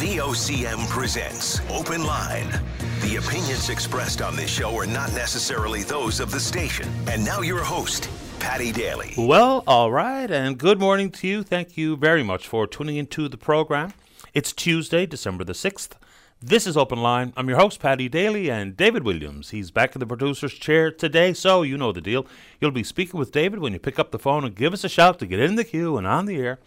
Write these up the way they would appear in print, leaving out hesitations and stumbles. The OCM presents Open Line. The opinions expressed on this show are not necessarily those of the station. And now your host, Patty Daly. Well, all right, and good morning to you. Thank you very much for tuning into the program. It's Tuesday, December the 6th. This is Open Line. I'm your host, Patty Daly, and David Williams. He's back in the producer's chair today, so you know the deal. You'll be speaking with David when you pick up the phone and give us a shout to get in the queue and on the air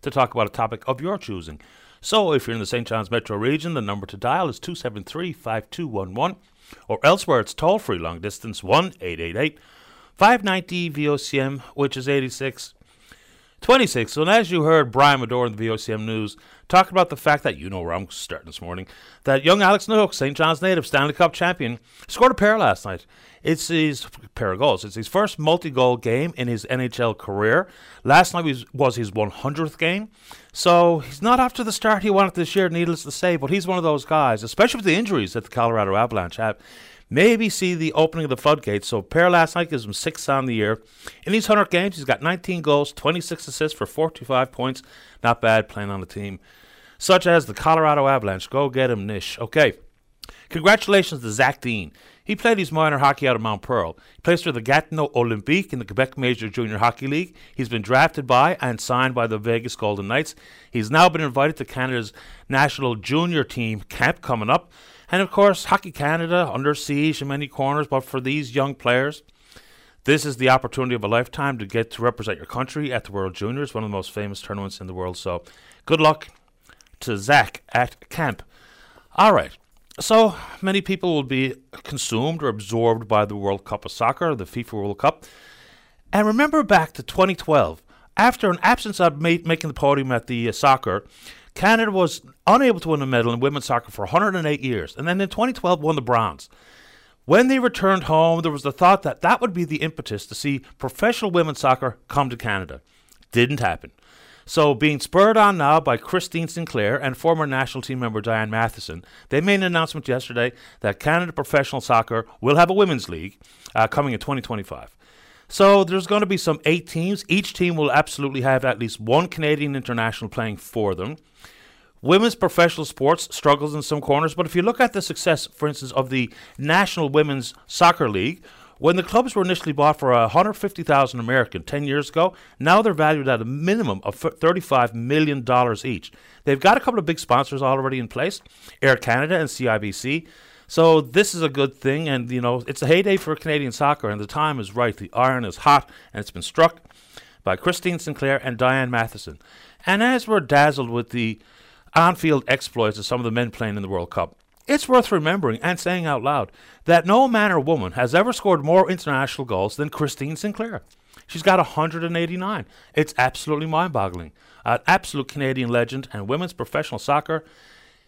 to talk about a topic of your choosing. So if you're in the St. John's metro region, the number to dial is 273-5211, or elsewhere it's toll-free long distance 1-888-590-VOCM, which is 8626. So, and as you heard Brian Medore in the VOCM News talking about the fact that, you know where I'm starting this morning, that young Alex Newhook, St. John's native, Stanley Cup champion, scored a pair last night. It's his pair of goals. It's his first multi-goal game in his NHL career. Last night was his 100th game. So he's not off to the start he wanted this year, needless to say, but he's one of those guys, especially with the injuries that the Colorado Avalanche have, maybe see the opening of the floodgates. So pair last night gives him 6 on the year. In these 100 games, he's got 19 goals, 26 assists for 45 points. Not bad playing on a team such as the Colorado Avalanche. Go get him, Nish. Okay. Congratulations to Zach Dean. He played his minor hockey out of Mount Pearl. He plays for the Gatineau Olympique in the Quebec Major Junior Hockey League. He's been drafted by and signed by the Vegas Golden Knights. He's now been invited to Canada's National Junior Team camp coming up. And of course, Hockey Canada under siege in many corners, but for these young players, this is the opportunity of a lifetime to get to represent your country at the World Juniors, one of the most famous tournaments in the world. So good luck to Zach at camp. All right. So many people will be consumed or absorbed by the World Cup of Soccer, the FIFA World Cup. And remember back to 2012, after an absence of making the podium at the soccer, Canada was unable to win a medal in women's soccer for 108 years. And then in 2012, won the bronze. When they returned home, there was the thought that that would be the impetus to see professional women's soccer come to Canada. Didn't happen. So being spurred on now by Christine Sinclair and former national team member Diane Matheson, they made an announcement yesterday that Canada Professional Soccer will have a women's league coming in 2025. So there's going to be some 8 teams. Each team will absolutely have at least one Canadian international playing for them. Women's professional sports struggles in some corners, but if you look at the success, for instance, of the National Women's Soccer League, when the clubs were initially bought for $150,000 American 10 years ago, now they're valued at a minimum of $35 million each. They've got a couple of big sponsors already in place, Air Canada and CIBC. So this is a good thing, and you know it's a heyday for Canadian soccer, and the time is right. The iron is hot, and it's been struck by Christine Sinclair and Diane Matheson. And as we're dazzled with the on-field exploits of some of the men playing in the World Cup, it's worth remembering and saying out loud that no man or woman has ever scored more international goals than Christine Sinclair. She's got 189. It's absolutely mind-boggling. An absolute Canadian legend, and women's professional soccer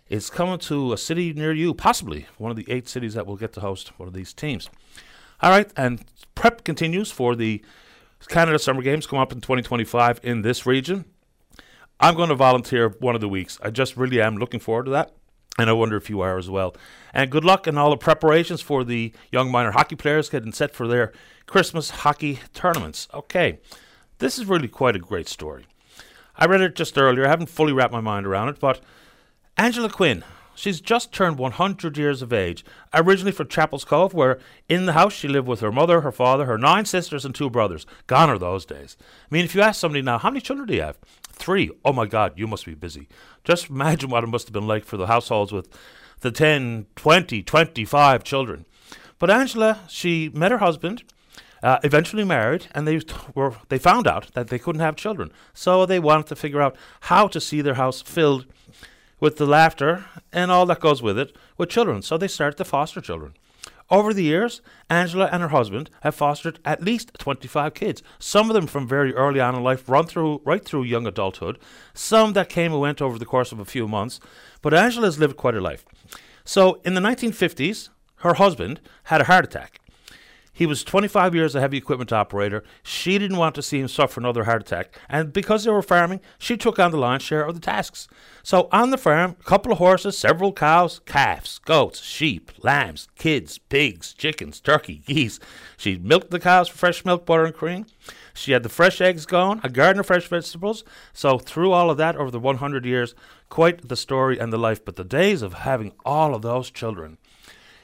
is coming to a city near you, possibly one of the 8 cities that will get to host one of these teams. All right, and prep continues for the Canada Summer Games coming up in 2025 in this region. I'm going to volunteer one of the weeks. I just really am looking forward to that. And I wonder if you are as well. And good luck in all the preparations for the young minor hockey players getting set for their Christmas hockey tournaments. Okay, this is really quite a great story. I read it just earlier. I haven't fully wrapped my mind around it, but Angela Quinn, she's just turned 100 years of age, originally from Chapel's Cove, where in the house she lived with her mother, her father, her 9 sisters and 2 brothers. Gone are those days. I mean, if you ask somebody now, how many children do you have? 3. Oh my God, you must be busy. Just imagine what it must have been like for the households with the 10, 20, 25 children. But Angela, she met her husband, eventually married, and they found out that they couldn't have children. So they wanted to figure out how to see their house filled with the laughter and all that goes with it with children. So they started to foster children. Over the years, Angela and her husband have fostered at least 25 kids, some of them from very early on in life, right through young adulthood, some that came and went over the course of a few months, but Angela's lived quite a life. So in the 1950s, her husband had a heart attack. He was 25 years a heavy equipment operator. She didn't want to see him suffer another heart attack, and because they were farming, she took on the lion's share of the tasks. So on the farm, a couple of horses, several cows, calves, goats, sheep, lambs, kids, pigs, chickens, turkey, geese. She milked the cows for fresh milk, butter, and cream. She had the fresh eggs going, a garden of fresh vegetables. So through all of that over the 100 years, quite the story and the life. But the days of having all of those children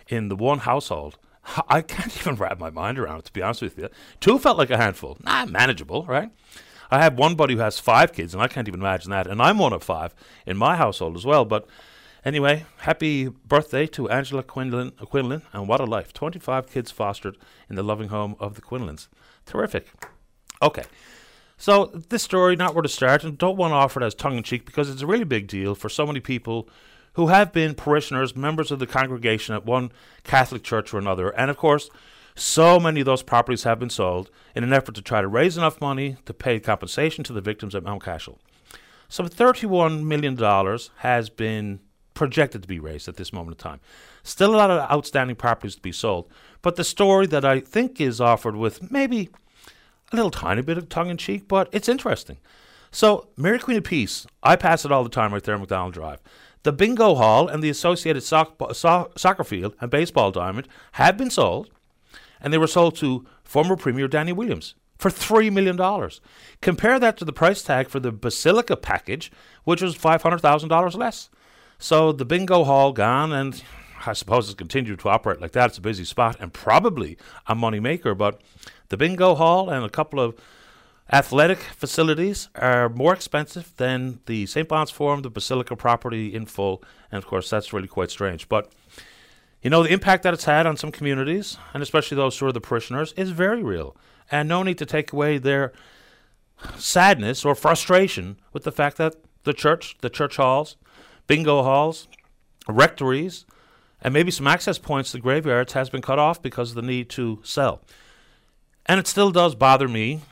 in the one household, I can't even wrap my mind around it, to be honest with you. Two felt like a handful. Nah, manageable, right? I have one buddy who has 5 kids, and I can't even imagine that. And I'm one of 5 in my household as well. But anyway, happy birthday to Angela Quinlan, and what a life. 25 kids fostered in the loving home of the Quinlans. Terrific. Okay, so this story, not where to start, and don't want to offer it as tongue-in-cheek because it's a really big deal for so many people who have been parishioners, members of the congregation at one Catholic church or another. And of course, so many of those properties have been sold in an effort to try to raise enough money to pay compensation to the victims at Mount Cashel. So $31 million has been projected to be raised at this moment in time. Still a lot of outstanding properties to be sold. But the story that I think is offered with maybe a little tiny bit of tongue-in-cheek, but it's interesting. So Mary Queen of Peace, I pass it all the time right there on McDonald Drive. The bingo hall and the associated soccer field and baseball diamond have been sold, and they were sold to former Premier Danny Williams for $3 million. Compare that to the price tag for the Basilica package, which was $500,000 less. So the bingo hall gone, and I suppose it's continued to operate like that. It's a busy spot and probably a moneymaker, but the bingo hall and a couple of athletic facilities are more expensive than the St. Bond's Forum, the Basilica property in full, and of course that's really quite strange. But you know, the impact that it's had on some communities, and especially those who are the parishioners, is very real, and no need to take away their sadness or frustration with the fact that the church halls, bingo halls, rectories, and maybe some access points to graveyards has been cut off because of the need to sell. And it still does bother me,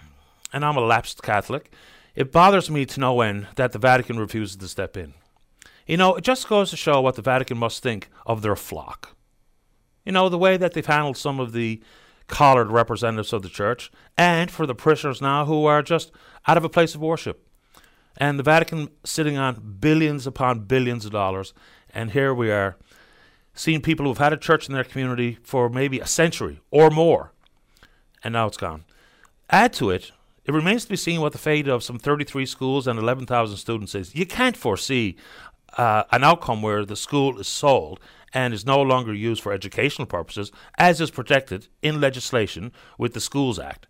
and I'm a lapsed Catholic, it bothers me to no end that the Vatican refuses to step in. You know, it just goes to show what the Vatican must think of their flock. You know, the way that they've handled some of the collared representatives of the church, and for the parishioners now who are just out of a place of worship. And the Vatican sitting on billions upon billions of dollars, and here we are, seeing people who've had a church in their community for maybe a century or more, and now it's gone. Add to it, it remains to be seen what the fate of some 33 schools and 11,000 students is. You can't foresee an outcome where the school is sold and is no longer used for educational purposes, as is protected in legislation with the Schools Act.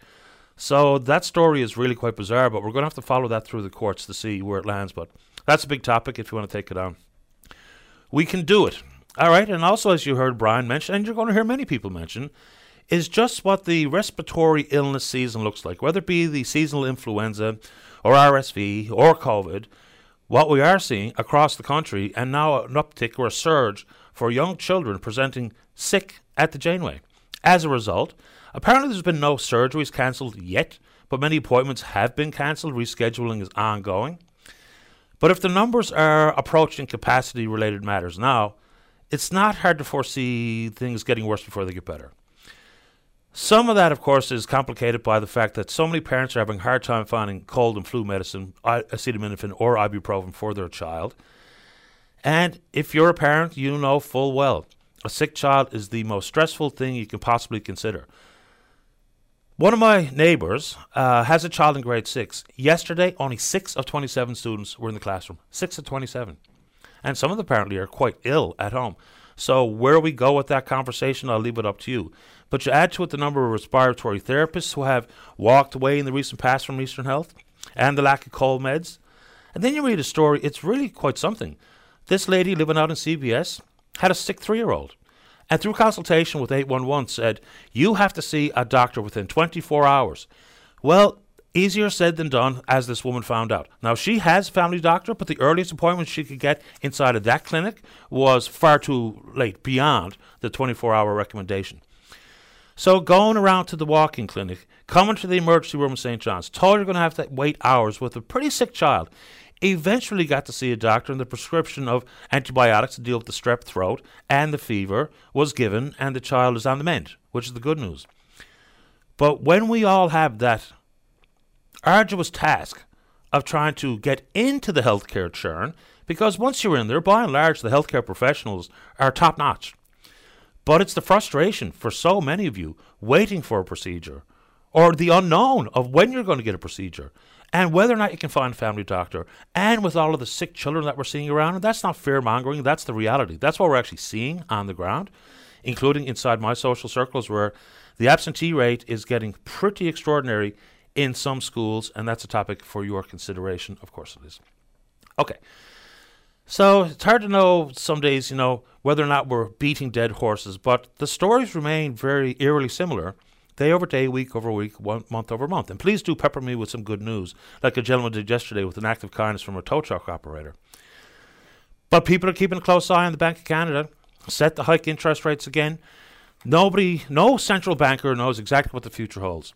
So that story is really quite bizarre, but we're going to have to follow that through the courts to see where it lands. But that's a big topic if you want to take it on. We can do it. All right, and also as you heard Brian mention, and you're going to hear many people mention, is just what the respiratory illness season looks like, whether it be the seasonal influenza or RSV or COVID, what we are seeing across the country, and now an uptick or a surge for young children presenting sick at the Janeway. As a result, apparently there's been no surgeries cancelled yet, but many appointments have been cancelled. Rescheduling is ongoing. But if the numbers are approaching capacity-related matters now, it's not hard to foresee things getting worse before they get better. Some of that, of course, is complicated by the fact that so many parents are having a hard time finding cold and flu medicine, acetaminophen or ibuprofen for their child. And if you're a parent, you know full well, a sick child is the most stressful thing you can possibly consider. One of my neighbors has a child in grade 6. Yesterday, only 6 of 27 students were in the classroom. 6 of 27. And some of them apparently are quite ill at home. So where we go with that conversation, I'll leave it up to you. But you add to it the number of respiratory therapists who have walked away in the recent past from Eastern Health and the lack of cold meds. And then you read a story, it's really quite something. This lady living out in CBS had a sick 3-year-old. And through consultation with 811 said, you have to see a doctor within 24 hours. Well, easier said than done, as this woman found out. Now, she has a family doctor, but the earliest appointment she could get inside of that clinic was far too late, beyond the 24-hour recommendation. So going around to the walk-in clinic, coming to the emergency room in St. John's, told you're going to have to wait hours with a pretty sick child, eventually got to see a doctor, and the prescription of antibiotics to deal with the strep throat and the fever was given, and the child is on the mend, which is the good news. But when we all have that arduous task of trying to get into the healthcare churn, because once you're in there, by and large, the healthcare professionals are top-notch. But it's the frustration for so many of you waiting for a procedure or the unknown of when you're going to get a procedure and whether or not you can find a family doctor. And with all of the sick children that we're seeing around, and that's not fear-mongering, that's the reality. That's what we're actually seeing on the ground, including inside my social circles, where the absentee rate is getting pretty extraordinary in some schools, and that's a topic for your consideration. Of course it is. Okay. So it's hard to know some days, you know, whether or not we're beating dead horses, but the stories remain very eerily similar, day over day, week over week, month over month. And please do pepper me with some good news, like a gentleman did yesterday with an act of kindness from a tow truck operator. But people are keeping a close eye on the Bank of Canada, set to hike interest rates again. Nobody, no central banker knows exactly what the future holds.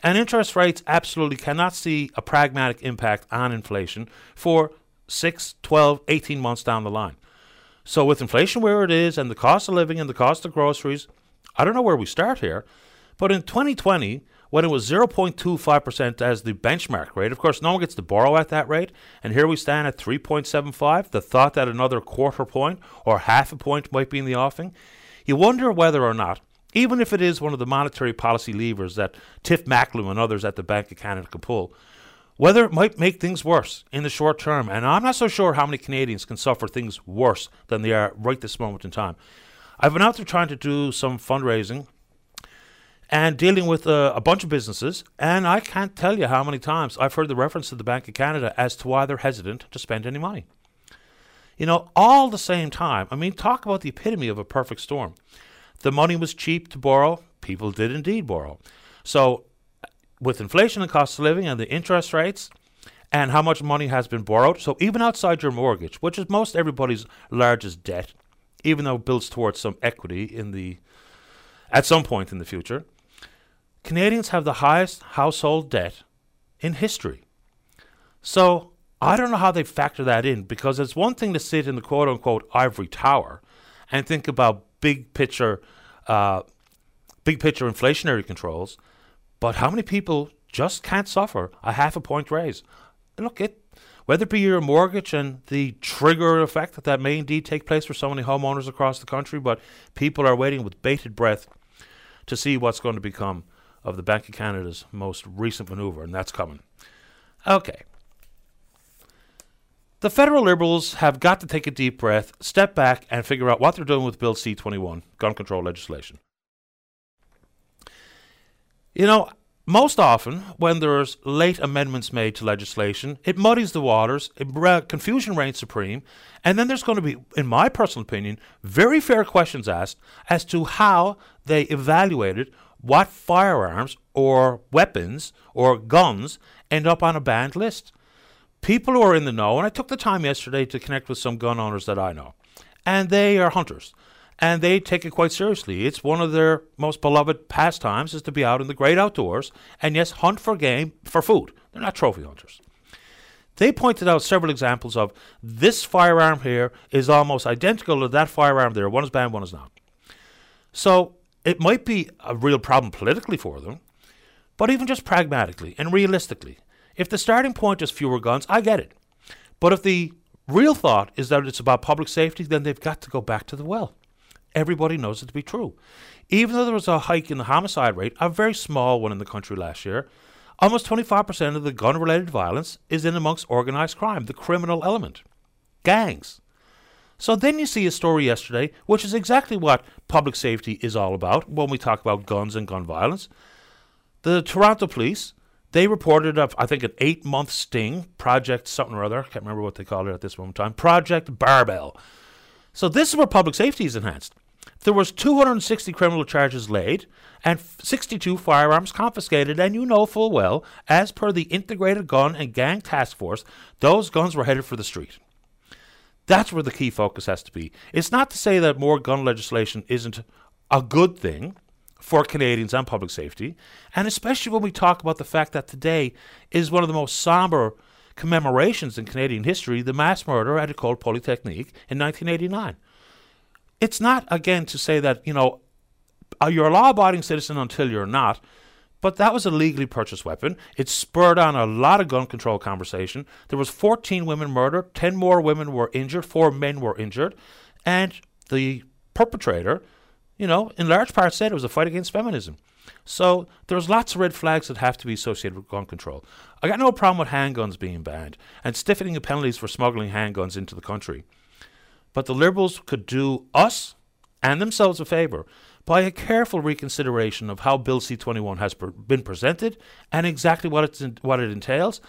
And interest rates absolutely cannot see a pragmatic impact on inflation for 6, 12, 18 months down the line. So with inflation where it is and the cost of living and the cost of groceries, I don't know where we start here, but in 2020, when it was 0.25% as the benchmark rate, of course, no one gets to borrow at that rate, and here we stand at 3.75, the thought that another quarter point or half a point might be in the offing, you wonder whether or not, even if it is one of the monetary policy levers that Tiff Macklem and others at the Bank of Canada can pull, whether it might make things worse in the short term. And I'm not so sure how many Canadians can suffer things worse than they are right this moment in time. I've been out there trying to do some fundraising and dealing with a bunch of businesses, and I can't tell you how many times I've heard the reference to the Bank of Canada as to why they're hesitant to spend any money. You know, all the same time, I mean, talk about the epitome of a perfect storm. The money was cheap to borrow. People did indeed borrow. So with inflation and cost of living and the interest rates and how much money has been borrowed, so even outside your mortgage, which is most everybody's largest debt, even though it builds towards some equity in the at some point in the future, Canadians have the highest household debt in history. So I don't know how they factor that in, because it's one thing to sit in the quote-unquote ivory tower and think about big picture inflationary controls, but how many people just can't suffer a half a point raise? Look, whether it be your mortgage and the trigger effect that may indeed take place for so many homeowners across the country, but people are waiting with bated breath to see what's going to become of the Bank of Canada's most recent maneuver, and that's coming. Okay. The federal Liberals have got to take a deep breath, step back, and figure out what they're doing with Bill C-21, gun control legislation. You know, most often when there's late amendments made to legislation, it muddies the waters, confusion reigns supreme, and then there's going to be, in my personal opinion, very fair questions asked as to how they evaluated what firearms or weapons or guns end up on a banned list. People who are in the know, and I took the time yesterday to connect with some gun owners that I know, and they are hunters, and they take it quite seriously. It's one of their most beloved pastimes is to be out in the great outdoors and, yes, hunt for game, for food. They're not trophy hunters. They pointed out several examples of this firearm here is almost identical to that firearm there. One is banned, one is not. So it might be a real problem politically for them, but even just pragmatically and realistically, if the starting point is fewer guns, I get it. But if the real thought is that it's about public safety, then they've got to go back to the well. Everybody knows it to be true. Even though there was a hike in the homicide rate, a very small one in the country last year, almost 25% of the gun-related violence is in amongst organized crime, the criminal element, gangs. So then you see a story yesterday, which is exactly what public safety is all about when we talk about guns and gun violence. The Toronto police, they reported, an 8-month sting, Project something or other, I can't remember what they called it at this moment in time, Project Barbell. So this is where public safety is enhanced. There was 260 criminal charges laid and 62 firearms confiscated, and you know full well, as per the Integrated Gun and Gang Task Force, those guns were headed for the street. That's where the key focus has to be. It's not to say that more gun legislation isn't a good thing for Canadians on public safety, and especially when we talk about the fact that today is one of the most somber commemorations in Canadian history, the mass murder at École Polytechnique in 1989. It's not, again, to say that, you know, you're a law-abiding citizen until you're not, but that was a legally purchased weapon. It spurred on a lot of gun control conversation. There was 14 women murdered, 10 more women were injured, 4 men were injured, and the perpetrator, you know, in large part said it was a fight against feminism. So there's lots of red flags that have to be associated with gun control. I got no problem with handguns being banned and stiffening the penalties for smuggling handguns into the country. But the Liberals could do us and themselves a favour by a careful reconsideration of how Bill C-21 has been presented and exactly what it entails,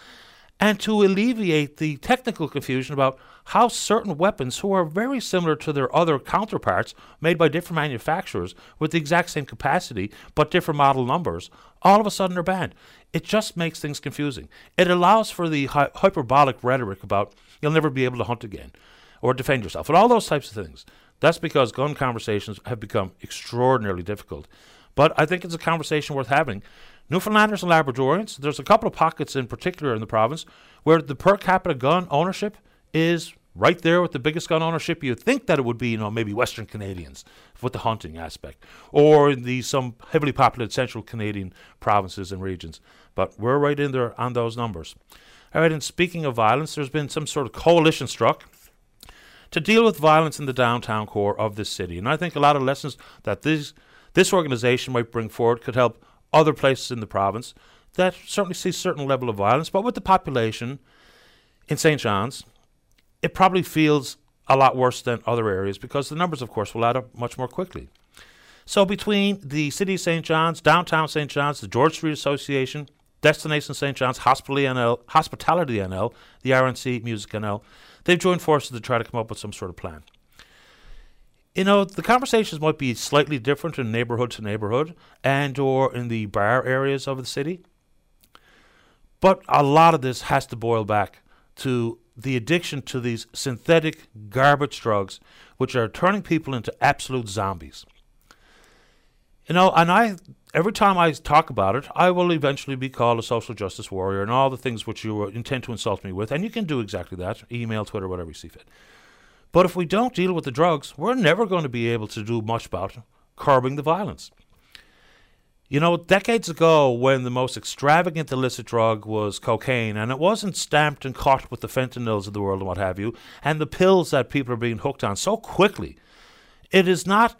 and to alleviate the technical confusion about how certain weapons, who are very similar to their other counterparts made by different manufacturers with the exact same capacity but different model numbers, all of a sudden are banned. It just makes things confusing. It allows for the hyperbolic rhetoric about you'll never be able to hunt again or defend yourself and all those types of things. That's because gun conversations have become extraordinarily difficult. But I think it's a conversation worth having. Newfoundlanders and Labradorians, there's a couple of pockets in particular in the province where the per capita gun ownership is right there with the biggest gun ownership you'd think that it would be, you know, maybe Western Canadians with the hunting aspect, or in the some heavily populated central Canadian provinces and regions. But we're right in there on those numbers. All right, and speaking of violence, there's been some sort of coalition struck to deal with violence in the downtown core of this city. And I think a lot of lessons that this organization might bring forward could help other places in the province that certainly see a certain level of violence. But with the population in St. John's, it probably feels a lot worse than other areas because the numbers, of course, will add up much more quickly. So between the City of St. John's, Downtown St. John's, the George Street Association, Destination St. John's, Hospitality NL, the RNC, Music NL, they've joined forces to try to come up with some sort of plan. You know, the conversations might be slightly different in neighborhood to neighborhood and or in the bar areas of the city. But a lot of this has to boil back to the addiction to these synthetic garbage drugs, which are turning people into absolute zombies. You know, and every time I talk about it, I will eventually be called a social justice warrior and all the things which you intend to insult me with. And you can do exactly that, email, Twitter, whatever you see fit. But if we don't deal with the drugs, we're never going to be able to do much about curbing the violence. You know, decades ago when the most extravagant illicit drug was cocaine, and it wasn't stamped and caught with the fentanyls of the world and what have you, and the pills that people are being hooked on so quickly, it is not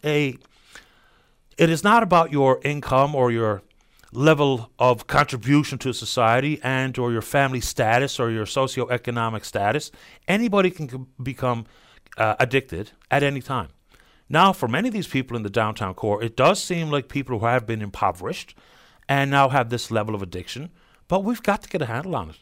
about your income or your level of contribution to society and or your family status or your socioeconomic status. Anybody can become addicted at any time. Now, for many of these people in the downtown core, it does seem like people who have been impoverished and now have this level of addiction, but we've got to get a handle on it.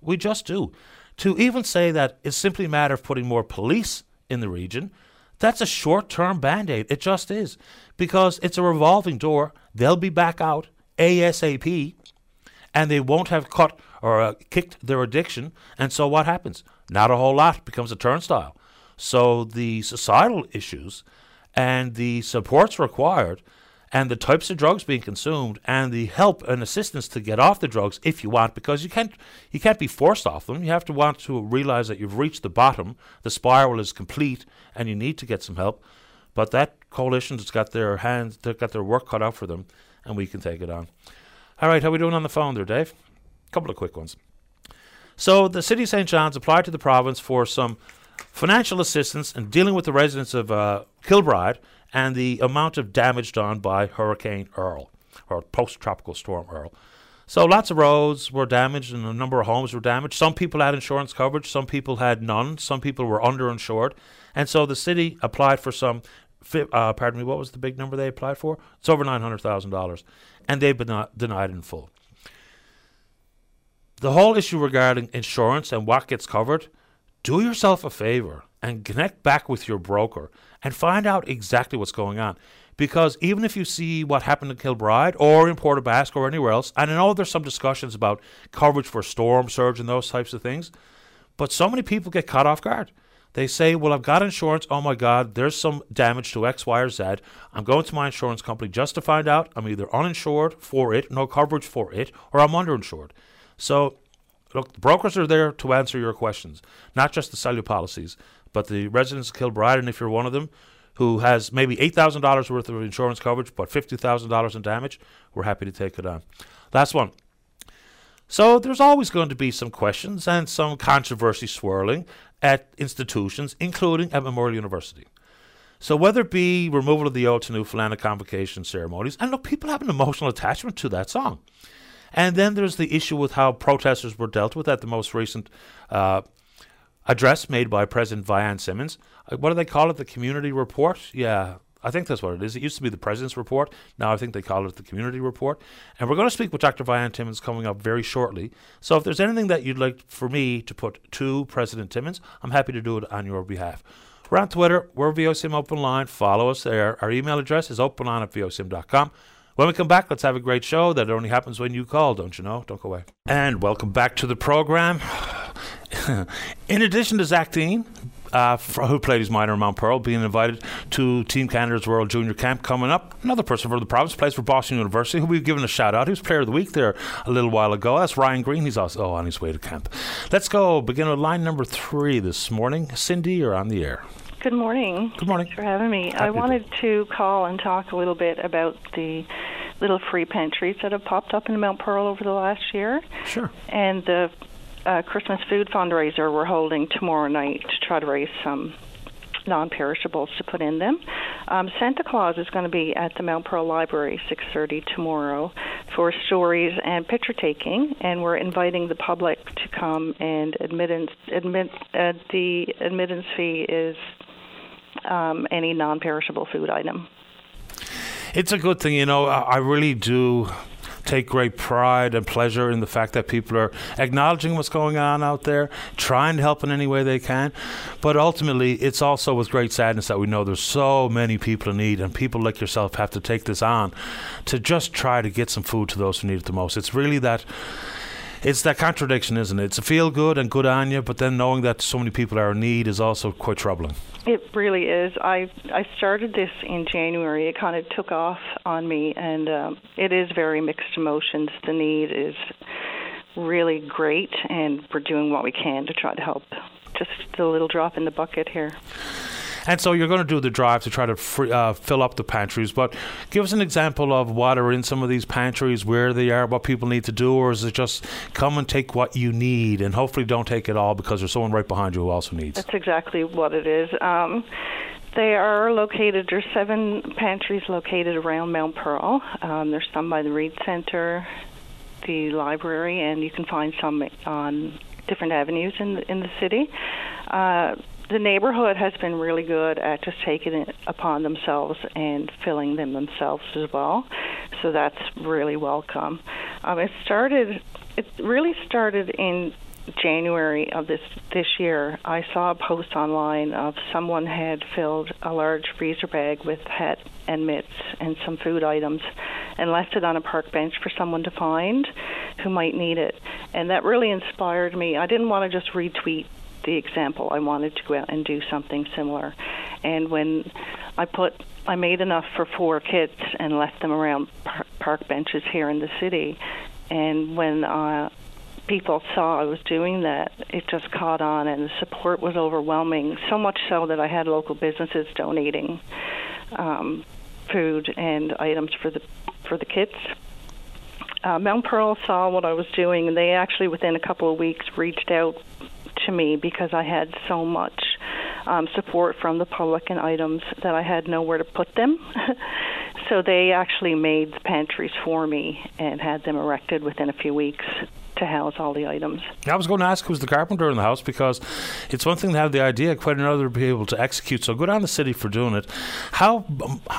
We just do. To even say that it's simply a matter of putting more police in the region, that's a short-term band-aid. It just is. Because it's a revolving door. They'll be back out ASAP, and they won't have cut or kicked their addiction. And so what happens? Not a whole lot. It becomes a turnstile. So the societal issues and the supports required and the types of drugs being consumed and the help and assistance to get off the drugs if you want, because you can't be forced off them. You have to want to realize that you've reached the bottom, the spiral is complete, and you need to get some help. But that coalition has got their hands, they've got their work cut out for them, and we can take it on. All right, how are we doing on the phone there, Dave? A couple of quick ones. So the City of St. John's applied to the province for some financial assistance in dealing with the residents of Kilbride and the amount of damage done by Hurricane Earl, or post-tropical storm Earl. So lots of roads were damaged and a number of homes were damaged. Some people had insurance coverage, some people had none, some people were underinsured. And so the city applied for some, what was the big number they applied for? It's over $900,000, and they've been denied in full. The whole issue regarding insurance and what gets covered, do yourself a favor and connect back with your broker and find out exactly what's going on. Because even if you see what happened in Kilbride or in Port-au-Basque or anywhere else, and I know there's some discussions about coverage for storm surge and those types of things, but so many people get caught off guard. They say, well, I've got insurance. Oh, my God, there's some damage to X, Y, or Z. I'm going to my insurance company just to find out I'm either uninsured for it, no coverage for it, or I'm underinsured. So, look, the brokers are there to answer your questions, not just to sell you policies, but the residents of Kilbride, and if you're one of them, who has maybe $8,000 worth of insurance coverage but $50,000 in damage, we're happy to take it on. Last one. So there's always going to be some questions and some controversy swirling at institutions, including at Memorial University. So whether it be removal of the Ode to Newfoundland convocation ceremonies, and look, people have an emotional attachment to that song. And then there's the issue with how protesters were dealt with at the most recent address made by President Vianne Timmons. What do they call it? The community report? Yeah, I think that's what it is. It used to be the President's Report. Now I think they call it the Community Report. And we're going to speak with Dr. Vianne Timmons coming up very shortly. So if there's anything that you'd like for me to put to President Timmons, I'm happy to do it on your behalf. We're on Twitter. We're VOCM Open Line. Follow us there. Our email address is openline@vocm.com. When we come back, let's have a great show. That only happens when you call, don't you know? Don't go away. And welcome back to the program. In addition to Zach Dean, who played his minor in Mount Pearl, being invited to Team Canada's World Junior Camp coming up. Another person from the province plays for Boston University, who we've given a shout-out. He was Player of the Week there a little while ago. That's Ryan Green. He's also on his way to camp. Let's go. Begin with line number 3 this morning. Cindy, you're on the air. Good morning. Good morning. Thanks for having me. Happy I wanted to call and talk a little bit about the little free pantries that have popped up in Mount Pearl over the last year. Sure. And the Christmas food fundraiser we're holding tomorrow night to try to raise some non-perishables to put in them. Santa Claus is going to be at the Mount Pearl Library 6:30 tomorrow for stories and picture taking, and we're inviting the public to come, and the admittance fee is any non-perishable food item. It's a good thing, you know. I really do take great pride and pleasure in the fact that people are acknowledging what's going on out there, trying to help in any way they can. But ultimately, it's also with great sadness that we know there's so many people in need, and people like yourself have to take this on to just try to get some food to those who need it the most. It's really that... It's that contradiction, isn't it? It's a feel good and good on you, but then knowing that so many people are in need is also quite troubling. It really is. I started this in January. It kind of took off on me, and it is very mixed emotions. The need is really great, and we're doing what we can to try to help. Just a little drop in the bucket here. And so you're going to do the drive to try to fill up the pantries, but give us an example of what are in some of these pantries, where they are, what people need to do, or is it just come and take what you need and hopefully don't take it all because there's someone right behind you who also needs? That's exactly what it is. They are located, there's 7 pantries located around Mount Pearl. There's some by the Reed Center, the library, and you can find some on different avenues in the city. The neighborhood has been really good at just taking it upon themselves and filling them themselves as well, so that's really welcome. It really started in January of this year. I saw a post online of someone had filled a large freezer bag with hat and mitts and some food items and left it on a park bench for someone to find who might need it, and that really inspired me. I didn't want to just retweet the example. I wanted to go out and do something similar. And when I made enough for 4 kids and left them around park benches here in the city, and when people saw I was doing that, it just caught on, and the support was overwhelming, so much so that I had local businesses donating food and items for the kids. Mount Pearl saw what I was doing, and they actually within a couple of weeks reached out to me because I had so much support from the public and items that I had nowhere to put them. So they actually made the pantries for me and had them erected within a few weeks to house all the items. I was going to ask who's the carpenter in the house, because it's one thing to have the idea, quite another to be able to execute. So good on the city for doing it. How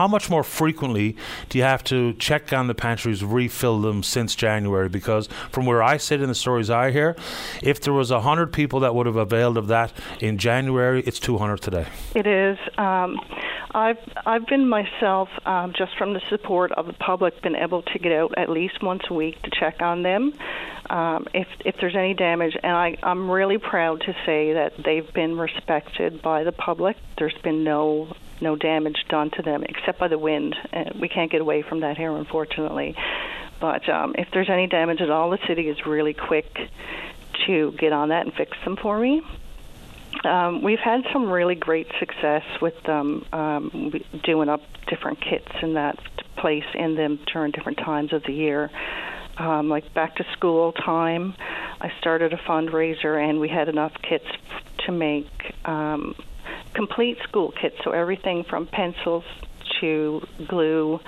much more frequently do you have to check on the pantries, refill them since January? Because from where I sit in the stories I hear, if there was 100 people that would have availed of that in January, it's 200 today. It is. I've been myself, just from the support of the public, been able to get out at least once a week to check on them. If there's any damage, and I'm really proud to say that they've been respected by the public. There's been no damage done to them except by the wind. We can't get away from that here, unfortunately. But if there's any damage at all, the city is really quick to get on that and fix them for me. We've had some really great success with them doing up different kits in that place in them during different times of the year. Like back to school time, I started a fundraiser, and we had enough kits to make complete school kit, so everything from pencils to glue,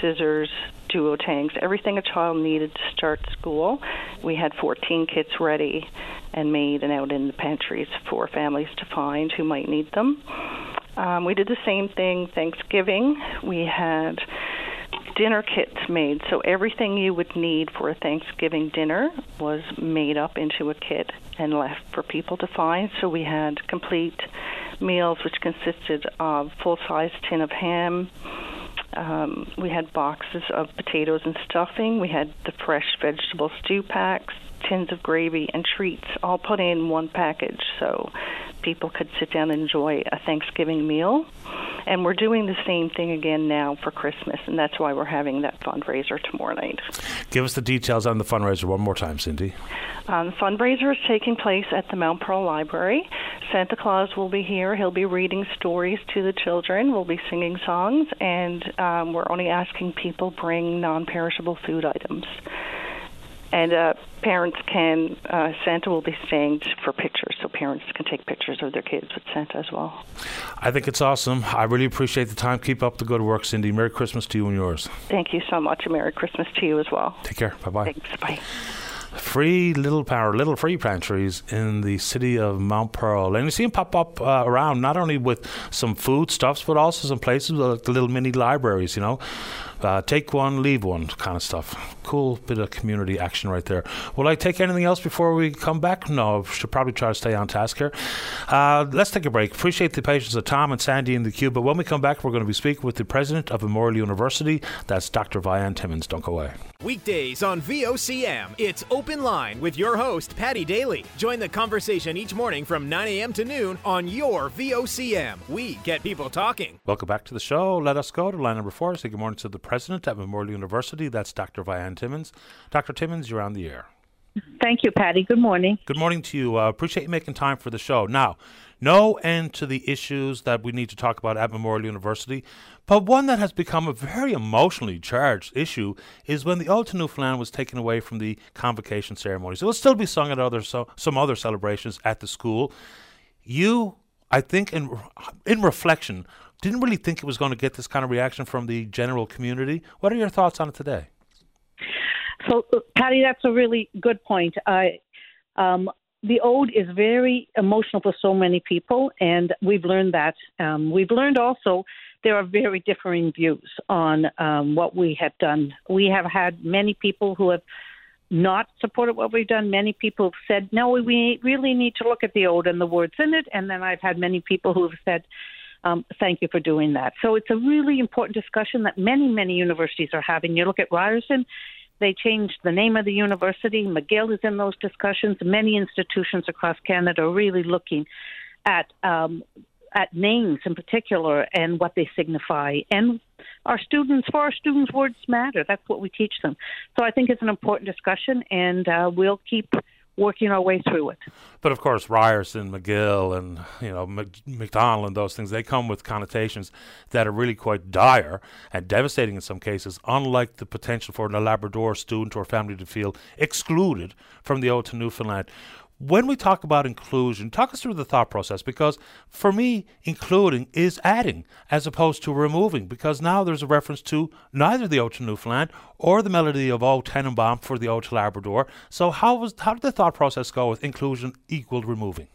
scissors, duotangs, everything a child needed to start school. We had 14 kits ready and made and out in the pantries for families to find who might need them. We did the same thing Thanksgiving. We had dinner kits made, so everything you would need for a Thanksgiving dinner was made up into a kit and left for people to find. So we had complete meals, which consisted of full-size tin of ham. We had boxes of potatoes and stuffing. We had the fresh vegetable stew packs, tins of gravy, and treats all put in one package so people could sit down and enjoy a Thanksgiving meal. And we're doing the same thing again now for Christmas, and that's why we're having that fundraiser tomorrow night. Give us the details on the fundraiser one more time, Cindy. The fundraiser is taking place at the Mount Pearl Library. Santa Claus will be here. He'll be reading stories to the children. We'll be singing songs, and we're only asking people bring non-perishable food items. And parents can, Santa will be staying for pictures, so parents can take pictures of their kids with Santa as well. I think it's awesome. I really appreciate the time. Keep up the good work, Cindy. Merry Christmas to you and yours. Thank you so much, and Merry Christmas to you as well. Take care. Bye-bye. Thanks. Bye. Free Little Power, Little Free Pantries in the city of Mount Pearl. And you see them pop up around, not only with some foodstuffs, but also some places like the little mini libraries, you know. Take one, leave one kind of stuff. Cool bit of community action right there. Will I take anything else before we come back? No, I should probably try to stay on task here. Let's take a break. Appreciate the patience of Tom and Sandy in the queue, but when we come back, we're going to be speaking with the president of Memorial University. That's Dr. Vianne Timmons. Don't go away. Weekdays on VOCM, it's Open Line with your host, Patty Daly. Join the conversation each morning from 9 a.m. to noon on your VOCM. We get people talking. Welcome back to the show. Let us go to line number 4. Say good morning to the president at Memorial University. That's Dr. Vianne Timmons. Dr. Timmons, you're on the air. Thank you, Patty. Good morning. Good morning to you. Appreciate you making time for the show. Now, no end to the issues that we need to talk about at Memorial University, but one that has become a very emotionally charged issue is when the Ode to Newfoundland was taken away from the convocation ceremonies. It will still be sung at some other celebrations at the school. You, I think, in reflection, didn't really think it was going to get this kind of reaction from the general community. What are your thoughts on it today? So, Patty, that's a really good point. The ode is very emotional for so many people, and we've learned that. We've learned also there are very differing views on what we have done. We have had many people who have not supported what we've done. Many people have said, no, we really need to look at the ode and the words in it. And then I've had many people who have said, thank you for doing that. So it's a really important discussion that many, many universities are having. You look at Ryerson, they changed the name of the university. McGill is in those discussions. Many institutions across Canada are really looking at names in particular and what they signify. And for our students, words matter. That's what we teach them. So I think it's an important discussion, and we'll keep working our way through it. But of course, Ryerson, McGill, and McDonald and those things, they come with connotations that are really quite dire and devastating in some cases, unlike the potential for a Labrador student or family to feel excluded from the Ode to Newfoundland. When we talk about inclusion, talk us through the thought process, because for me, including is adding as opposed to removing, because now there's a reference to neither the Ode to Newfoundland or the melody of O Tenenbaum for the Ode to Labrador. So how did the thought process go with inclusion equaled removing?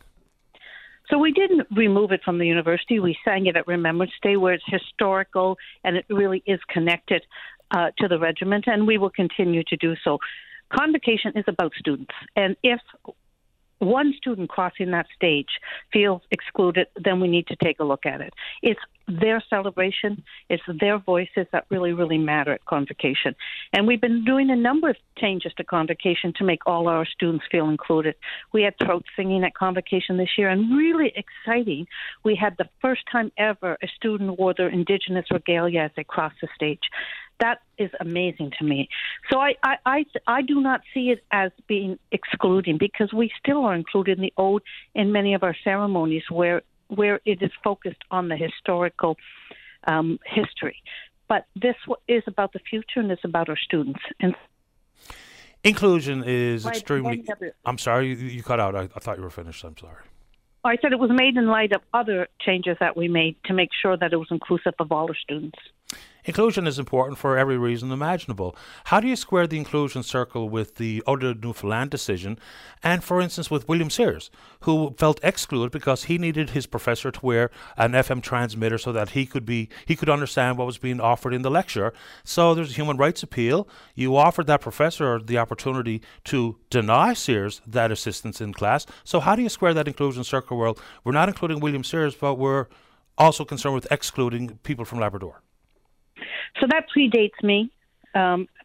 So we didn't remove it from the university. We sang it at Remembrance Day, where it's historical and it really is connected to the regiment, and we will continue to do so. Convocation is about students, and if one student crossing that stage feels excluded, then we need to take a look at it. It's their celebration. It's their voices that really, really matter at Convocation. And we've been doing a number of changes to Convocation to make all our students feel included. We had throat singing at Convocation this year, and really exciting, we had the first time ever a student wore their Indigenous regalia as they crossed the stage. That is amazing to me. So I do not see it as being excluding, because we still are included in the ode in many of our ceremonies where it is focused on the historical history. But this is about the future, and it's about our students. And inclusion is extremely... I'm sorry, you cut out. I thought you were finished. I'm sorry. I said it was made in light of other changes that we made to make sure that it was inclusive of all our students. Inclusion is important for every reason imaginable. How do you square the inclusion circle with the Ode to Newfoundland decision and, for instance, with William Sears, who felt excluded because he needed his professor to wear an FM transmitter so that he could understand what was being offered in the lecture? So there's a human rights appeal. You offered that professor the opportunity to deny Sears that assistance in class. So how do you square that inclusion circle? Well, we're not including William Sears, but we're also concerned with excluding people from Labrador. So that predates me,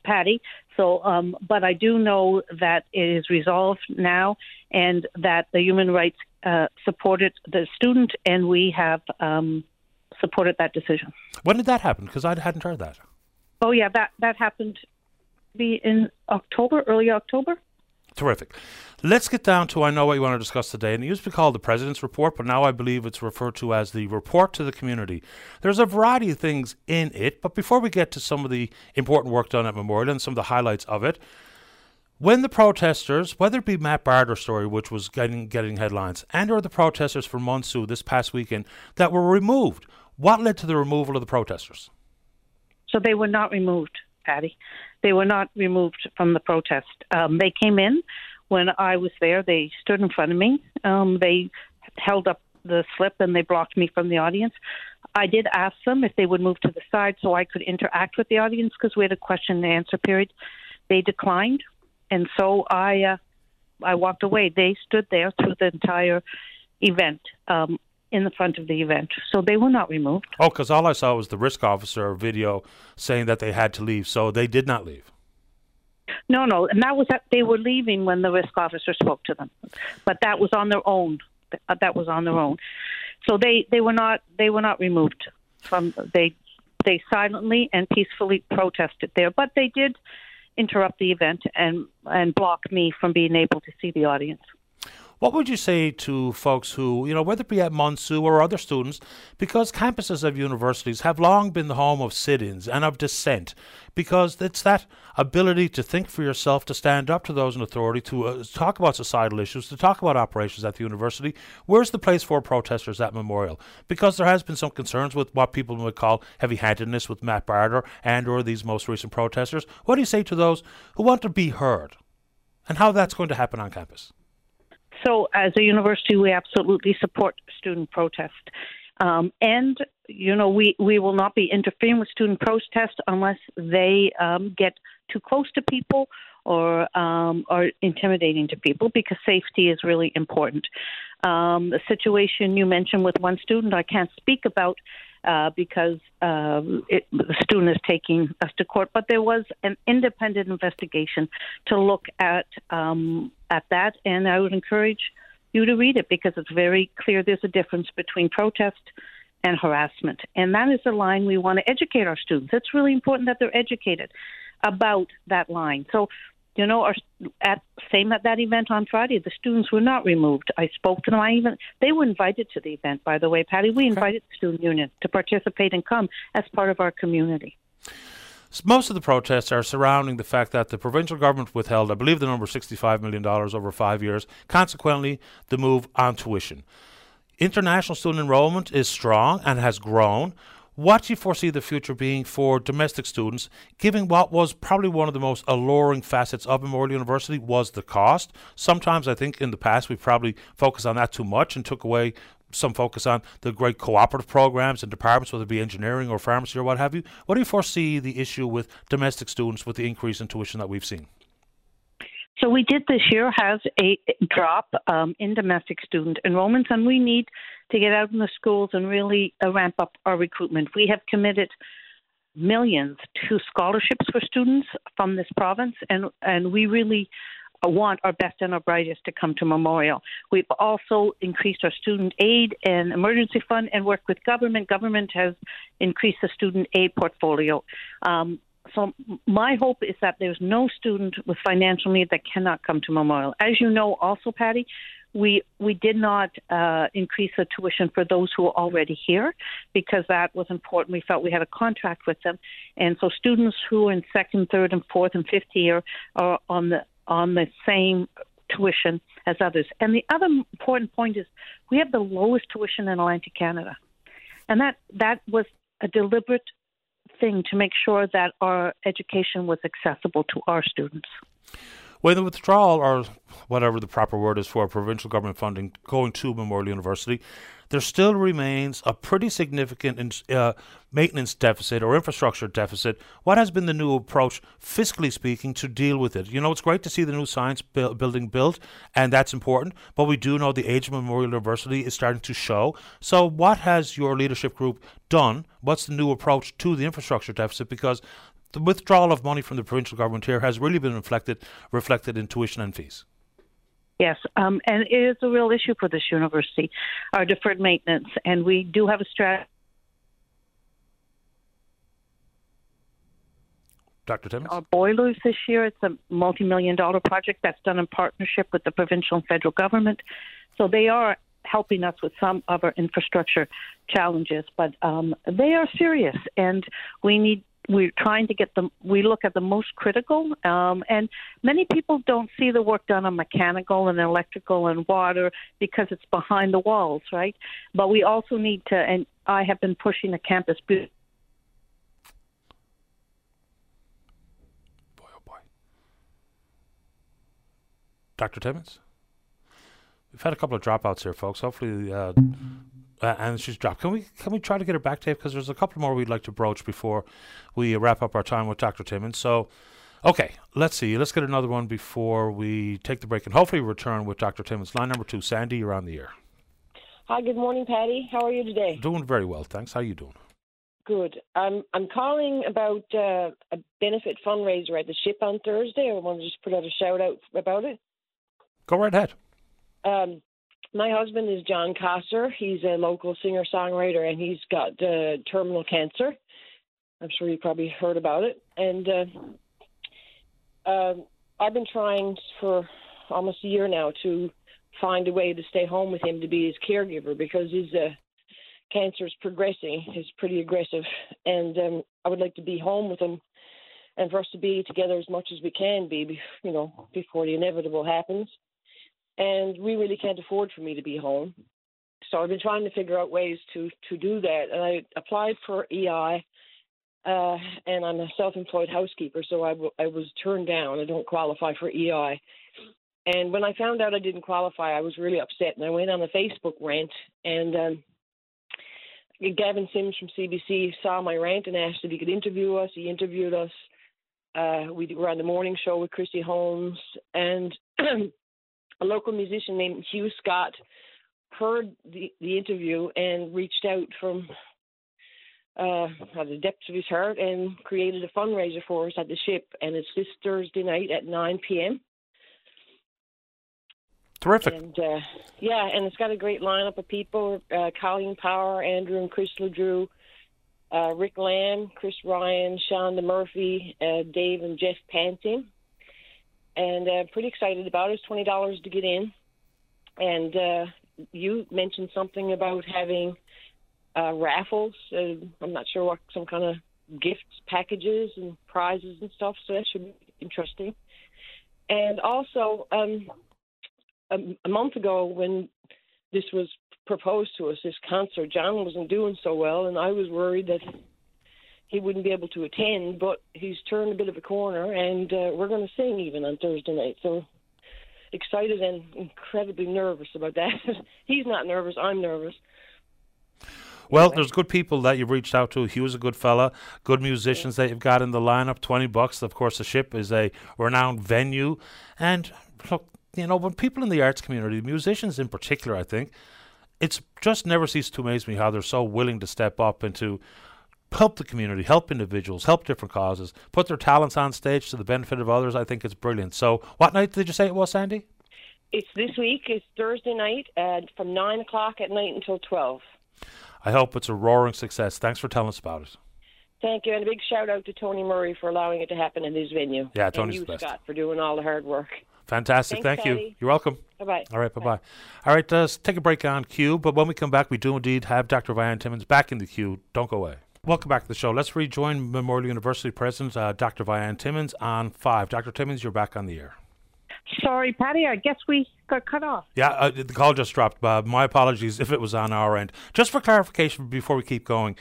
Patty. So, but I do know that it is resolved now, and that the human rights supported the student, and we have supported that decision. When did that happen? Because I hadn't heard that. Oh yeah, that happened. Be in October, early October. Terrific. Let's get down to, I know what you want to discuss today, and it used to be called the President's Report, but now I believe it's referred to as the Report to the Community. There's a variety of things in it, but before we get to some of the important work done at Memorial and some of the highlights of it, when the protesters, whether it be Matt Barter's story, which was getting headlines, and or the protesters from MUNSU this past weekend that were removed, what led to the removal of the protesters? So they were not removed, Patty. They were not removed from the protest. They came in when I was there. They stood in front of me. They held up the slip and they blocked me from the audience. I did ask them if they would move to the side so I could interact with the audience because we had a question and answer period. They declined, and so I walked away. They stood there through the entire event. In the front of the event. So they were not removed. Oh, because all I saw was the risk officer video saying that they had to leave. So they did not leave. No. And that was that they were leaving when the risk officer spoke to them. But that was on their own. So they were not removed from, they silently and peacefully protested there, but they did interrupt the event and block me from being able to see the audience. What would you say to folks who, whether it be at MUNSU or other students, because campuses of universities have long been the home of sit-ins and of dissent, because it's that ability to think for yourself, to stand up to those in authority, to talk about societal issues, to talk about operations at the university. Where's the place for protesters at Memorial? Because there has been some concerns with what people would call heavy-handedness with Matt Barter and or these most recent protesters. What do you say to those who want to be heard and how that's going to happen on campus? So as a university, we absolutely support student protest. We will not be interfering with student protest unless they get too close to people or are intimidating to people, because safety is really important. The situation you mentioned with one student, I can't speak about because the student is taking us to court. But there was an independent investigation to look at that, and I would encourage you to read it because it's very clear there's a difference between protest and harassment. And that is the line we want to educate our students. It's really important that they're educated about that line. So, at that event on Friday, the students were not removed. I spoke to them. They were invited to the event, by the way, Patty. We invited the student union to participate and come as part of our community. Most of the protests are surrounding the fact that the provincial government withheld, I believe the number, $65 million over 5 years. Consequently, the move on tuition. International student enrollment is strong and has grown. What do you foresee the future being for domestic students, given what was probably one of the most alluring facets of Memorial University was the cost? Sometimes I think in the past we probably focused on that too much and took away some focus on the great cooperative programs and departments, whether it be engineering or pharmacy or what have you. What do you foresee the issue with domestic students with the increase in tuition that we've seen? So we did this year have a drop in domestic student enrollments, and we need to get out in the schools and really ramp up our recruitment. We have committed millions to scholarships for students from this province, and we really want our best and our brightest to come to Memorial. We've also increased our student aid and emergency fund and worked with government. Government has increased the student aid portfolio. So my hope is that there's no student with financial need that cannot come to Memorial. As you know also, Patty, we did not increase the tuition for those who are already here because that was important. We felt we had a contract with them. And so students who are in second, third, and fourth, and fifth year are on the same tuition as others. And the other important point is we have the lowest tuition in Atlantic Canada. And that was a deliberate thing to make sure that our education was accessible to our students. With the withdrawal, or whatever the proper word is for provincial government funding, going to Memorial University, there still remains a pretty significant maintenance deficit or infrastructure deficit. What has been the new approach, fiscally speaking, to deal with it? You know, it's great to see the new science building built, and that's important, but we do know the age of Memorial University is starting to show. So what has your leadership group done? What's the new approach to the infrastructure deficit? Because the withdrawal of money from the provincial government here has really been reflected in tuition and fees. Yes, and it is a real issue for this university, our deferred maintenance. And we do have a strategy. Dr. Timmons? Our boilers this year, it's a multi-million-dollar project that's done in partnership with the provincial and federal government. So they are helping us with some of our infrastructure challenges, but they are serious, and we're trying to get them. We look at the most critical, and many people don't see the work done on mechanical and electrical and water because it's behind the walls, right? But we also need to, and I have been pushing a campus. Boy, oh boy. Dr. Timmons? We've had a couple of dropouts here, folks. Hopefully, and she's dropped. Can we try to get her back, Dave? Because there's a couple more we'd like to broach before we wrap up our time with Dr. Timmons. So, okay, let's see. Let's get another one before we take the break and hopefully return with Dr. Timmons. Line number 2, Sandy, you're on the air. Hi, good morning, Patty. How are you today? Doing very well, thanks. How are you doing? Good. I'm calling about a benefit fundraiser at the ship on Thursday. I want to just put out a shout-out about it. Go right ahead. My husband is John Koster. He's a local singer-songwriter, and he's got terminal cancer. I'm sure you probably heard about it. And I've been trying for almost a year now to find a way to stay home with him to be his caregiver because his cancer is progressing. It's pretty aggressive. And I would like to be home with him and for us to be together as much as we can be, you know, before the inevitable happens. And we really can't afford for me to be home. So I've been trying to figure out ways to do that. And I applied for EI, and I'm a self-employed housekeeper, so I was turned down. I don't qualify for EI. And when I found out I didn't qualify, I was really upset, and I went on a Facebook rant. And Gavin Sims from CBC saw my rant and asked if he could interview us. He interviewed us. We were on the morning show with Christy Holmes. And a local musician named Hugh Scott heard the interview and reached out from the depths of his heart and created a fundraiser for us at the ship. And it's this Thursday night at 9 p.m. Terrific. And, and it's got a great lineup of people, Colleen Power, Andrew and Chris LeDrew, Rick Lamb, Chris Ryan, Shonda Murphy, Dave and Jeff Panting. And I'm pretty excited about it. It's $20 to get in. And you mentioned something about having raffles. I'm not sure what, some kind of gifts, packages, and prizes and stuff. So that should be interesting. And also, a month ago when this was proposed to us, this concert, John wasn't doing so well, and I was worried that he wouldn't be able to attend, but he's turned a bit of a corner, and we're going to sing even on Thursday night. So excited and incredibly nervous about that. He's not nervous. I'm nervous. Well, anyway. There's good people that you've reached out to. He was a good fella, good musicians that you've got in the lineup, $20. Of course, the ship is a renowned venue. And look, you know, when people in the arts community, musicians in particular, I think, it's just never ceased to amaze me how they're so willing to step up and to help the community, help individuals, help different causes, put their talents on stage to the benefit of others. I think it's brilliant. So what night did you say it was, Sandy? It's this week. It's Thursday night from 9 o'clock at night until 12. I hope it's a roaring success. Thanks for telling us about it. Thank you, and a big shout-out to Tony Murray for allowing it to happen in his venue. Yeah, Tony's the best. And you, Scott, for doing all the hard work. Fantastic. Thanks, Thank you. You're welcome. Bye-bye. All right, bye-bye. Bye. All right, let's take a break on cue, but when we come back, we do indeed have Dr. Vianne Timmons back in the queue. Don't go away. Welcome back to the show. Let's rejoin Memorial University President Dr. Vianne Timmons on 5. Dr. Timmons, you're back on the air. Sorry, Patty, I guess we got cut off. Yeah, the call just dropped, Bob. My apologies if it was on our end. Just for clarification before we keep going,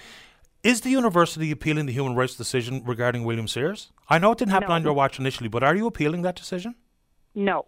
is the university appealing the human rights decision regarding William Sears? I know it didn't happen on your watch initially, but are you appealing that decision? No.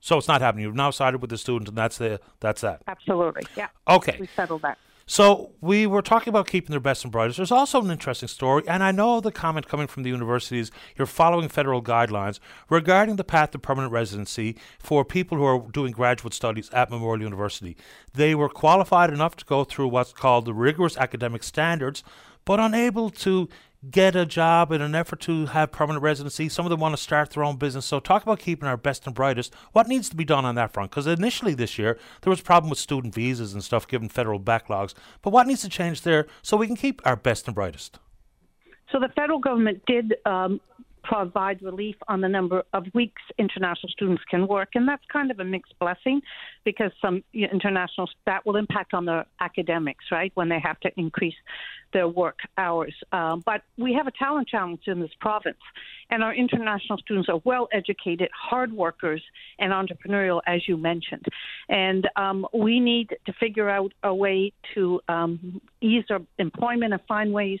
So it's not happening. You've now sided with the student, and that's that. Absolutely, yeah. Okay. We settled that. So we were talking about keeping their best and brightest. There's also an interesting story, and I know the comment coming from the university is you're following federal guidelines regarding the path to permanent residency for people who are doing graduate studies at Memorial University. They were qualified enough to go through what's called the rigorous academic standards, but unable to get a job in an effort to have permanent residency. Some of them want to start their own business. So talk about keeping our best and brightest. What needs to be done on that front? Because initially this year, there was a problem with student visas and stuff given federal backlogs. But what needs to change there so we can keep our best and brightest? So the federal government did provide relief on the number of weeks international students can work. And that's kind of a mixed blessing because some international, that will impact on their academics, right, when they have to increase their work hours. But we have a talent challenge in this province, and our international students are well-educated, hard workers, and entrepreneurial, as you mentioned. And we need to figure out a way to ease their employment and find ways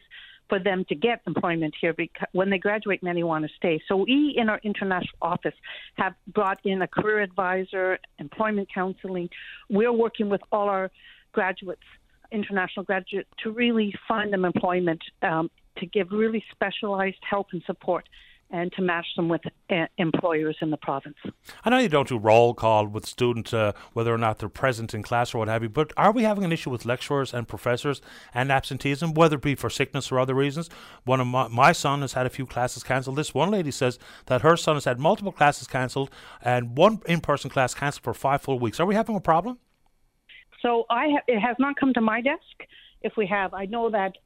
for them to get employment here, because when they graduate, many want to stay. So we, in our international office, have brought in a career advisor, employment counseling. We're working with all our graduates, international graduates, to really find them employment, to give really specialized help and support, and to match them with employers in the province. I know you don't do roll call with students, whether or not they're present in class or what have you, but are we having an issue with lecturers and professors and absenteeism, whether it be for sickness or other reasons? One of my son has had a few classes cancelled. This one lady says that her son has had multiple classes cancelled and one in-person class cancelled for 5 full weeks. Are we having a problem? So it has not come to my desk. If we have, I know that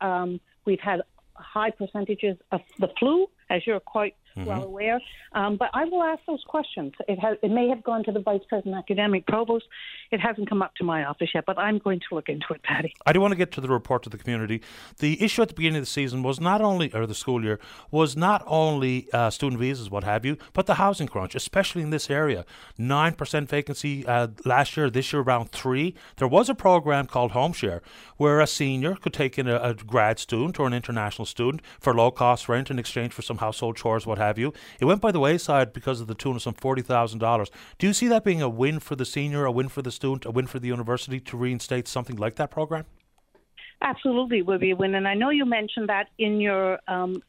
we've had high percentages of the flu, as you're quite well aware. But I will ask those questions. It may have gone to the Vice President Academic Provost. It hasn't come up to my office yet, but I'm going to look into it, Patty. I do want to get to the report to the community. The issue at the beginning of the season was not only, or the school year, was not only student visas, what have you, but the housing crunch, especially in this area. 9% vacancy last year, this year around 3%. There was a program called Home Share where a senior could take in a grad student or an international student for low-cost rent in exchange for some household chores, what have you. It went by the wayside because of the tune of some $40,000. Do you see that being a win for the senior, a win for the student, a win for the university to reinstate something like that program? Absolutely will be a win. And I know you mentioned that in your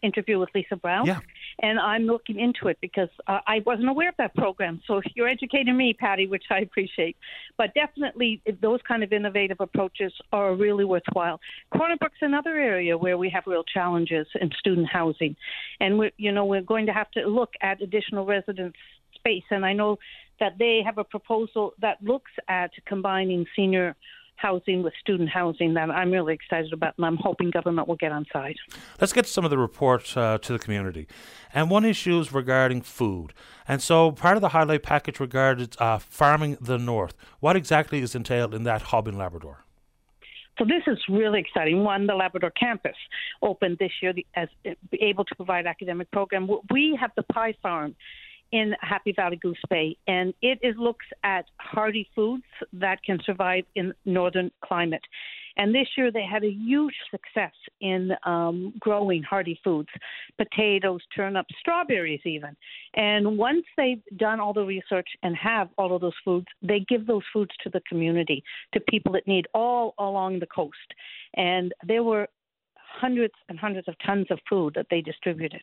interview with Lisa Brown. Yeah. And I'm looking into it because I wasn't aware of that program. So you're educating me, Patty, which I appreciate. But definitely those kind of innovative approaches are really worthwhile. Corner Brook's another area where we have real challenges in student housing. And, we're going to have to look at additional residence space. And I know that they have a proposal that looks at combining senior housing with student housing that I'm really excited about, and I'm hoping government will get on side. Let's get to some of the reports to the community. And one issue is regarding food. And so part of the highlight package regarded farming the north. What exactly is entailed in that hub in Labrador? So this is really exciting. One, the Labrador campus opened this year as able to provide academic program. We have the pie farm in Happy Valley Goose Bay, and it looks at hardy foods that can survive in northern climate. And this year they had a huge success in growing hardy foods, potatoes, turnips, strawberries even. And once they've done all the research and have all of those foods, they give those foods to the community, to people that need all along the coast. And there were hundreds and hundreds of tons of food that they distributed.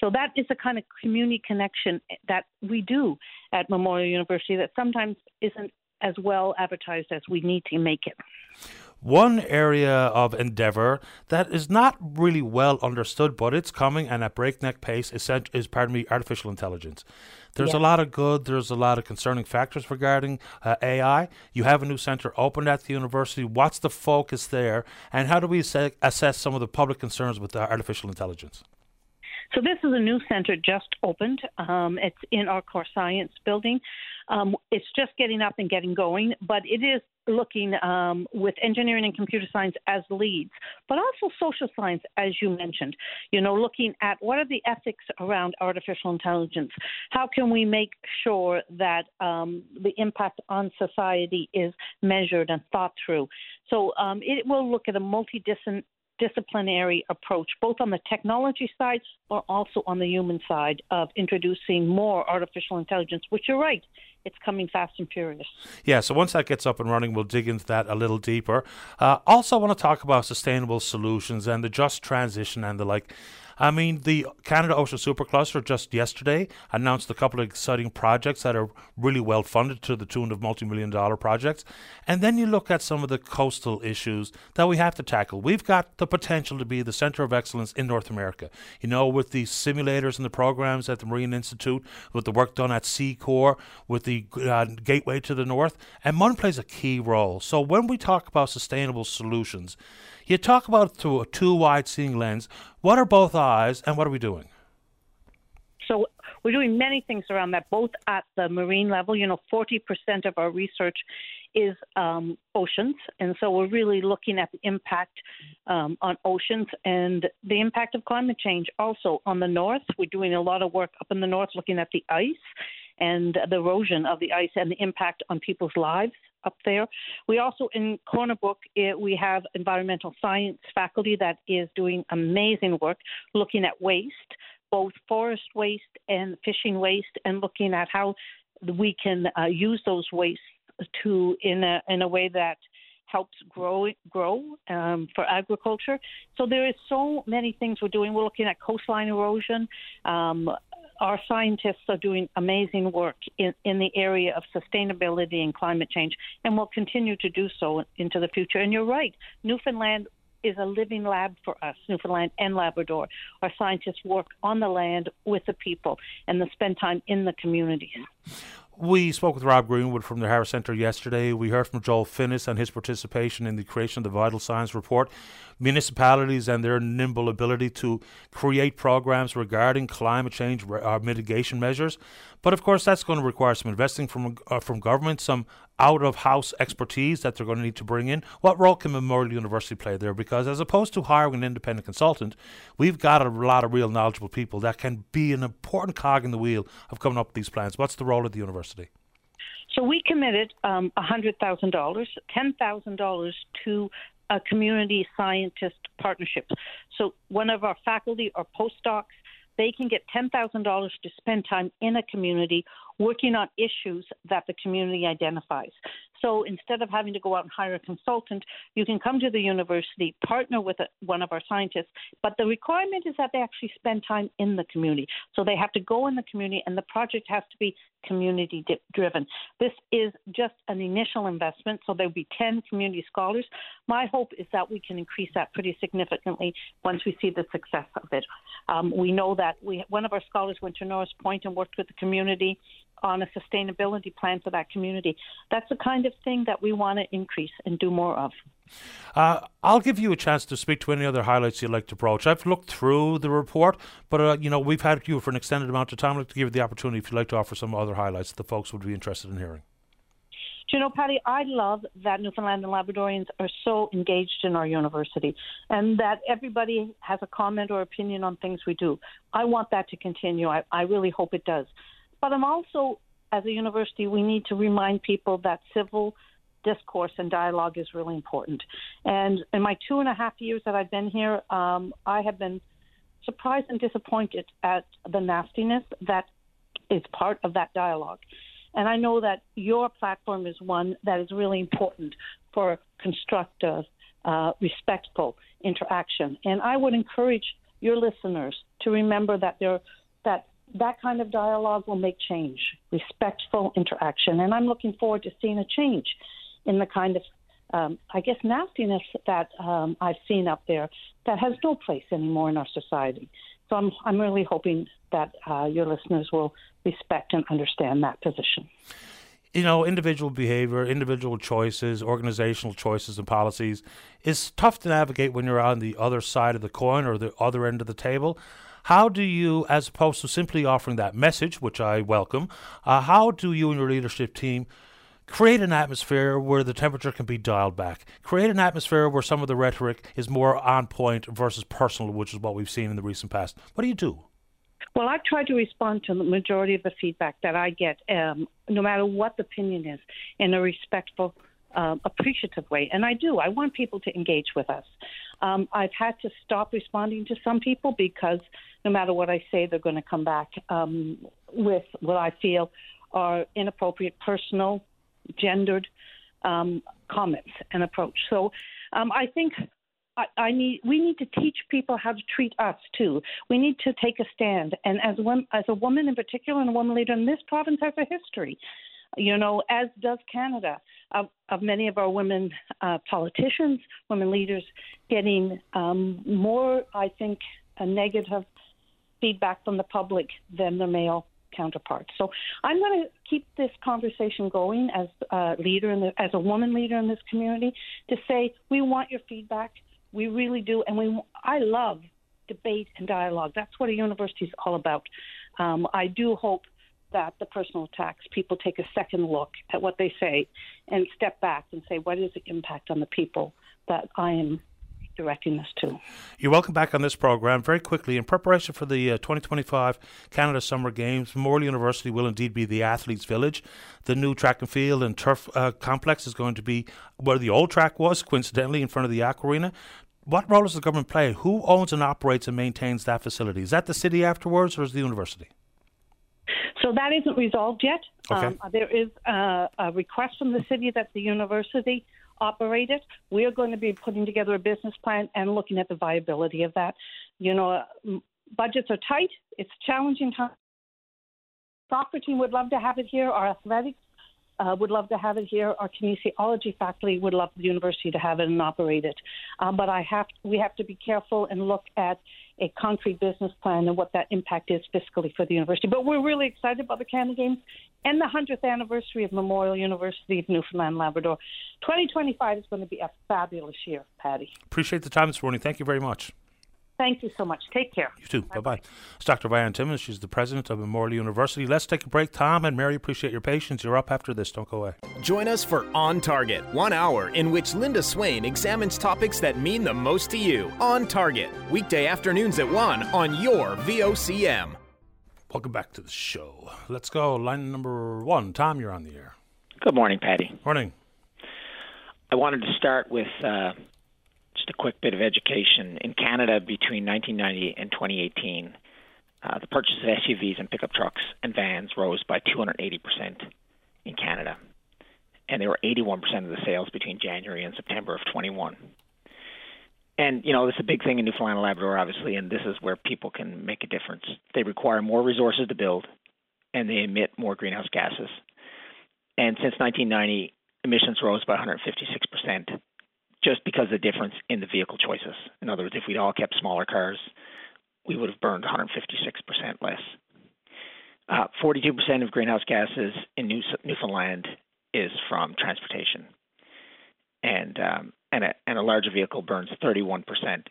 So that is the kind of community connection that we do at Memorial University that sometimes isn't as well advertised as we need to make it. One area of endeavor that is not really well understood, but it's coming and at breakneck pace is artificial intelligence. There's a lot of good, there's a lot of concerning factors regarding AI. You have a new center opened at the university. What's the focus there, and how do we assess some of the public concerns with artificial intelligence? So this is a new center just opened. It's in our core science building. It's just getting up and getting going, but it is looking with engineering and computer science as leads, but also social science, as you mentioned, you know, looking at what are the ethics around artificial intelligence? How can we make sure that the impact on society is measured and thought through? So it will look at a multidisciplinary approach, both on the technology side, but also on the human side of introducing more artificial intelligence, which you're right, it's coming fast and furious. Yeah, so once that gets up and running, we'll dig into that a little deeper. Also, I want to talk about sustainable solutions and the just transition and the like. I mean, the Canada Ocean Supercluster just yesterday announced a couple of exciting projects that are really well funded to the tune of multi-million-dollar projects. And then you look at some of the coastal issues that we have to tackle. We've got the potential to be the center of excellence in North America. You know, with the simulators and the programs at the Marine Institute, with the work done at Sea Corps, with the gateway to the north, and MUN plays a key role. So when we talk about sustainable solutions, you talk about it through a two-wide-seeing lens. What are both eyes, and what are we doing? So we're doing many things around that, both at the marine level. You know, 40% of our research is oceans, and so we're really looking at the impact on oceans and the impact of climate change also on the north. We're doing a lot of work up in the north looking at the ice and the erosion of the ice and the impact on people's lives up there. We also, in Corner Brook, we have environmental science faculty that is doing amazing work looking at waste, both forest waste and fishing waste, and looking at how we can use those wastes to in a way that helps grow for agriculture. So there is so many things we're doing. We're looking at coastline erosion. Our scientists are doing amazing work in the area of sustainability and climate change, and will continue to do so into the future. And you're right, Newfoundland is a living lab for us, Newfoundland and Labrador. Our scientists work on the land with the people and they spend time in the communities. We spoke with Rob Greenwood from the Harris Centre yesterday. We heard from Joel Finnis and his participation in the creation of the Vital Science Report. Municipalities and their nimble ability to create programs regarding climate change mitigation measures. But, of course, that's going to require some investing from government, some out-of-house expertise that they're going to need to bring in. What role can Memorial University play there? Because as opposed to hiring an independent consultant, we've got a lot of real knowledgeable people that can be an important cog in the wheel of coming up with these plans. What's the role of the university? So we committed $100,000, $10,000 to a community scientist partnership. So one of our faculty or postdocs, they can get $10,000 to spend time in a community working on issues that the community identifies. So instead of having to go out and hire a consultant, you can come to the university, partner with one of our scientists, but the requirement is that they actually spend time in the community. So they have to go in the community, and the project has to be community driven. This is just an initial investment, so there will be 10 community scholars. My hope is that we can increase that pretty significantly once we see the success of it. We know that one of our scholars went to Norris Point and worked with the community on a sustainability plan for that community. That's the kind of thing that we want to increase and do more of. I'll give you a chance to speak to any other highlights you'd like to broach. I've looked through the report, but you know, we've had you for an extended amount of time. I'd like to give you the opportunity if you'd like to offer some other highlights that the folks would be interested in hearing. You know, Patty, I love that Newfoundland and Labradorians are so engaged in our university and that everybody has a comment or opinion on things we do. I want that to continue. I really hope it does. But I'm also, as a university, we need to remind people that civil discourse and dialogue is really important. And in my 2.5 years that I've been here, I have been surprised and disappointed at the nastiness that is part of that dialogue. And I know that your platform is one that is really important for constructive, respectful interaction. And I would encourage your listeners to remember that that kind of dialogue will make change, respectful interaction. And I'm looking forward to seeing a change in the kind of, I guess, nastiness that I've seen up there that has no place anymore in our society. So I'm really hoping that your listeners will respect and understand that position. You know, individual behavior, individual choices, organizational choices and policies is tough to navigate when you're on the other side of the coin or the other end of the table. How do you, as opposed to simply offering that message, which I welcome, how do you and your leadership team Create an atmosphere where the temperature can be dialed back. Create an atmosphere where some of the rhetoric is more on point versus personal, which is what we've seen in the recent past. What do you do? Well, I try to respond to the majority of the feedback that I get, no matter what the opinion is, in a respectful, appreciative way. And I do. I want people to engage with us. I've had to stop responding to some people because no matter what I say, they're going to come back with what I feel are inappropriate, personal, gendered comments and approach. So I think we need to teach people how to treat us too. We need to take a stand. And as a woman in particular, and a woman leader in this province, has a history, you know, as does Canada, of many of our women politicians, women leaders getting more, I think, a negative feedback from the public than the male counterparts. So I'm going to keep this conversation going as a leader, as a woman leader in this community, to say we want your feedback. We really do, and I love debate and dialogue. That's what a university is all about. I do hope that the personal attacks, people take a second look at what they say and step back and say, what is the impact on the people that I am directing this to? You're welcome back on this program. Very quickly, in preparation for the 2025 Canada Summer Games, Memorial University will indeed be the athletes' village. The new track and field and turf complex is going to be where the old track was, coincidentally, in front of the Aqua Arena. What role does the government play? Who owns and operates and maintains that facility? Is that the city afterwards, or is the university? So that isn't resolved yet. Okay. There is a request from the city that the university operate it. We are going to be putting together a business plan and looking at the viability of that. You know, budgets are tight. It's challenging time. Soccer team would love to have it here. Our athletics would love to have it here. Our kinesiology faculty would love the university to have it and operate it. But we have to be careful and look at a concrete business plan and what that impact is fiscally for the university. But we're really excited about the Canada Games and the 100th anniversary of Memorial University of Newfoundland, Labrador. 2025 is going to be a fabulous year, Patty. Appreciate the time this morning. Thank you very much. Thank you so much. Take care. You too. Bye-bye. It's Dr. Vianne Timmons. She's the president of Memorial University. Let's take a break. Tom and Mary, appreciate your patience. You're up after this. Don't go away. Join us for On Target, 1 hour in which Linda Swain examines topics that mean the most to you. On Target, weekday afternoons at 1 on your VOCM. Welcome back to the show. Let's go. Line number one. Tom, you're on the air. Good morning, Patty. Morning. I wanted to start with... just a quick bit of education. In Canada, between 1990 and 2018, the purchase of SUVs and pickup trucks and vans rose by 280% in Canada, and they were 81% of the sales between January and September of 21. And, you know, this is a big thing in Newfoundland and Labrador, obviously, and this is where people can make a difference. They require more resources to build, and they emit more greenhouse gases. And since 1990, emissions rose by 156%. Just because of the difference in the vehicle choices. In other words, if we'd all kept smaller cars, we would have burned 156% less. 42% of greenhouse gases in Newfoundland is from transportation. And a larger vehicle burns 31%,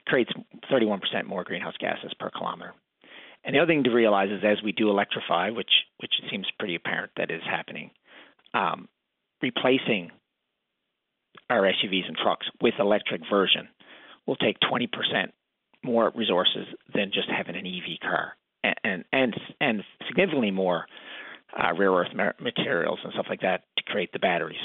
creates 31% more greenhouse gases per kilometer. And the other thing to realize is as we do electrify, which seems pretty apparent that is happening, replacing our SUVs and trucks with electric version will take 20% more resources than just having an EV car, and significantly more rare earth materials and stuff like that to create the batteries.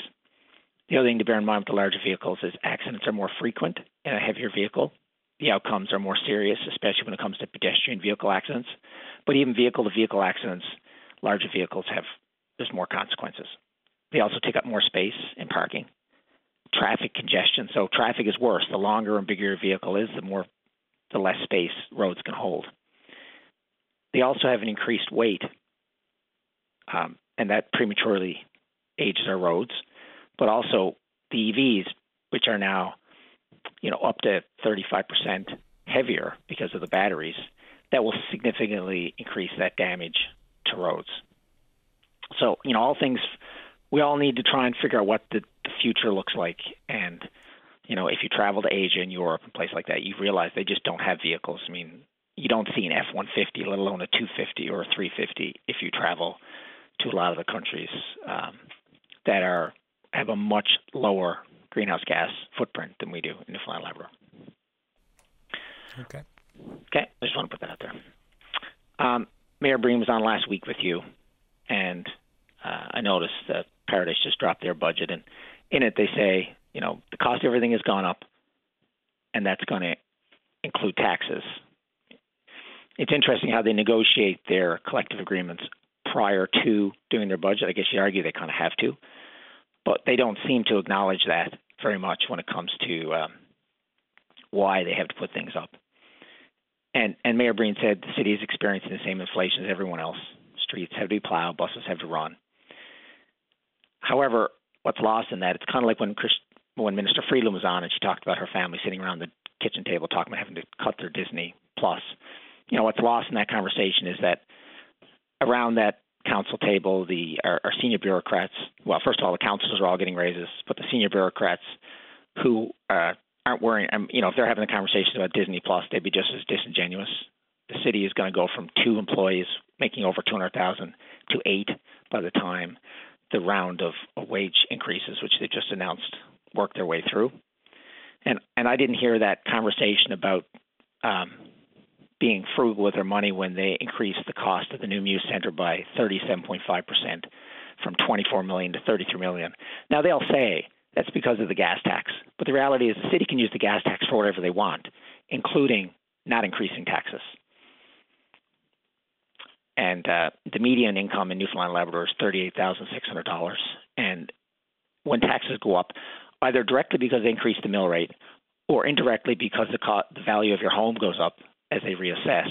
The other thing to bear in mind with the larger vehicles is accidents are more frequent in a heavier vehicle. The outcomes are more serious, especially when it comes to pedestrian vehicle accidents. But even vehicle-to-vehicle accidents, larger vehicles there's more consequences. They also take up more space in parking. Traffic congestion. So traffic is worse. The longer and bigger your vehicle is, the less space roads can hold. They also have an increased weight, and that prematurely ages our roads. But also the EVs, which are now, you know, up to 35% heavier because of the batteries, that will significantly increase that damage to roads. So, you know, all things. We all need to try and figure out what the future looks like. And, you know, if you travel to Asia and Europe and places like that, you realize they just don't have vehicles. I mean, you don't see an F-150, let alone a 250 or a 350, if you travel to a lot of the countries that have a much lower greenhouse gas footprint than we do in Newfoundland Labrador. Okay. Okay, I just want to put that out there. Mayor Breen was on last week with you, and I noticed that Paradise just dropped their budget, and in it they say, you know, the cost of everything has gone up, and that's going to include taxes. It's interesting how they negotiate their collective agreements prior to doing their budget. I guess you'd argue they kind of have to, but they don't seem to acknowledge that very much when it comes to why they have to put things up. And Mayor Breen said the city is experiencing the same inflation as everyone else. Streets have to be plowed, buses have to run. However, what's lost in that, it's kind of like when Minister Freeland was on and she talked about her family sitting around the kitchen table talking about having to cut their Disney Plus. You know, what's lost in that conversation is that around that council table, our senior bureaucrats, well, first of all, the councilors are all getting raises, but the senior bureaucrats who aren't worrying, you know, if they're having a conversation about Disney Plus, they'd be just as disingenuous. The city is going to go from 2 employees making over $200,000 to 8 by the time the round of wage increases, which they just announced, work their way through. And I didn't hear that conversation about being frugal with their money when they increased the cost of the new Muse Center by 37.5% from $24 million to $33 million. Now, they'll say that's because of the gas tax, but the reality is the city can use the gas tax for whatever they want, including not increasing taxes. And the median income in Newfoundland Labrador is $38,600. And when taxes go up, either directly because they increase the mill rate or indirectly because the value of your home goes up as they reassess,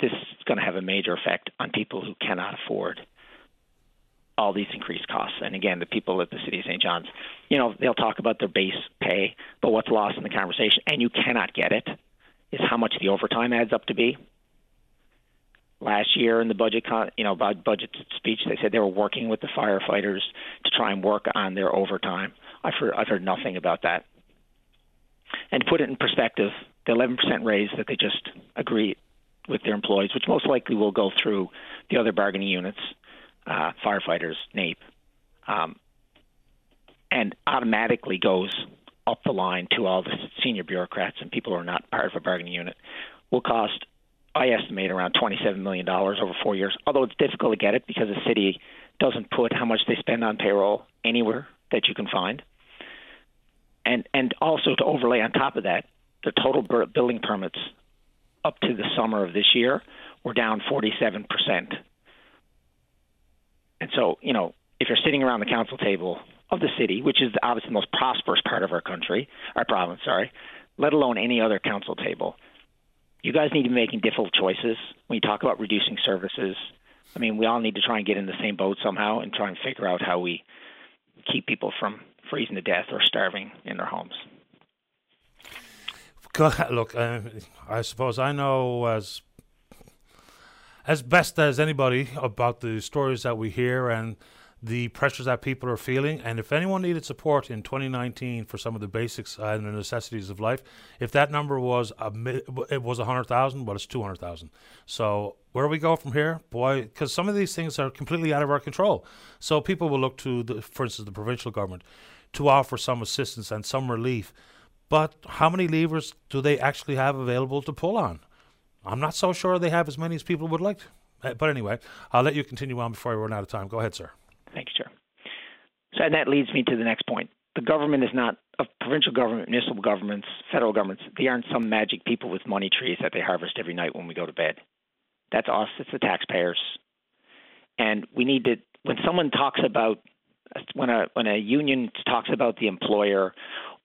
this is going to have a major effect on people who cannot afford all these increased costs. And again, the people at the City of St. John's, you know, they'll talk about their base pay, but what's lost in the conversation, and you cannot get it, is how much the overtime adds up to be. Last year in the budget speech, they said they were working with the firefighters to try and work on their overtime. I've heard nothing about that. And to put it in perspective, the 11% raise that they just agreed with their employees, which most likely will go through the other bargaining units, firefighters, NAPE, and automatically goes up the line to all the senior bureaucrats and people who are not part of a bargaining unit, will cost, I estimate, around $27 million over 4 years, although it's difficult to get it because the city doesn't put how much they spend on payroll anywhere that you can find. And also to overlay on top of that, the total building permits up to the summer of this year were down 47%. And so, you know, if you're sitting around the council table of the city, which is obviously the most prosperous part of our province, let alone any other council table, you guys need to be making difficult choices. When you talk about reducing services, I mean, we all need to try and get in the same boat somehow and try and figure out how we keep people from freezing to death or starving in their homes. God, look, I suppose I know as best as anybody about the stories that we hear and the pressures that people are feeling. And if anyone needed support in 2019 for some of the basics and the necessities of life, if that number was 100,000, well, it's 200,000. So where we go from here, boy, because some of these things are completely out of our control. So people will look to, for instance, the provincial government to offer some assistance and some relief. But how many levers do they actually have available to pull on? I'm not so sure they have as many as people would like to. But anyway, I'll let you continue on before I run out of time. Go ahead, sir. Thanks, Chair. So, and that leads me to the next point. The government is not a provincial government, municipal governments, federal governments. They aren't some magic people with money trees that they harvest every night when we go to bed. That's us. It's the taxpayers. And we need to, when someone talks about, when a union talks about the employer,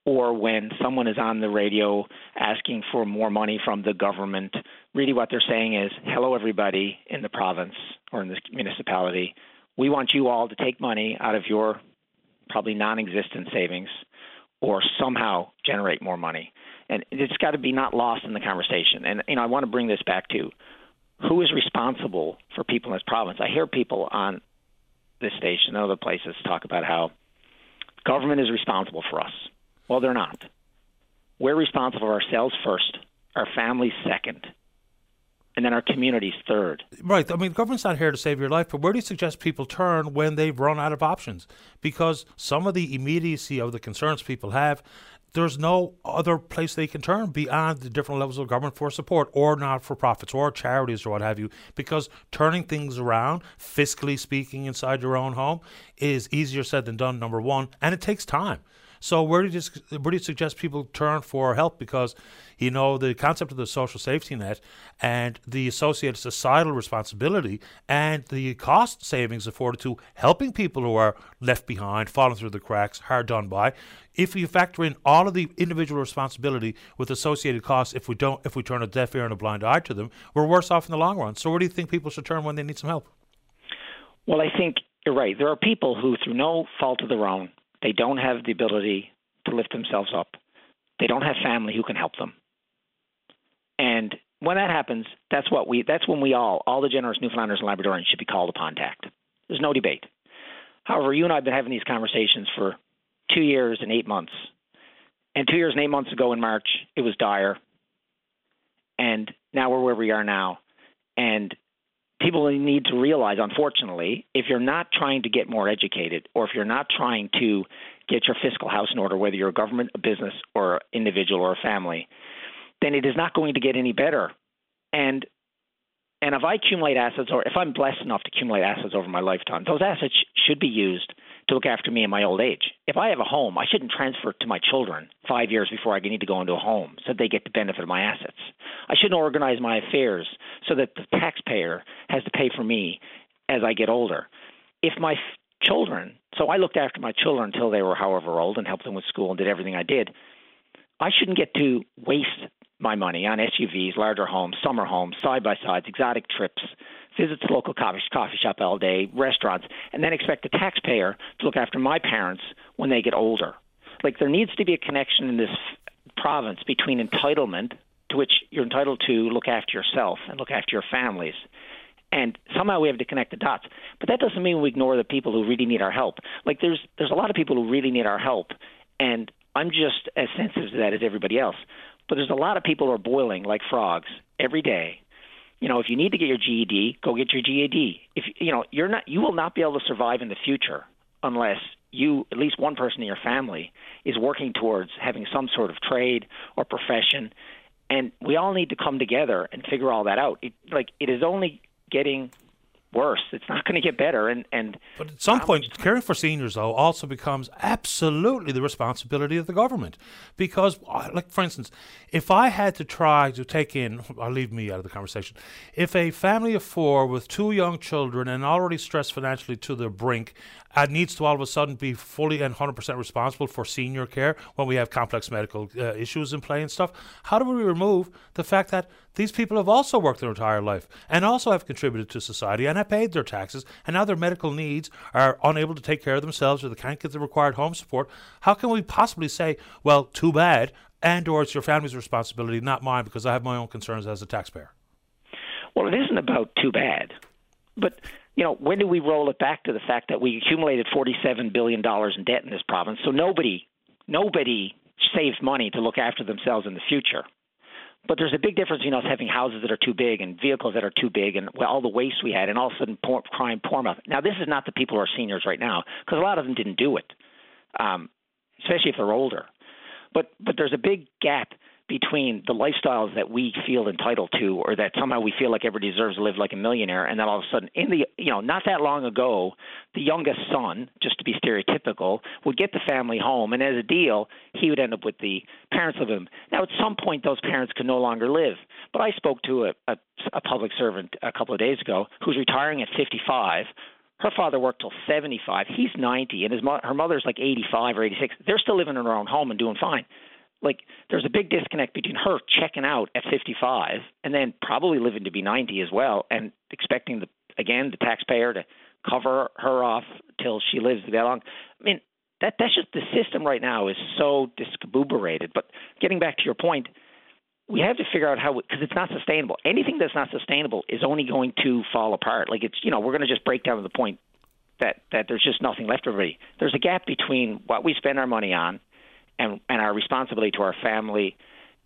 or when someone is on the radio asking for more money from the government, really what they're saying is, hello, everybody in the province or in this municipality. We want you all to take money out of your probably non-existent savings or somehow generate more money. And it's got to be not lost in the conversation. And, you know, I want to bring this back to who is responsible for people in this province. I hear people on this station and other places talk about how government is responsible for us. Well, they're not. We're responsible for ourselves first, our families second, and then our community's third. Right. I mean, government's not here to save your life, but where do you suggest people turn when they've run out of options? Because some of the immediacy of the concerns people have, there's no other place they can turn beyond the different levels of government for support, or not-for-profits or charities or what have you, because turning things around, fiscally speaking, inside your own home is easier said than done, number one, and it takes time. So where do you suggest people turn for help? Because, you know, the concept of the social safety net and the associated societal responsibility and the cost savings afforded to helping people who are left behind, falling through the cracks, hard done by, if you factor in all of the individual responsibility with associated costs, if we turn a deaf ear and a blind eye to them, we're worse off in the long run. So where do you think people should turn when they need some help? Well, I think you're right. There are people who, through no fault of their own, they don't have the ability to lift themselves up. They don't have family who can help them. And when that happens, that's when we all the generous Newfoundlanders and Labradorians should be called upon to act. There's no debate. However, you and I have been having these conversations for 2 years and 8 months. And 2 years and 8 months ago in March, it was dire. And now we're where we are now. And people need to realize, unfortunately, if you're not trying to get more educated, or if you're not trying to get your fiscal house in order, whether you're a government, a business, or an individual, or a family, then it is not going to get any better. And if I accumulate assets, or if I'm blessed enough to accumulate assets over my lifetime, those assets should be used to look after me in my old age. If I have a home, I shouldn't transfer it to my children 5 years before I need to go into a home so they get the benefit of my assets. I shouldn't organize my affairs so that the taxpayer has to pay for me as I get older. If my children – so I looked after my children until they were however old and helped them with school and did everything I did. I shouldn't get to waste my money on SUVs, larger homes, summer homes, side-by-sides, exotic trips, visits to local coffee shop all day, restaurants, and then expect the taxpayer to look after my parents when they get older. Like, there needs to be a connection in this province between entitlement, to which you're entitled to look after yourself and look after your families, and somehow we have to connect the dots. But that doesn't mean we ignore the people who really need our help. Like, there's a lot of people who really need our help, and I'm just as sensitive to that as everybody else. But there's a lot of people who are boiling like frogs every day. You know, if you need to get your GED, go get your GED. If you know you will not be able to survive in the future unless at least one person in your family is working towards having some sort of trade or profession. And we all need to come together and figure all that out. It is only getting worse. It's not going to get better. But at some point, caring for seniors, though, also becomes absolutely the responsibility of the government. Because, like, for instance, if I had to try to take in, I'll leave me out of the conversation, if a family of four with two young children and already stressed financially to the brink needs to all of a sudden be fully and 100% responsible for senior care when we have complex medical issues in play and stuff, how do we remove the fact that these people have also worked their entire life and also have contributed to society and have paid their taxes, and now their medical needs are unable to take care of themselves, or they can't get the required home support? How can we possibly say, well, too bad, and or it's your family's responsibility, not mine, because I have my own concerns as a taxpayer? Well, it isn't about too bad. But, you know, when do we roll it back to the fact that we accumulated $47 billion in debt in this province, so nobody saves money to look after themselves in the future? But there's a big difference between us having houses that are too big and vehicles that are too big and all the waste we had, and all of a sudden crime pouring out. Now, this is not the people who are seniors right now, because a lot of them didn't do it, especially if they're older. But there's a big gap between the lifestyles that we feel entitled to, or that somehow we feel like everybody deserves to live like a millionaire, and then all of a sudden, not that long ago, the youngest son, just to be stereotypical, would get the family home, and as a deal, he would end up with the parents of him. Now, at some point, those parents could no longer live. But I spoke to a public servant a couple of days ago who's retiring at 55. Her father worked till 75. He's 90, and her mother's like 85 or 86. They're still living in their own home and doing fine. Like, there's a big disconnect between her checking out at 55 and then probably living to be 90 as well, and expecting, the taxpayer to cover her off till she lives that long. I mean, that's just the system right now is so discombobulated. But getting back to your point, we have to figure out how, because it's not sustainable. Anything that's not sustainable is only going to fall apart. Like, we're going to just break down to the point that there's just nothing left for everybody. There's a gap between what we spend our money on and our responsibility to our family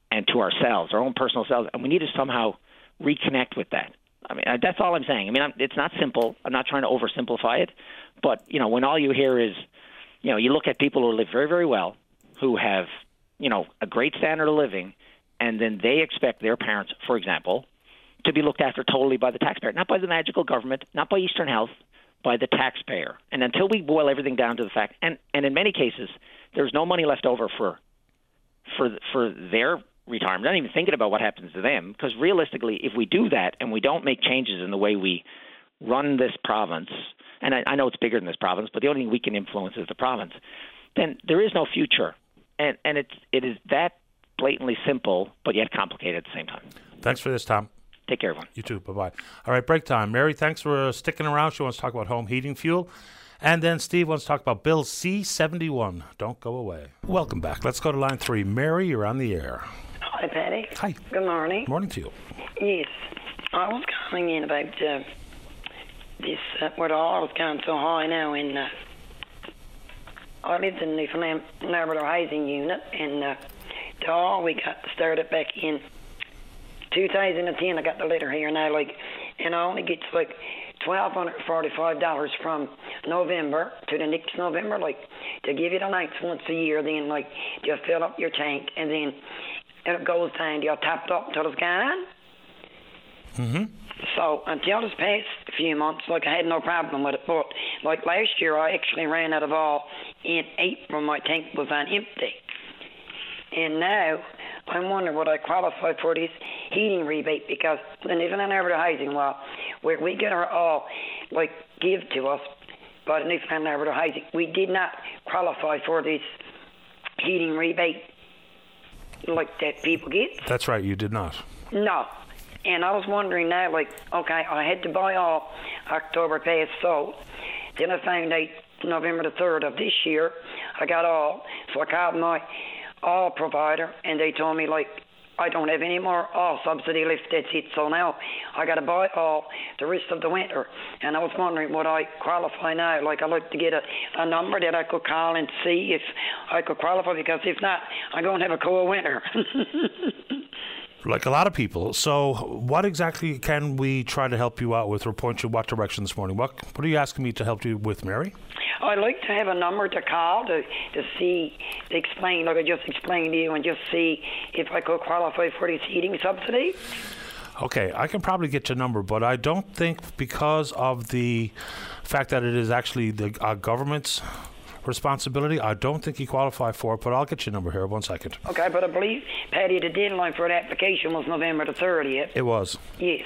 and to ourselves, our own personal selves. And we need to somehow reconnect with that. I mean, that's all I'm saying. I mean, it's not simple. I'm not trying to oversimplify it. But, you know, when all you hear is, you know, you look at people who live very, very well, who have, you know, a great standard of living, and then they expect their parents, for example, to be looked after totally by the taxpayer, not by the magical government, not by Eastern Health, by the taxpayer. And until we boil everything down to the fact, and in many cases, there's no money left over for their retirement. I'm not even thinking about what happens to them, because realistically, if we do that and we don't make changes in the way we run this province, and I know it's bigger than this province, but the only thing we can influence is the province, then there is no future. And it is that blatantly simple, but yet complicated at the same time. Thanks for this, Tom. Take care, everyone. You too. Bye-bye. All right, break time. Mary, thanks for sticking around. She wants to talk about home heating fuel. And then Steve wants to talk about Bill C-71. Don't go away. Welcome back. Let's go to line 3. Mary, you're on the air. Hi, Patty. Hi. Good morning. Morning to you. Yes. I was calling in about this, what all is going so high now in... I lived in Newfoundland Labrador housing unit, and the oil we got started back in 2010. I got the letter here now, like, and I only get like $1,245 from November to the next November, like, to give you the nights once a year. Then, like, you fill up your tank, and then it goes down. You're topped up until it's gone. Mm-hmm. So until this past few months, like, I had no problem with it, but like last year I actually ran out of oil in April. My tank was on empty, and now I'm wondering would I qualify for this heating rebate, because even in Alberta housing law, where we get our oil like give to us by the Newfoundland Labrador housing, we did not qualify for this heating rebate like that people get. That's right, you did not. No. And I was wondering now, like, okay, I had to buy all October past, so then I found out November the 3rd of this year, I got all. So I called my all provider, and they told me, like, I don't have any more all subsidy left, that's it. So now I got to buy all the rest of the winter. And I was wondering, would I qualify now? Like, I'd like to get a number that I could call and see if I could qualify, because if not, I'm going to have a cold winter. Like a lot of people. So what exactly can we try to help you out with, or point you what direction this morning? What are you asking me to help you with, Mary? I'd like to have a number to call to see, to explain, like I just explained to you, and just see if I could qualify for this heating subsidy. Okay, I can probably get your number, but I don't think, because of the fact that it is actually the government's responsibility, I don't think you qualify for it, but I'll get your number here. One second. Okay, but I believe, Patty, the deadline for an application was November the 30th. It was. Yes.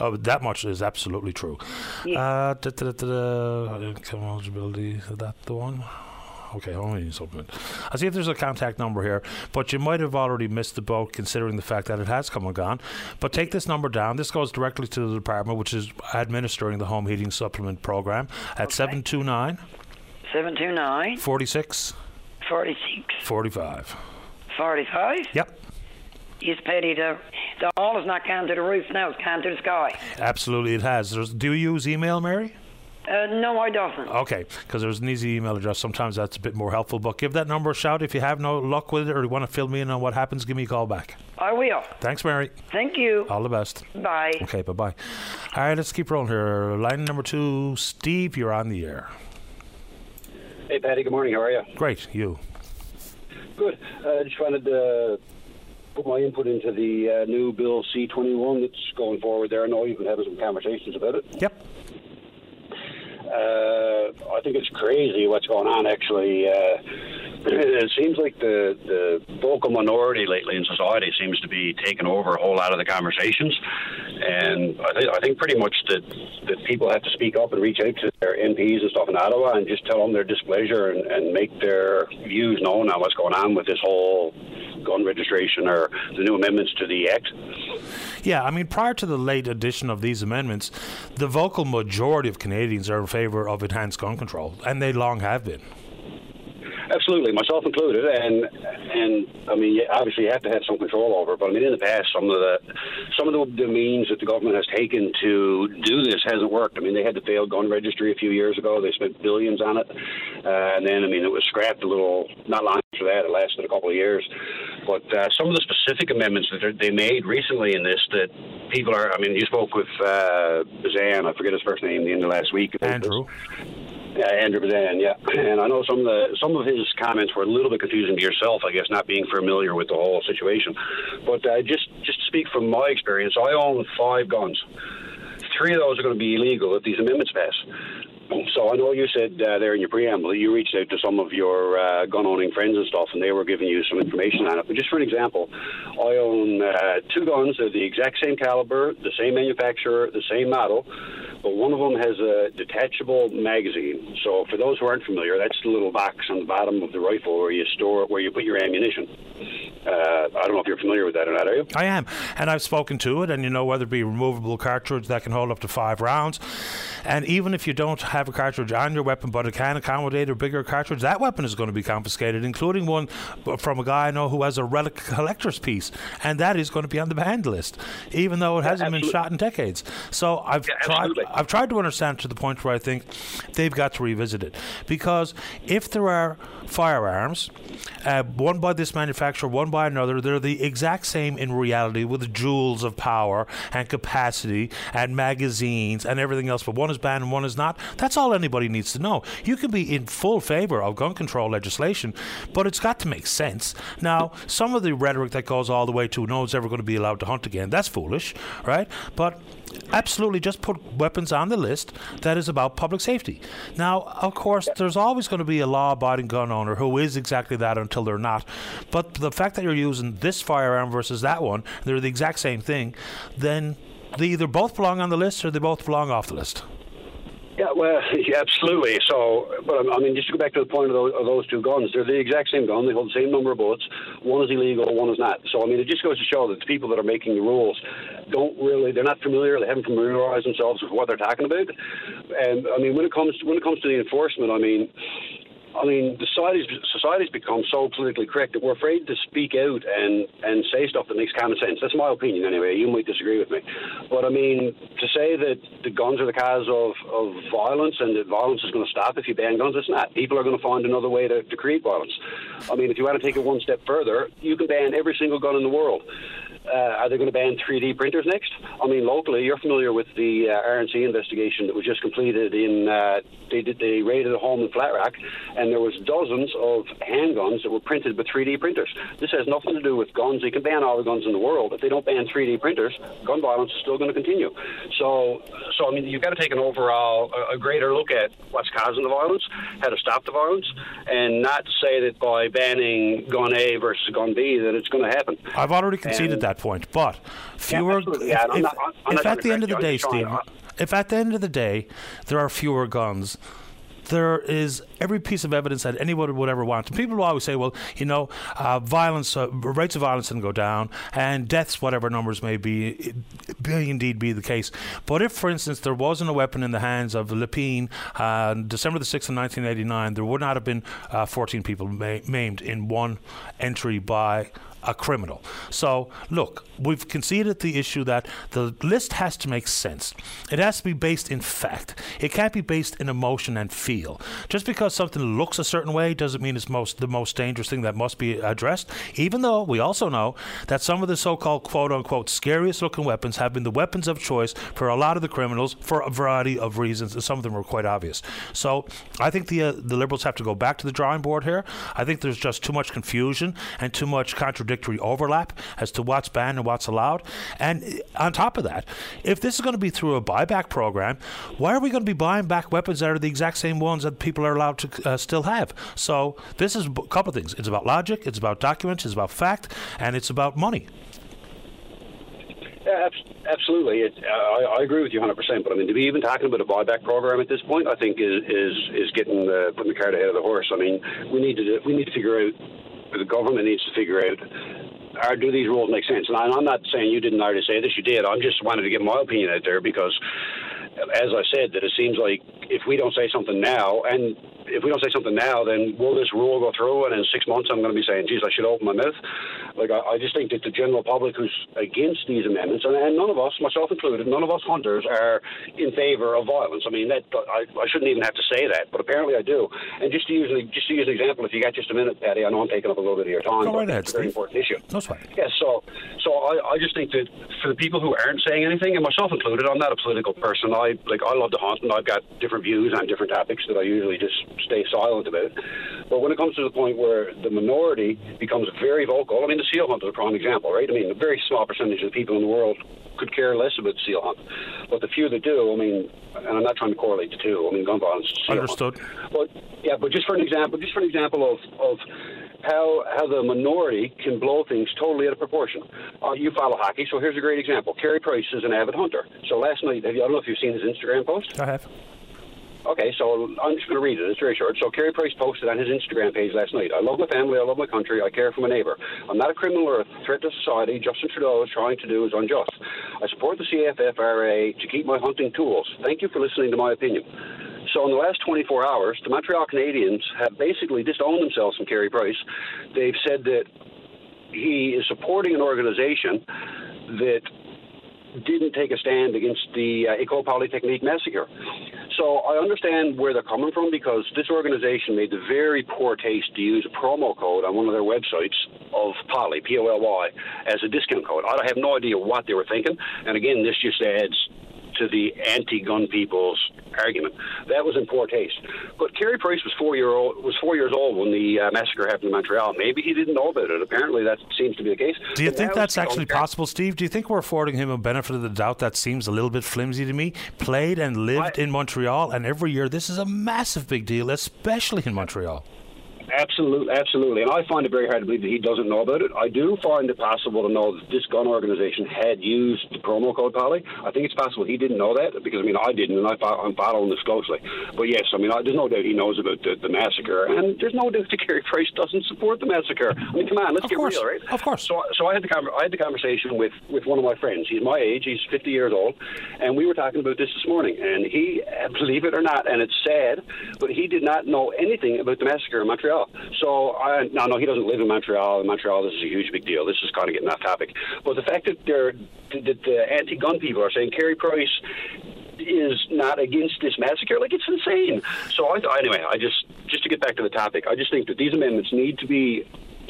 Oh, that much is absolutely true. Yes. Income eligibility, is that the one? Okay, hold on. I see if there's a contact number here, but you might have already missed the boat, considering the fact that it has come and gone. But take this number down. This goes directly to the department, which is administering the home heating supplement program, at 729. 729. 46. 46. 45. 45? Yep. Yes, Patty, the all is not gone to the roof now, it's gone to the sky. Absolutely, it has. Do you use email, Mary? No, I don't. Okay, because there's an easy email address. Sometimes that's a bit more helpful. But give that number a shout. If you have no luck with it, or you want to fill me in on what happens, give me a call back. I will. Thanks, Mary. Thank you. All the best. Bye. Okay, bye-bye. All right, let's keep rolling here. Line number 2, Steve, you're on the air. Hey, Patty, good morning. How are you? Great. You? Good. I just wanted to put my input into the new Bill C-21 that's going forward there. I know you've been having some conversations about it. Yep. I think it's crazy what's going on, actually. It seems like the vocal minority lately in society seems to be taking over a whole lot of the conversations. And I think pretty much that people have to speak up and reach out to their MPs and stuff in Ottawa and just tell them their displeasure and make their views known on what's going on with this whole gun registration or the new amendments to the Act. Yeah, I mean, prior to the late addition of these amendments, the vocal majority of Canadians are in favor of enhanced gun control, and they long have been. Absolutely, myself included, and I mean, obviously you have to have some control over it, but I mean, in the past, some of the means that the government has taken to do this hasn't worked. I mean, they had the failed gun registry a few years ago. They spent billions on it, and then, I mean, it was scrapped a little, not long after that. It lasted a couple of years. But some of the specific amendments that they made recently in this, that people are, I mean, you spoke with Bazan, I forget his first name, the end of last week. Andrew. Andrew Bazan, yeah. And I know some of his comments were a little bit confusing to yourself, I guess, not being familiar with the whole situation. But just to speak from my experience, I own 5 guns. 3 of those are going to be illegal if these amendments pass. So I know you said there in your preamble, you reached out to some of your gun-owning friends and stuff, and they were giving you some information on it. But just for an example, I own 2 guns. They're the exact same caliber, the same manufacturer, the same model, but one of them has a detachable magazine. So for those who aren't familiar, that's the little box on the bottom of the rifle where you store, where you put your ammunition. I don't know if you're familiar with that or not, are you? I am, and I've spoken to it, and you know whether it be a removable cartridge that can hold up to 5 rounds, and even if you don't have a cartridge on your weapon but it can accommodate a bigger cartridge, that weapon is going to be confiscated, including one from a guy I know who has a relic collector's piece, and that is going to be on the banned list, even though it hasn't been shot in decades. So I've tried to understand to the point where I think they've got to revisit it, because if there are firearms, one by this manufacturer, one by another, they're the exact same in reality with joules of power and capacity and magazines and everything else, but one is banned and one is not. That's all anybody needs to know. You can be in full favor of gun control legislation, but it's got to make sense. Now, some of the rhetoric that goes all the way to no one's ever going to be allowed to hunt again, that's foolish, right? But absolutely, just put weapons on the list that is about public safety. Now, of course, there's always going to be a law-abiding gun owner who is exactly that until they're not. But the fact that you're using this firearm versus that one, they're the exact same thing, then they either both belong on the list or they both belong off the list. Yeah, well, yeah, absolutely. So, but I mean, just to go back to the point of those 2 guns, they're the exact same gun. They hold the same number of bullets. One is illegal, one is not. So, I mean, it just goes to show that the people that are making the rules they're not familiar. They haven't familiarized themselves with what they're talking about. And I mean, when it comes to the enforcement, I mean, society's become so politically correct that we're afraid to speak out and say stuff that makes common sense. That's my opinion, anyway. You might disagree with me. But, I mean, to say that the guns are the cause of violence and that violence is going to stop if you ban guns, it's not. People are going to find another way to create violence. I mean, if you want to take it one step further, you can ban every single gun in the world. Are they going to ban 3D printers next? I mean, locally, you're familiar with the RNC investigation that was just completed. They raided a home in Flat Rock, and there was dozens of handguns that were printed with 3D printers. This has nothing to do with guns. They can ban all the guns in the world. If they don't ban 3D printers, gun violence is still going to continue. So I mean, you've got to take an overall, a greater look at what's causing the violence, how to stop the violence, and not say that by banning gun A versus gun B that it's going to happen. I've already conceded that point, but fewer. Yeah, if at the end of the day, Steve, if at the end of the day there are fewer guns, there is every piece of evidence that anyone would ever want. And people will always say, well, you know, violence, rates of violence can go down, and deaths, whatever numbers may be, may indeed be the case. But if, for instance, there wasn't a weapon in the hands of Lapine on December the 6th of 1989, there would not have been 14 people maimed in one entry by a criminal. So, look, we've conceded the issue that the list has to make sense. It has to be based in fact. It can't be based in emotion and feel. Just because something looks a certain way doesn't mean it's the most dangerous thing that must be addressed, even though we also know that some of the so-called quote-unquote scariest-looking weapons have been the weapons of choice for a lot of the criminals for a variety of reasons, and some of them were quite obvious. So, I think the Liberals have to go back to the drawing board here. I think there's just too much confusion and too much contradiction overlap as to what's banned and what's allowed. And on top of that, if this is going to be through a buyback program, why are we going to be buying back weapons that are the exact same ones that people are allowed to still have? So this is a couple of things. It's about logic, it's about documents, it's about fact, and it's about money. Yeah, absolutely. I agree with you 100%. But I mean, to be even talking about a buyback program at this point, I think is getting putting the cart ahead of the horse. I mean, we need to figure out. The government needs to figure out, or do these rules make sense? And I'm not saying you didn't already say this, you did. I just wanted to give my opinion out there because, as I said, that it seems like if we don't say something now, and if we don't say something now, then will this rule go through? And in 6 months, I'm going to be saying, geez, I should open my mouth. Like, I just think that the general public who's against these amendments, and none of us, myself included, none of us hunters are in favor of violence. I mean, that I shouldn't even have to say that, but apparently I do. And just to use an example, if you got just a minute, Patty, I know I'm taking up a little bit of your time, but it's a very important issue. That's right. Yeah, so I just think that for the people who aren't saying anything, and myself included, I'm not a political person. I love to hunt, and I've got different views on different topics that I usually just stay silent about. But when it comes to the point where the minority becomes very vocal, I mean, the seal hunt is a prime example, right? I mean, a very small percentage of the people in the world could care less about seal hunt. But the few that do, I mean, and I'm not trying to correlate the two, I mean, gun violence is seal Understood. Hunt. But just for an example of how the minority can blow things totally out of proportion. You follow hockey, so here's a great example. Carey Price is an avid hunter. So last night, I don't know if you've seen his Instagram post. I have. Okay, so I'm just going to read it. It's very short. So Carey Price posted on his Instagram page last night, I love my family, I love my country, I care for my neighbor. I'm not a criminal or a threat to society. Justin Trudeau is trying to do is unjust. I support the CFFRA to keep my hunting tools. Thank you for listening to my opinion. So in the last 24 hours, the Montreal Canadiens have basically disowned themselves from Carey Price. They've said that he is supporting an organization that didn't take a stand against the École Polytechnique massacre. So I understand where they're coming from, because this organization made the very poor taste to use a promo code on one of their websites of Poly, P-O-L-Y, as a discount code. I have no idea what they were thinking. And again, this just adds to the anti-gun people's argument. That was in poor taste. But Carey Price was 4 years old when the massacre happened in Montreal. Maybe he didn't know about it. Apparently that seems to be the case. Do you think that's actually possible, Steve? Do you think we're affording him a benefit of the doubt? That seems a little bit flimsy to me. Played and lived in Montreal, and every year this is a massive big deal, especially in Montreal. Absolutely. And I find it very hard to believe that he doesn't know about it. I do find it possible to know that this gun organization had used the promo code Poly. I think it's possible he didn't know that, because, I mean, I didn't, and I'm following this closely. But, yes, I mean, there's no doubt he knows about the massacre. And there's no doubt that Carey Price doesn't support the massacre. I mean, come on, let's get real, right? Of course. So I had the conversation with one of my friends. He's my age. He's 50 years old. And we were talking about this morning. And he, believe it or not, and it's sad, but he did not know anything about the massacre in Montreal. So, no, he doesn't live in Montreal. In Montreal, this is a huge big deal. This is kind of getting off topic. But the fact that the anti-gun people are saying Carey Price is not against this massacre, like, it's insane. So, anyway, to get back to the topic, I just think that these amendments need to be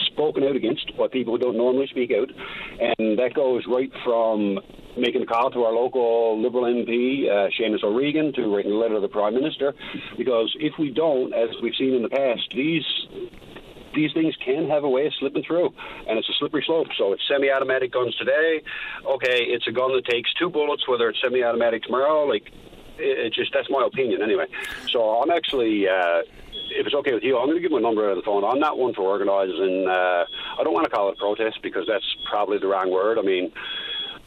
spoken out against by people who don't normally speak out, and that goes right from making a call to our local Liberal MP, Seamus O'Regan, to writing a letter to the Prime Minister, because if we don't, as we've seen in the past, these things can have a way of slipping through, and it's a slippery slope. So it's semi-automatic guns today. Okay, it's a gun that takes two bullets, whether it's semi-automatic tomorrow. Like, it just, that's my opinion anyway. So I'm actually... if it's okay with you, I'm going to give my number out of the phone. I'm not one for organising. I don't want to call it a protest, because that's probably the wrong word. I mean,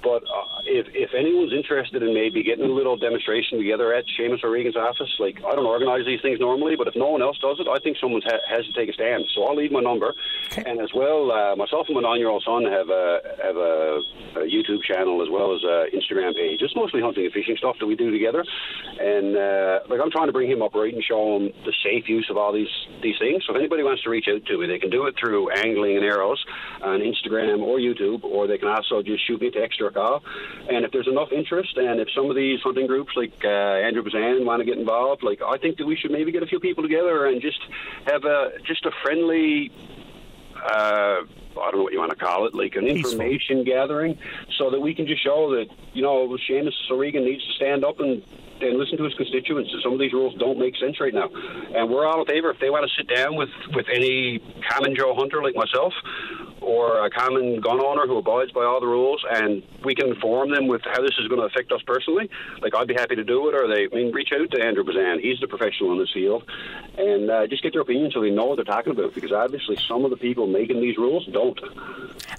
but if anyone's interested in maybe getting a little demonstration together at Seamus O'Regan's office, like, I don't organise these things normally, but if no one else does it, I think someone has to take a stand. So I'll leave my number. Okay. And as well, myself and my 9-year-old son have a YouTube channel as well as an Instagram page. It's mostly hunting and fishing stuff that we do together. And I'm trying to bring him up right and show him the safe use of all these things. So if anybody wants to reach out to me, they can do it through Angling and Arrows on Instagram or YouTube, or they can also just shoot me a text or a call. And if there's enough interest, and if some of these hunting groups like Andrew Bazan want to get involved, like, I think that we should maybe get a few people together and just have a friendly, I don't know what you want to call it, like an information gathering, so that we can just show that, you know, Seamus O'Regan needs to stand up and listen to his constituents. Some of these rules don't make sense right now. And we're all in favor. If they want to sit down with any common Joe hunter like myself, or a common gun owner who abides by all the rules, and we can inform them with how this is going to affect us personally, like, I'd be happy to do it. Or reach out to Andrew Bazan. He's the professional in this field. And just get their opinion so they know what they're talking about, because obviously some of the people making these rules don't.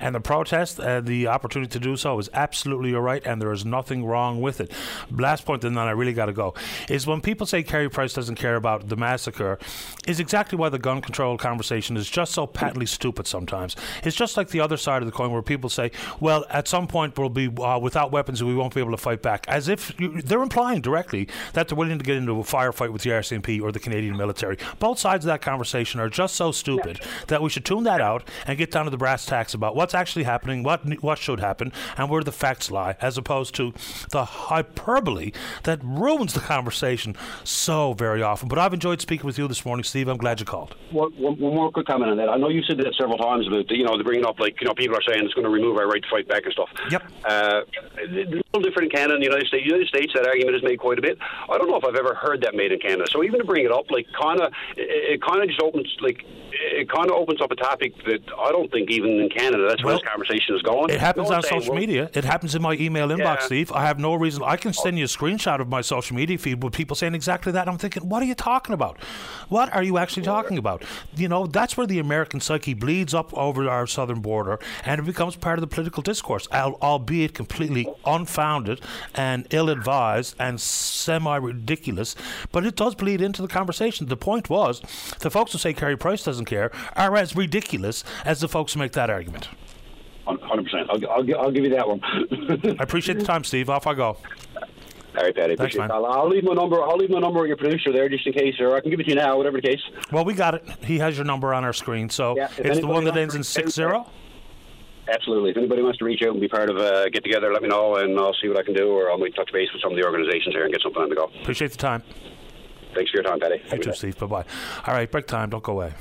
And the protest, the opportunity to do so is absolutely your right, and there is nothing wrong with it. Last point, and then I really got to go, is when people say Carey Price doesn't care about the massacre, is exactly why the gun control conversation is just so patently stupid sometimes. It's just like the other side of the coin where people say, well, at some point we'll be without weapons and we won't be able to fight back. As if they're implying directly that they're willing to get into a firefight with the RCMP or the Canadian military. Both sides of that conversation are just so stupid that we should tune that out and get down to the brass tacks about what's actually happening, what should happen, and where the facts lie, as opposed to the hyperbole that ruins the conversation so very often. But I've enjoyed speaking with you this morning, Steve. I'm glad you called. One more quick comment on that. I know you said that several times about, they're bringing up, people are saying it's going to remove our right to fight back and stuff. Yep. It's a little different in Canada and the United States. In the United States, that argument is made quite a bit. I don't know if I've ever heard that made in Canada. So even to bring it up, it kind of opens up a topic that I don't think even in Canada, that's where this conversation is going. It happens on social media. It happens in my email inbox, Steve. I have no reason. I can send you a screenshot of my social media feed with people saying exactly that. I'm thinking, what are you talking about? What are you actually talking about? That's where the American psyche bleeds up over our southern border, and it becomes part of the political discourse, albeit completely unfounded and ill-advised and semi-ridiculous, but it does bleed into the conversation. The point was, the folks who say Carey Price doesn't care are as ridiculous as the folks who make that argument. 100%. I'll give you that one. I appreciate the time, Steve. Off I go. All right, Patty. Thanks, man. I'll leave my number. I'll leave my number on your producer there, just in case, or I can give it to you now, whatever the case. Well, we got it. He has your number on our screen, so it's the one that ends in 60. Absolutely. If anybody wants to reach out and be part of a get-together, let me know, and I'll see what I can do, or I might touch base with some of the organizations here and get something on the go. Appreciate the time. Thanks for your time, Patty. You too, Steve. Bye-bye. All right, break time. Don't go away.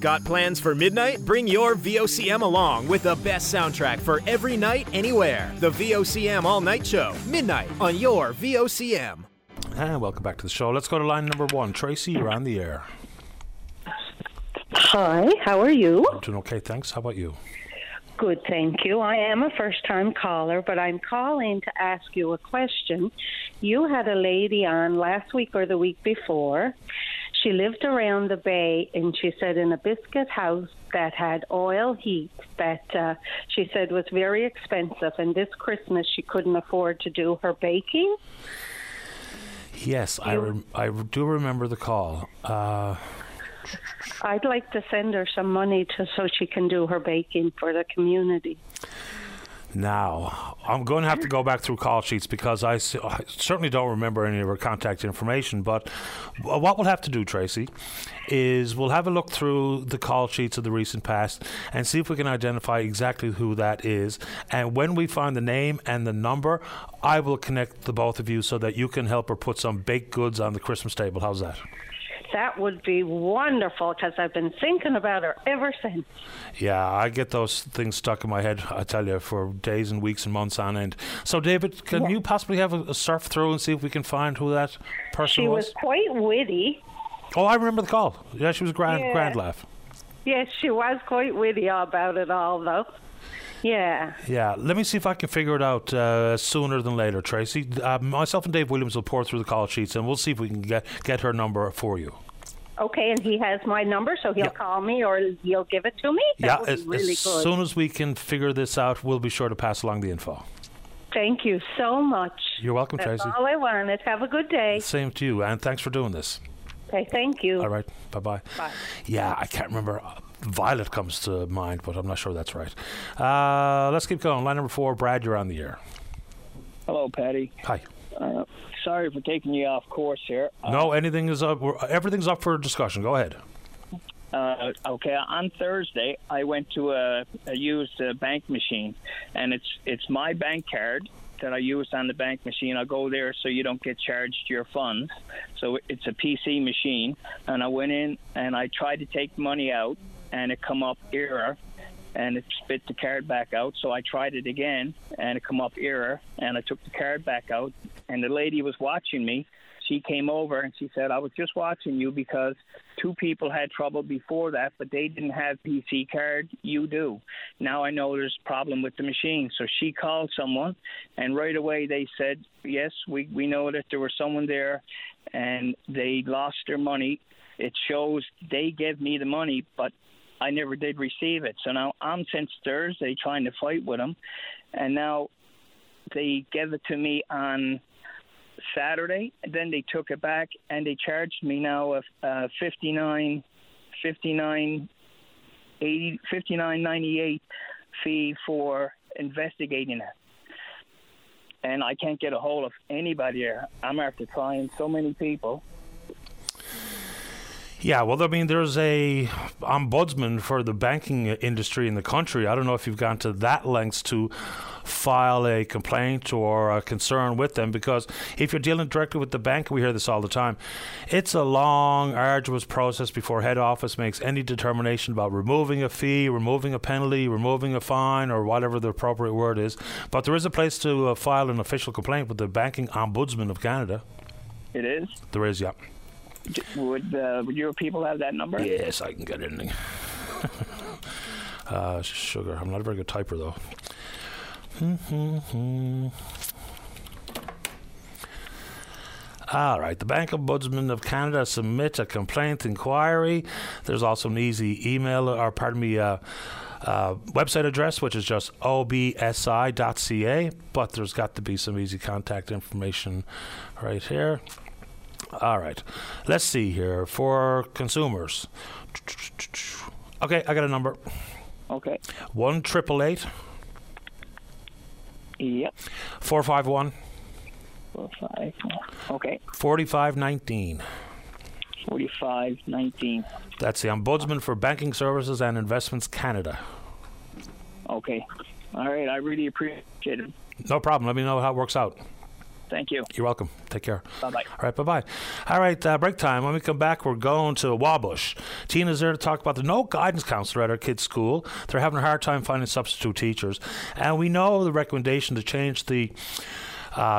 Got plans for midnight? Bring your VOCM along with the best soundtrack for every night, anywhere. The VOCM All-Night Show. Midnight on your VOCM. And welcome back to the show. Let's go to line number 1. Tracy, you're on the air. Hi, how are you? I'm doing okay, thanks. How about you? Good, thank you. I am a first-time caller, but I'm calling to ask you a question. You had a lady on last week or the week before. She lived around the bay, and she said in a biscuit house that had oil heat that she said was very expensive, and this Christmas she couldn't afford to do her baking. Yes, I do remember the call. I'd like to send her some money so she can do her baking for the community. Now, I'm going to have to go back through call sheets because I certainly don't remember any of her contact information, but what we'll have to do, Tracy, is we'll have a look through the call sheets of the recent past and see if we can identify exactly who that is. And when we find the name and the number, I will connect the both of you so that you can help her put some baked goods on the Christmas table. How's that? That would be wonderful because I've been thinking about her ever since. Yeah, I get those things stuck in my head, I tell you, for days and weeks and months on end. So, David, can you possibly have a surf through and see if we can find who that person was? She was quite witty. Oh, I remember the call. Yeah, she was grand laugh. Yes, she was quite witty about it all, though. Yeah. Yeah. Let me see if I can figure it out sooner than later, Tracy. Myself and Dave Williams will pour through the call sheets, and we'll see if we can get her number for you. Okay, and he has my number, so he'll call me or he'll give it to me? That would be really good. As soon as we can figure this out, we'll be sure to pass along the info. Thank you so much. You're welcome, Tracy. That's all I wanted. Have a good day. Same to you, and thanks for doing this. Okay, thank you. All right, bye-bye. Bye. Yeah, I can't remember. Violet comes to mind, but I'm not sure that's right. Let's keep going. Line number 4, Brad, you're on the air. Hello, Patty. Hi. Sorry for taking you off course here. No, anything is up. Everything's up for discussion. Go ahead. Okay, on Thursday, I went to a used bank machine, and it's my bank card that I use on the bank machine. I go there so you don't get charged your funds. So it's a PC machine, and I went in, and I tried to take money out, and it come up error, and it spit the card back out. So I tried it again, and it come up error, and I took the card back out, and the lady was watching me. She came over, and she said, I was just watching you because two people had trouble before that, but they didn't have PC card. You do. Now I know there's a problem with the machine. So she called someone, and right away they said, yes, we know that there was someone there, and they lost their money. It shows they gave me the money, but I never did receive it. So now I'm since Thursday trying to fight with them, and now they gave it to me on Saturday, and then they took it back, and they charged me now $59.98 fee for investigating it. And I can't get a hold of anybody there. I'm after trying so many people. Yeah, well, I mean, there's a ombudsman for the banking industry in the country. I don't know if you've gone to that lengths to file a complaint or a concern with them, because if you're dealing directly with the bank, we hear this all the time, it's a long, arduous process before head office makes any determination about removing a fee, removing a penalty, removing a fine, or whatever the appropriate word is. But there is a place to file an official complaint with the Banking Ombudsman of Canada. It is? There is, yeah. Would your people have that number? Yes, I can get anything. Sugar. I'm not a very good typer, though. All right. The Bank Ombudsman of Canada submit a complaint inquiry. There's also an easy email, or pardon me, website address, which is just obsi.ca. But there's got to be some easy contact information right here. All right. Let's see here. For consumers. Okay, I got a number. Okay. 1-888. Yep. 451. 451. Okay. 4519. 4519. That's the Ombudsman for Banking Services and Investments Canada. Okay. All right. I really appreciate it. No problem. Let me know how it works out. Thank you. You're welcome. Take care. Bye-bye. All right, bye-bye. All right, break time. When we come back, we're going to Wabush. Tina's there to talk about the no guidance counselor at our kids' school. They're having a hard time finding substitute teachers. And we know the recommendation to change the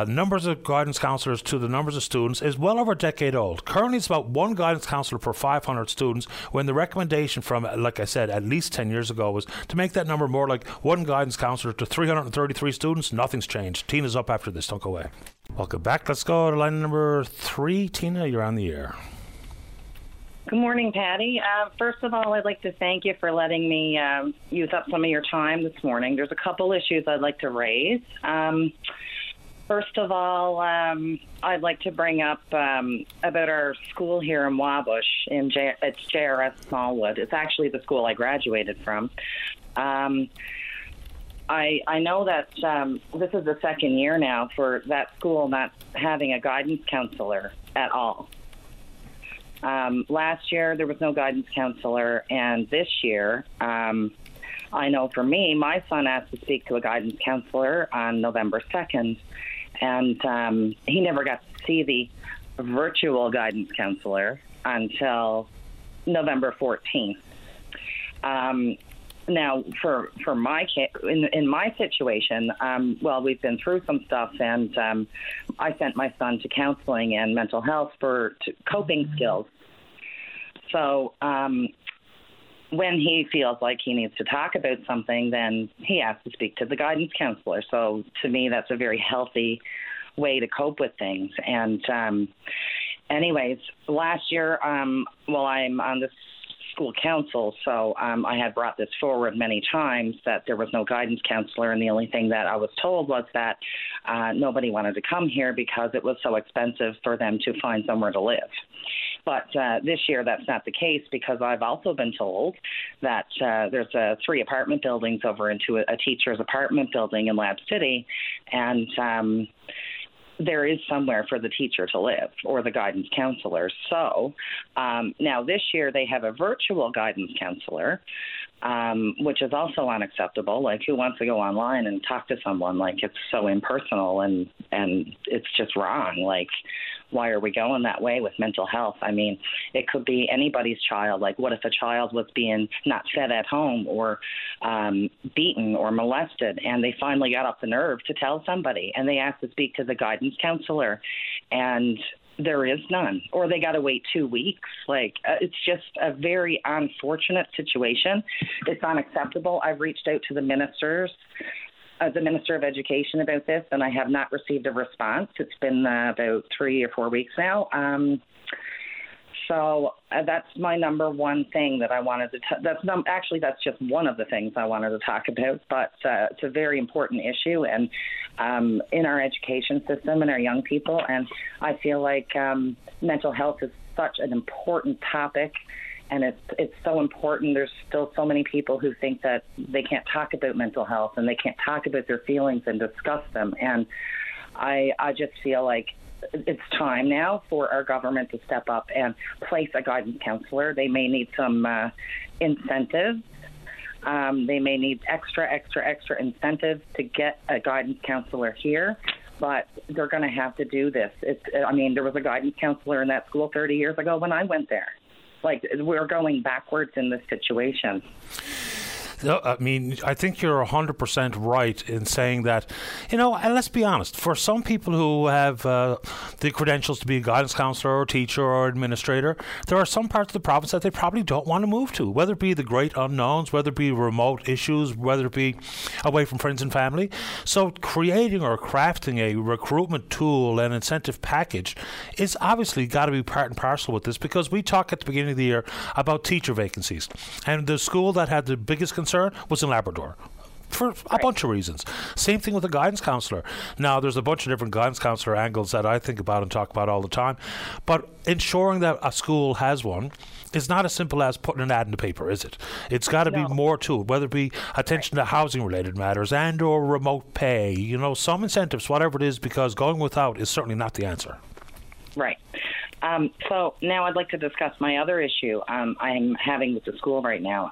numbers of guidance counselors to the numbers of students is well over a decade old. Currently, it's about one guidance counselor per 500 students, when the recommendation from, like I said, at least 10 years ago was to make that number more like one guidance counselor to 333 students. Nothing's changed. Tina's up after this. Don't go away. Welcome back. Let's go to line number 3. Tina, you're on the air. Good morning, Patty. First of all, I'd like to thank you for letting me use up some of your time this morning. There's a couple issues I'd like to raise. First of all, I'd like to bring up about our school here in Wabush. It's JRS Smallwood. It's actually the school I graduated from. I know that this is the second year now for that school not having a guidance counselor at all. Last year, there was no guidance counselor, and this year, I know for me, my son asked to speak to a guidance counselor on November 2nd. And he never got to see the virtual guidance counselor until November 14th. Now, for my kid, in my situation, well, we've been through some stuff, and I sent my son to counseling and mental health for coping skills. So when he feels like he needs to talk about something, then he has to speak to the guidance counselor. So to me, that's a very healthy way to cope with things. And anyways, last year, well, I'm on the school council, so I had brought this forward many times that there was no guidance counselor, and the only thing that I was told was that nobody wanted to come here because it was so expensive for them to find somewhere to live. But this year, that's not the case, because I've also been told that there's 3 apartment buildings over into a teacher's apartment building in Lab City, and there is somewhere for the teacher to live or the guidance counselor. So now this year, they have a virtual guidance counselor, which is also unacceptable. Like, who wants to go online and talk to someone? Like, it's so impersonal, and it's just wrong. Like, why are we going that way with mental health? I mean, it could be anybody's child. Like, what if a child was being not fed at home or beaten or molested, and they finally got up the nerve to tell somebody, and they asked to speak to the guidance counselor, and there is none, or they got to wait 2 weeks. Like, it's just a very unfortunate situation. It's unacceptable. I've reached out to the Minister of Education about this, and I have not received a response. It's been about 3 or 4 weeks now. So that's my number one thing that I wanted to that's just one of the things I wanted to talk about, but it's a very important issue and in our education system and our young people. And I feel like mental health is such an important topic, and it's so important. There's still so many people who think that they can't talk about mental health and they can't talk about their feelings and discuss them. And I just feel like it's time now for our government to step up and place a guidance counselor. They may need some incentives. They may need extra incentives to get a guidance counselor here, but they're going to have to do this. There was a guidance counselor in that school 30 years ago when I went there. Like, we're going backwards in this situation. No, I mean, I think you're 100% right in saying that, and let's be honest, for some people who have the credentials to be a guidance counselor or teacher or administrator, there are some parts of the province that they probably don't want to move to, whether it be the great unknowns, whether it be remote issues, whether it be away from friends and family. So creating or crafting a recruitment tool and incentive package is obviously got to be part and parcel with this, because we talked at the beginning of the year about teacher vacancies, and the school that had the biggest concern was in Labrador for a bunch of reasons. Same thing with the guidance counselor. Now, there's a bunch of different guidance counselor angles that I think about and talk about all the time, but ensuring that a school has one is not as simple as putting an ad in the paper, is it? It's got to be more to it, whether it be attention to housing-related matters and or remote pay, some incentives, whatever it is, because going without is certainly not the answer. Right. So now I'd like to discuss my other issue I'm having with the school right now.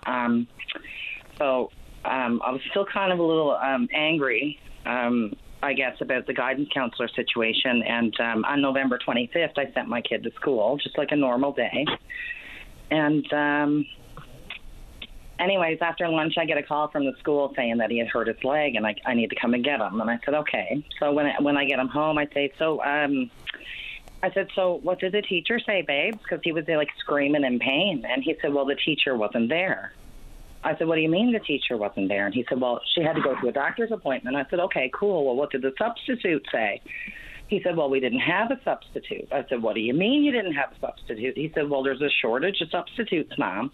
So I was still kind of a little angry, I guess, about the guidance counselor situation. And on November 25th, I sent my kid to school, just like a normal day. And anyways, after lunch, I get a call from the school saying that he had hurt his leg and I need to come and get him. And I said, okay. So when I get him home, I say, so what did the teacher say, babe? Because he was like screaming in pain. And he said, well, the teacher wasn't there. I said, what do you mean the teacher wasn't there? And he said, well, she had to go to a doctor's appointment. I said, okay, cool. Well, what did the substitute say? He said, well, we didn't have a substitute. I said, what do you mean you didn't have a substitute? He said, well, there's a shortage of substitutes, Mom.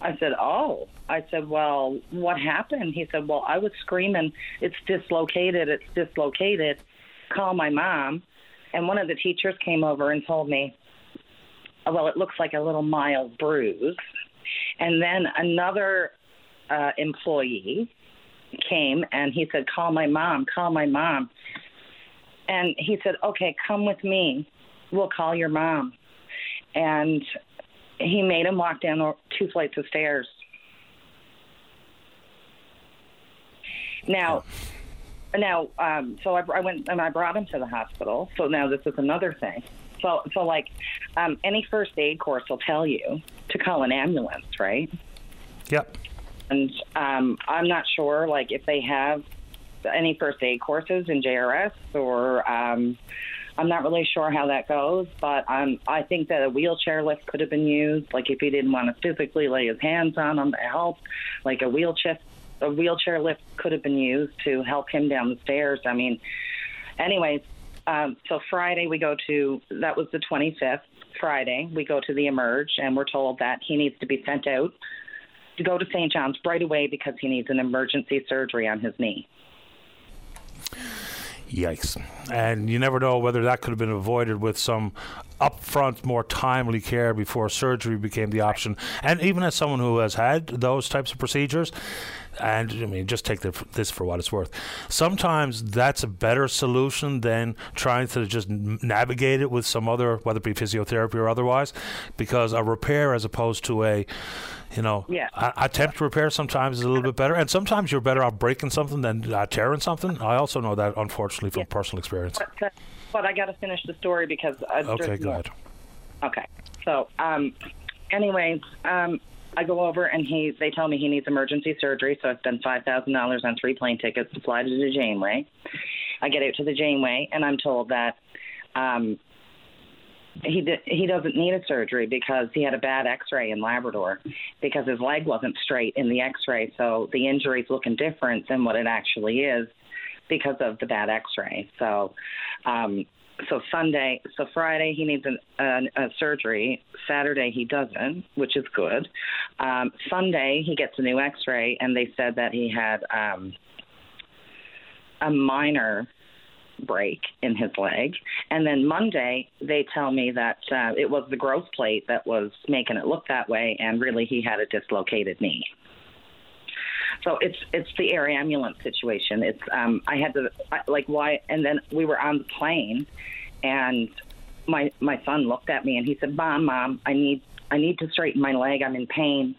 I said, oh. I said, well, what happened? He said, well, I was screaming, it's dislocated, call my mom. And one of the teachers came over and told me, well, it looks like a little mild bruise. And then another employee came and he said, call my mom. And he said, okay, come with me. We'll call your mom. And he made him walk down 2 flights of stairs. Now, I went and I brought him to the hospital. So now this is another thing. So any first aid course will tell you to call an ambulance, right? Yep. And I'm not sure, if they have any first aid courses in JRS, or I'm not really sure how that goes, but I think that a wheelchair lift could have been used, if he didn't want to physically lay his hands on him to help, a wheelchair lift could have been used to help him down the stairs. I mean, anyways, so Friday that was the 25th, Friday, we go to the Emerge, and we're told that he needs to be sent out to go to St. John's right away because he needs an emergency surgery on his knee. Yikes. And you never know whether that could have been avoided with some upfront, more timely care before surgery became the option. And even as someone who has had those types of procedures, and just take this for what it's worth, sometimes that's a better solution than trying to just navigate it with some other, whether it be physiotherapy or otherwise, because a repair as opposed to a attempt to repair sometimes is a little bit better, and sometimes you're better off breaking something than tearing something. I also know that, unfortunately, from personal experience. But I got to finish the story because okay, go ahead. Okay, so anyways, I go over and they tell me he needs emergency surgery, so I spend $5,000 on 3 plane tickets to fly to the Janeway. I get out to the Janeway, and I'm told that he doesn't need a surgery because he had a bad X-ray in Labrador because his leg wasn't straight in the X-ray, so the injury's looking different than what it actually is. because of the bad x-ray. So Sunday, so Friday he needs a surgery. Saturday he doesn't, which is good. Sunday he gets a new x-ray, and they said that he had a minor break in his leg. And then Monday they tell me that it was the growth plate that was making it look that way, and really he had a dislocated knee. So it's the air ambulance situation. It's I had to like why, and then we were on the plane, and my son looked at me and he said, Mom, I need to straighten my leg. I'm in pain.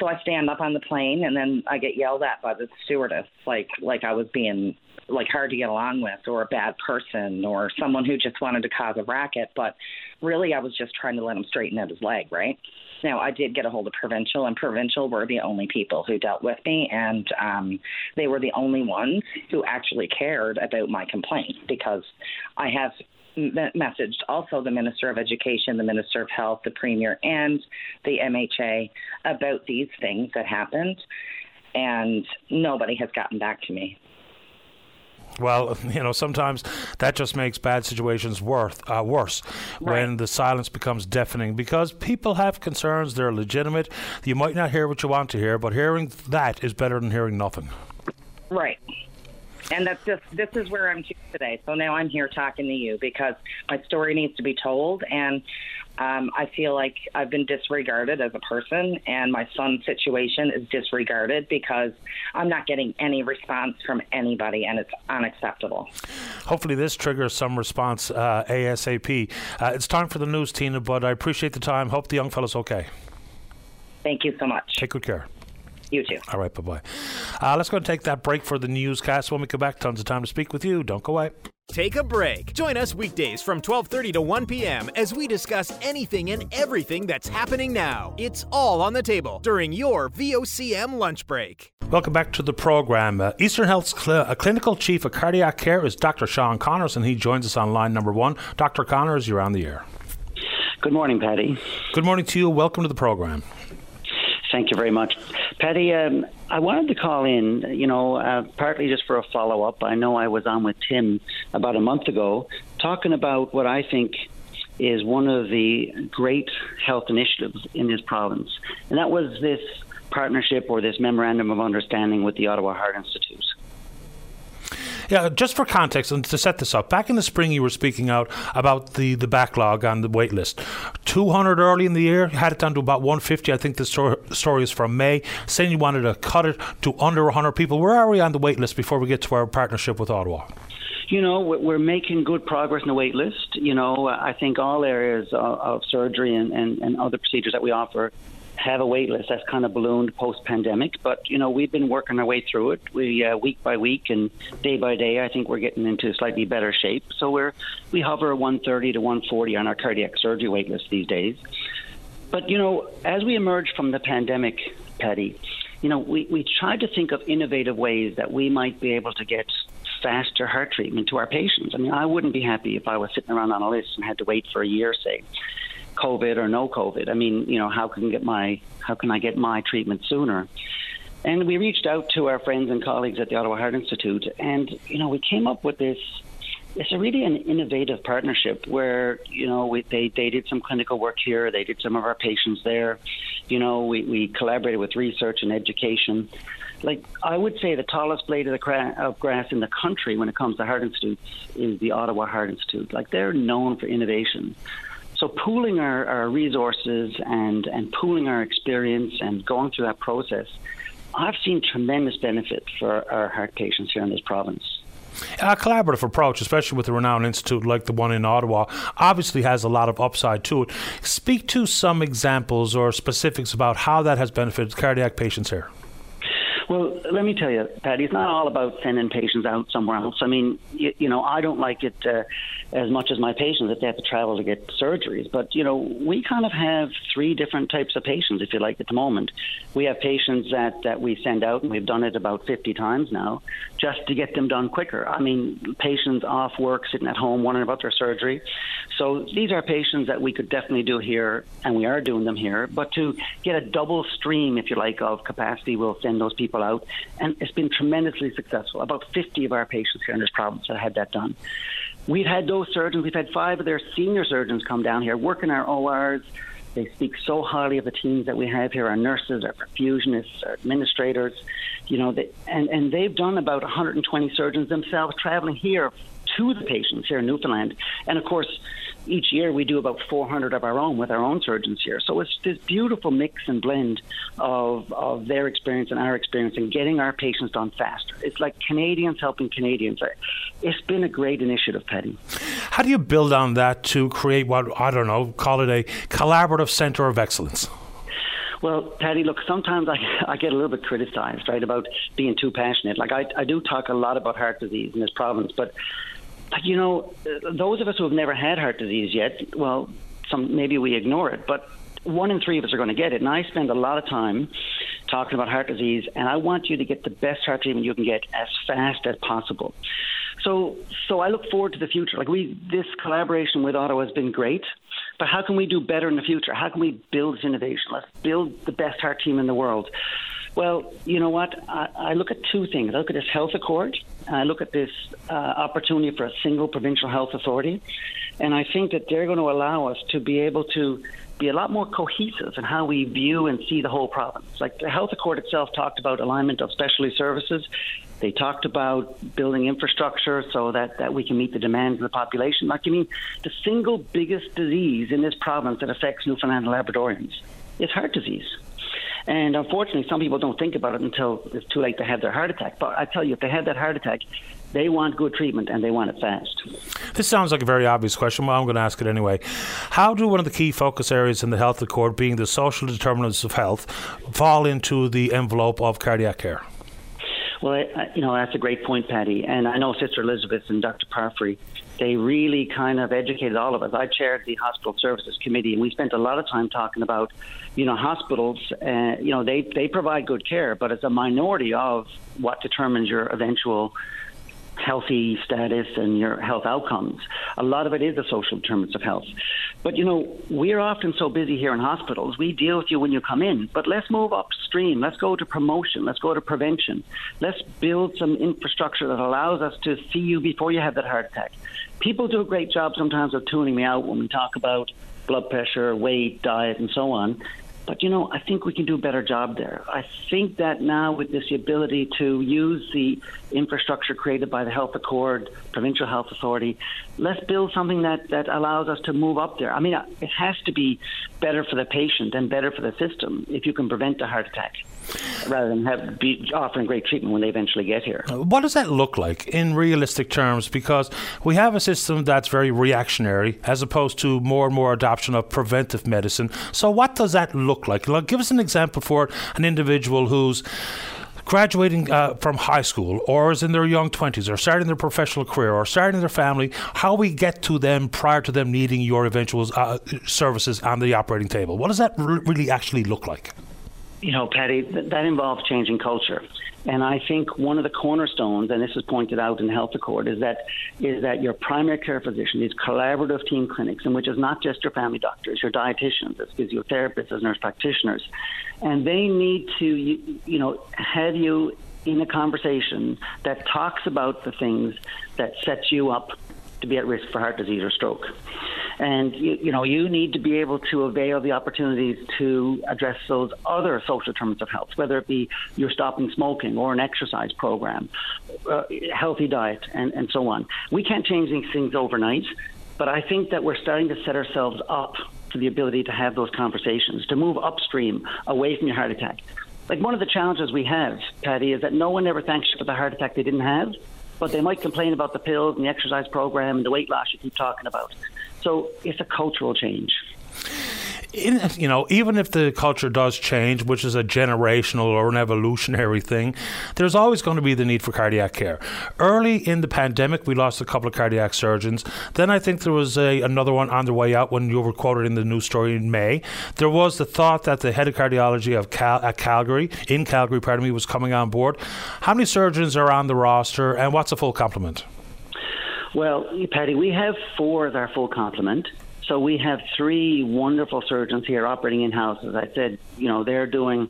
So I stand up on the plane, and then I get yelled at by the stewardess, like I was being like hard to get along with, or a bad person, or someone who just wanted to cause a racket. But really, I was just trying to let him straighten out his leg, right? Now, I did get a hold of Provincial, and Provincial were the only people who dealt with me, and they were the only ones who actually cared about my complaint, because I have messaged also the Minister of Education, the Minister of Health, the Premier, and the MHA about these things that happened, and nobody has gotten back to me. Well, you know, sometimes that just makes bad situations worse right. When the silence becomes deafening, because people have concerns. They're legitimate. You might not hear what you want to hear, but hearing that is better than hearing nothing. Right. And that's just, this is where I'm to today. So now I'm here talking to you because my story needs to be told, and I feel like I've been disregarded as a person, and my son's situation is disregarded because I'm not getting any response from anybody, and it's unacceptable. Hopefully this triggers some response ASAP. It's time for the news, Tina, but I appreciate the time. Hope the young fellow's okay. Thank you so much. Take good care. You too. All right, bye-bye. Let's go and take that break for the newscast. When we come back, tons of time to speak with you. Don't go away. Take a break. Join us weekdays from 12:30 to 1 p.m. as we discuss anything and everything that's happening now. It's all on the table during your VOCM lunch break. Welcome back to the program. Eastern Health's clinical chief of cardiac care is Dr. Sean Connors, and he joins us on line number one. Dr. Connors, you're on the air. Good morning, Patty. Good morning to you. Welcome to the program. Thank you very much. Patty, I wanted to call in, partly just for a follow-up. I know I was on with Tim about a month ago talking about what I think is one of the great health initiatives in this province. And that was this partnership or this memorandum of understanding with the Ottawa Heart Institute. Yeah, just for context and to set this up, back in the spring you were speaking out about the backlog on the wait list. 200 early in the year, had it down to about 150. I think the story is from May, saying you wanted to cut it to under 100 people. Where are we on the wait list before we get to our partnership with Ottawa? You know, we're making good progress in the wait list. You know, I think all areas of surgery and other procedures that we offer have a wait list that's kind of ballooned post-pandemic, but we've been working our way through it. We week by week and day by day, I think we're getting into slightly better shape. So we hover 130 to 140 on our cardiac surgery wait list these days. But as we emerge from the pandemic, Patty, we tried to think of innovative ways that we might be able to get faster heart treatment to our patients. I mean, I wouldn't be happy if I was sitting around on a list and had to wait for a year, say. COVID or no COVID. I mean, how can I get my treatment sooner? And we reached out to our friends and colleagues at the Ottawa Heart Institute, and we came up with this. It's a really an innovative partnership where they did some clinical work here, they did some of our patients there. We collaborated with research and education. Like I would say, the tallest blade of grass in the country when it comes to heart institutes is the Ottawa Heart Institute. Like they're known for innovation. So pooling our resources and pooling our experience and going through that process, I've seen tremendous benefit for our heart patients here in this province. A collaborative approach, especially with a renowned institute like the one in Ottawa, obviously has a lot of upside to it. Speak to some examples or specifics about how that has benefited cardiac patients here. Well, let me tell you, Patty, it's not all about sending patients out somewhere else. I mean, I don't like it as much as my patients that they have to travel to get surgeries. But, we kind of have three different types of patients, if you like, at the moment. We have patients that we send out, and we've done it about 50 times now, just to get them done quicker. I mean, patients off work, sitting at home, wondering about their surgery. So these are patients that we could definitely do here, and we are doing them here. But to get a double stream, if you like, of capacity, we'll send those people people out, and it's been tremendously successful. About 50 of our patients here in this province have had that done. We've had those surgeons, we've had 5 of their senior surgeons come down here, work in our ORs. They speak so highly of the teams that we have here, our nurses, our perfusionists, our administrators, you know, and they've done about 120 surgeons themselves traveling here to the patients here in Newfoundland. And of course, each year we do about 400 of our own with our own surgeons here. So it's this beautiful mix and blend of their experience and our experience and getting our patients done faster. It's like Canadians helping Canadians. It's been a great initiative, Patty. How do you build on that to create what, I don't know, call it a collaborative centre of excellence? Well, Patty, look, sometimes I get a little bit criticised, right, about being too passionate. Like I do talk a lot about heart disease in this province, but you know, those of us who have never had heart disease yet, well, maybe we ignore it, but 1 in 3 of us are going to get it. And I spend a lot of time talking about heart disease, and I want you to get the best heart treatment you can get as fast as possible. So I look forward to the future. Like this collaboration with Ottawa has been great, but how can we do better in the future? How can we build innovation? Let's build the best heart team in the world. Well, you know what? I look at 2 things. I look at this health accord, and I look at this opportunity for a single provincial health authority. And I think that they're going to allow us to be able to be a lot more cohesive in how we view and see the whole province. Like the health accord itself talked about alignment of specialty services. They talked about building infrastructure so that we can meet the demands of the population. Like, I mean, the single biggest disease in this province that affects Newfoundland and Labradorians is heart disease. And unfortunately, some people don't think about it until it's too late to have their heart attack. But I tell you, if they have that heart attack, they want good treatment and they want it fast. This sounds like a very obvious question, but I'm going to ask it anyway. How do one of the key focus areas in the health accord, being the social determinants of health, fall into the envelope of cardiac care? Well, that's a great point, Patty. And I know Sister Elizabeth and Dr. Parfrey, they really kind of educated all of us. I chaired the Hospital Services Committee, and we spent a lot of time talking about, you know, hospitals. You know, they provide good care, but it's a minority of what determines your eventual healthy status and your health outcomes. A lot of it is the social determinants of health. But, you know, we're often so busy here in hospitals. We deal with you when you come in, but let's move upstream. Let's go to promotion. Let's go to prevention. Let's build some infrastructure that allows us to see you before you have that heart attack. People do a great job sometimes of tuning me out when we talk about blood pressure, weight, diet, and so on. But, you know, I think we can do a better job there. I think that now with this ability to use the infrastructure created by the Health Accord, Provincial Health Authority, let's build something that allows us to move up there. I mean, it has to be better for the patient and better for the system if you can prevent a heart attack rather than be offering great treatment when they eventually get here. What does that look like in realistic terms? Because we have a system that's very reactionary as opposed to more and more adoption of preventive medicine. So what does that look like? Give us an example for an individual who's graduating from high school or is in their young 20s or starting their professional career or starting their family, how we get to them prior to them needing your eventual services on the operating table. What does that really actually look like? You know, Patty, that involves changing culture. And I think one of the cornerstones, and this is pointed out in the Health Accord, is that your primary care physician, these collaborative team clinics, in which is not just your family doctors, your dietitians, as physiotherapists, as nurse practitioners, and they need to, you know, have you in a conversation that talks about the things that sets you up to be at risk for heart disease or stroke. And, you know, you need to be able to avail the opportunities to address those other social determinants of health, whether it be you're stopping smoking or an exercise program, healthy diet, and so on. We can't change these things overnight, but I think that we're starting to set ourselves up for the ability to have those conversations, to move upstream away from your heart attack. Like one of the challenges we have, Patty, is that no one ever thanks you for the heart attack they didn't have, but they might complain about the pills and the exercise program and the weight loss you keep talking about. So it's a cultural change. You know, even if the culture does change, which is a generational or an evolutionary thing, there's always going to be the need for cardiac care. Early in the pandemic, we lost a couple of cardiac surgeons. Then I think there was another one on the way out when you were quoted in the news story in May. There was the thought that the head of cardiology of Calgary, was coming on board. How many surgeons are on the roster and what's a full complement? Well, Patty, we have 4 as our full complement. So we have 3 wonderful surgeons here operating in-house. As I said, you know, they're doing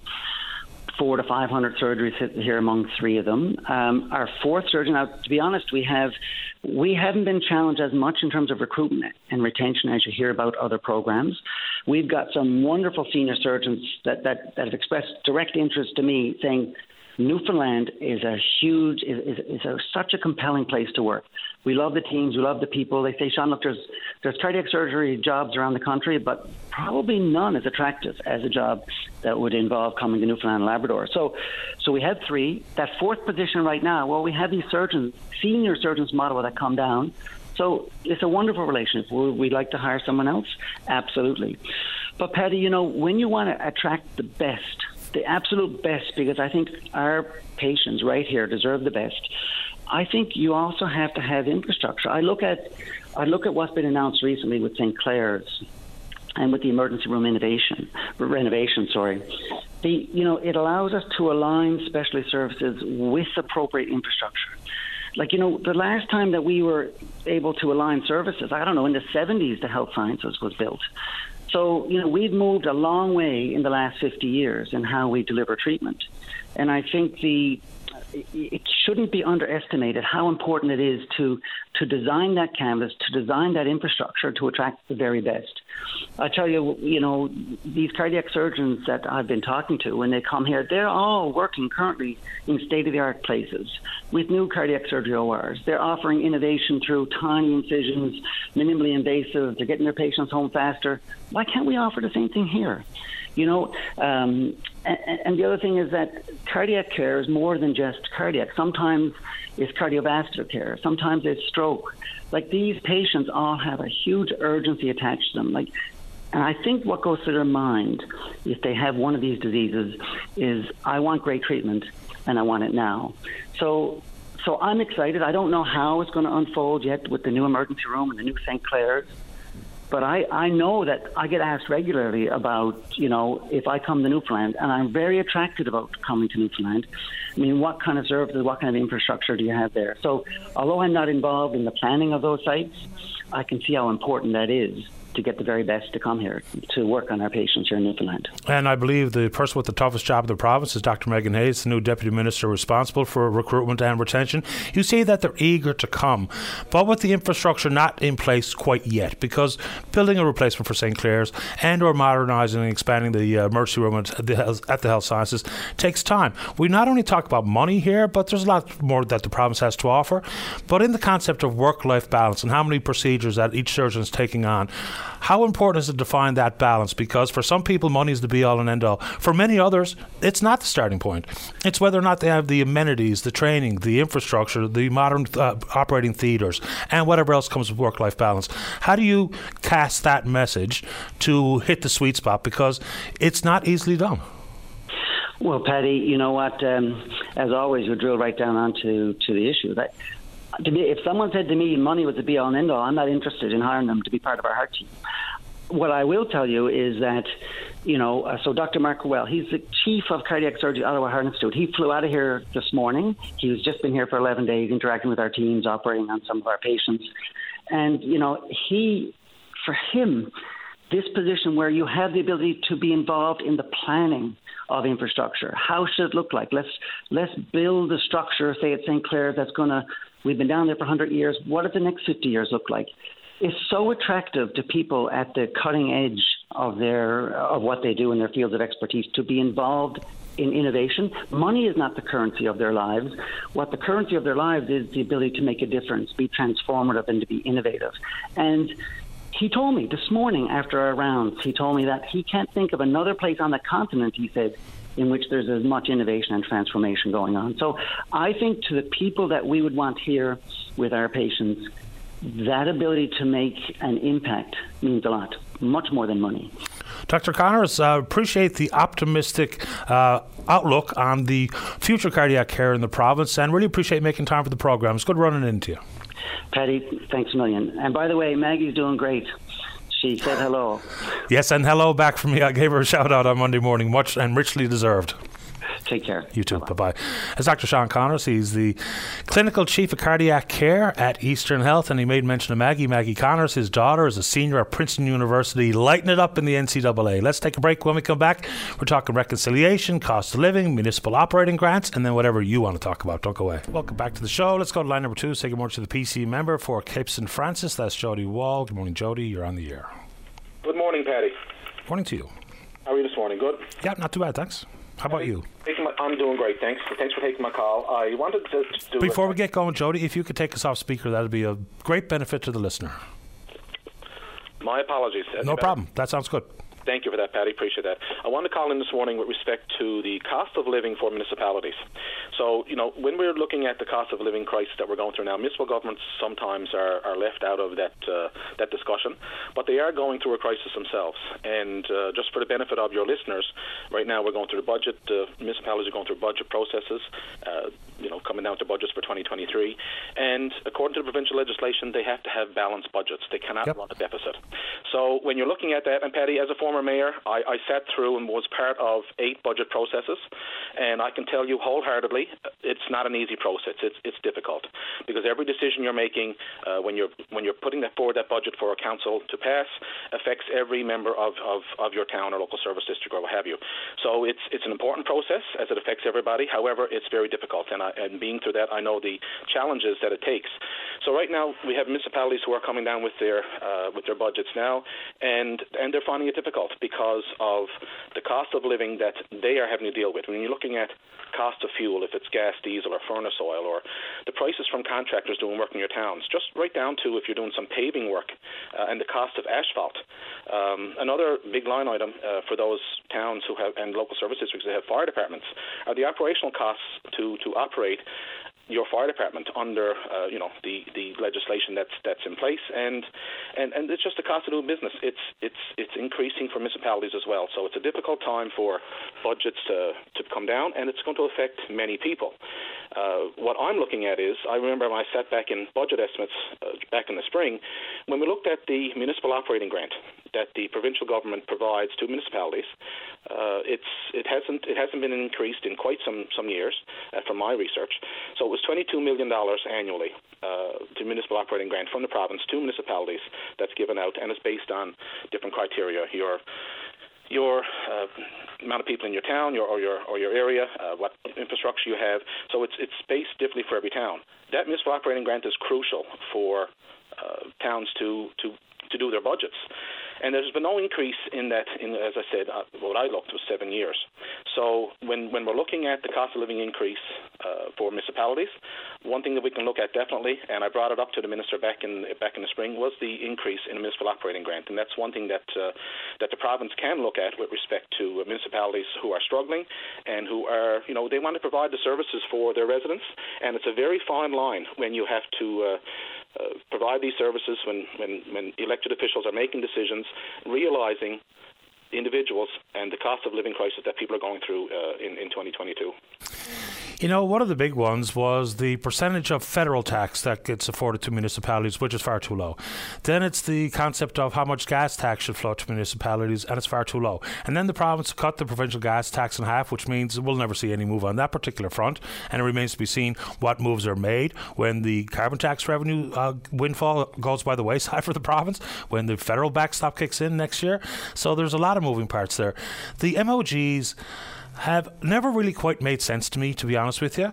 400 to 500 surgeries here among three of them. Our fourth surgeon, now, to be honest, we haven't been challenged as much in terms of recruitment and retention as you hear about other programs. We've got some wonderful senior surgeons that have expressed direct interest to me, saying Newfoundland is such a compelling place to work. We love the teams, we love the people. They say, Sean, look, there's cardiac surgery jobs around the country, but probably none as attractive as a job that would involve coming to Newfoundland and Labrador. So we had three. That fourth position right now, well, we have these surgeons, senior surgeons model that come down. So it's a wonderful relationship. Would we like to hire someone else? Absolutely. But, Patty, you know, when you want to attract the best, the absolute best, because I think our patients right here deserve the best, I think you also have to have infrastructure. I look at what's been announced recently with St. Clair's and with the emergency room renovation. It allows us to align specialty services with appropriate infrastructure. Like, you know, the last time that we were able to align services, I don't know, in the 70s, the health sciences was built. So, you know, we've moved a long way in the last 50 years in how we deliver treatment. And I think it shouldn't be underestimated how important it is to design that canvas, to design that infrastructure to attract the very best. I tell you, you know, these cardiac surgeons that I've been talking to, when they come here, they're all working currently in state-of-the-art places with new cardiac surgery ORs. They're offering innovation through tiny incisions, minimally invasive. They're getting their patients home faster. Why can't we offer the same thing here? You know, and the other thing is that cardiac care is more than just cardiac. Sometimes it's cardiovascular care. Sometimes it's stroke. Like, these patients all have a huge urgency attached to them. Like, and I think what goes through their mind if they have one of these diseases is, I want great treatment and I want it now. So I'm excited. I don't know how it's going to unfold yet with the new emergency room and the new St. Clair's. But I know that I get asked regularly about, you know, if I come to Newfoundland, and I'm very attracted about coming to Newfoundland. I mean, what kind of services, what kind of infrastructure do you have there? So although I'm not involved in the planning of those sites, I can see how important that is to get the very best to come here, to work on our patients here in Newfoundland. And I believe the person with the toughest job in the province is Dr. Megan Hayes, the new Deputy Minister responsible for recruitment and retention. You say that they're eager to come, but with the infrastructure not in place quite yet, because building a replacement for St. Clair's and or modernising and expanding the emergency room at the health sciences takes time. We not only talk about money here, but there's a lot more that the province has to offer. But in the concept of work-life balance and how many procedures that each surgeon is taking on, how important is it to find that balance? Because for some people, money is the be-all and end-all. For many others, it's not the starting point. It's whether or not they have the amenities, the training, the infrastructure, the modern operating theaters, and whatever else comes with work-life balance. How do you cast that message to hit the sweet spot? Because it's not easily done. Well, Patty, you know what? As always, we drill right down onto the issue. To me, if someone said to me money was the be-all and end-all, I'm not interested in hiring them to be part of our heart team. What I will tell you is that, you know, so Dr. Mark Well, he's the chief of cardiac surgery at Ottawa Heart Institute. He flew out of here this morning. He's just been here for 11 days interacting with our teams, operating on some of our patients. And, you know, for him, this position where you have the ability to be involved in the planning of infrastructure, how should it look like? Let's build a structure, say at St. Clair, that's going to, we've been down there for 100 years. What does the next 50 years look like? It's so attractive to people at the cutting edge of what they do in their fields of expertise to be involved in innovation. Money is not the currency of their lives. What the currency of their lives is the ability to make a difference, be transformative, and to be innovative. And he told me this morning after our rounds, he told me that he can't think of another place on the continent, he said, in which there's as much innovation and transformation going on. So I think to the people that we would want here with our patients, that ability to make an impact means a lot, much more than money. Dr. Connors, appreciate the optimistic outlook on the future cardiac care in the province, and really appreciate making time for the program. It's good running into you. Patty, thanks a million. And by the way, Maggie's doing great. She said hello. Yes, and hello back from me. I gave her a shout-out on Monday morning, much and richly deserved. Take care. You too. Bye-bye. As Dr. Sean Connors, he's the clinical chief of cardiac care at Eastern Health, and he made mention of Maggie. Maggie Connors, his daughter, is a senior at Princeton University, lighting it up in the NCAA. Let's take a break. When we come back, we're talking reconciliation, cost of living, municipal operating grants, and then whatever you want to talk about. Don't go away. Welcome back to the show. Let's go to line number 2. Say good morning to the PC member for Capson Francis. That's Jody Wall. Good morning, Jody. You're on the air. Good morning, Patty. Morning to you. How are you this morning? Good? Yeah, not too bad, thanks. How about you? I'm doing great, thanks. Thanks for taking my call. I wanted to do... Before we get going, Jody, if you could take us off speaker, that would be a great benefit to the listener. My apologies. No problem. That sounds good. Thank you for that, Patty. Appreciate that. I wanted to call in this morning with respect to the cost of living for municipalities. So, you know, when we're looking at the cost of living crisis that we're going through now, municipal governments sometimes are left out of that discussion, but they are going through a crisis themselves. And just for the benefit of your listeners, right now we're going through the budget. Municipalities are going through budget processes, coming down to budgets for 2023. And according to the provincial legislation, they have to have balanced budgets. They cannot run a deficit. So when you're looking at that, and Patty, as a former mayor, I sat through and was part of 8 budget processes, and I can tell you wholeheartedly it's not an easy process. It's difficult, because every decision you're making when you're putting that budget for a council to pass affects every member of your town or local service district or what have you. So it's an important process as it affects everybody. However, it's very difficult, and being through that, I know the challenges that it takes. So right now we have municipalities who are coming down with their budgets now, and they're finding it difficult, because of the cost of living that they are having to deal with. When you're looking at cost of fuel, if it's gas, diesel, or furnace oil, or the prices from contractors doing work in your towns, just right down to if you're doing some paving work and the cost of asphalt. Another big line item for those towns who have, and local service districts that have fire departments, are the operational costs to operate your fire department under the legislation that's in place, and it's just the cost of doing business. It's increasing for municipalities as well. So it's a difficult time for budgets to come down, and it's going to affect many people. What I'm looking at is, I remember when I sat back in budget estimates back in the spring, when we looked at the municipal operating grant that the provincial government provides to municipalities, it hasn't been increased in quite some years from my research. So it was $22 million annually to municipal operating grant from the province to municipalities that's given out, and it's based on different criteria. Your amount of people in your town, or your area, what infrastructure you have. So it's based differently for every town. That municipal operating grant is crucial for towns to do their budgets. And there's been no increase in that, as I said, what I looked was 7 years. So when we're looking at the cost of living increase for municipalities, one thing that we can look at definitely, and I brought it up to the minister back in the spring, was the increase in the municipal operating grant. And that's one thing that the province can look at with respect to municipalities who are struggling and who are, they want to provide the services for their residents. And it's a very fine line when you have to provide these services, when elected officials are making decisions, realizing individuals and the cost of living crisis that people are going through in 2022. One of the big ones was the percentage of federal tax that gets afforded to municipalities, which is far too low. Then it's the concept of how much gas tax should flow to municipalities, and it's far too low. And then the province cut the provincial gas tax in half, which means we'll never see any move on that particular front, and it remains to be seen what moves are made when the carbon tax revenue windfall goes by the wayside for the province, when the federal backstop kicks in next year. So there's a lot of moving parts there. The MOGs have never really quite made sense to me, to be honest with you.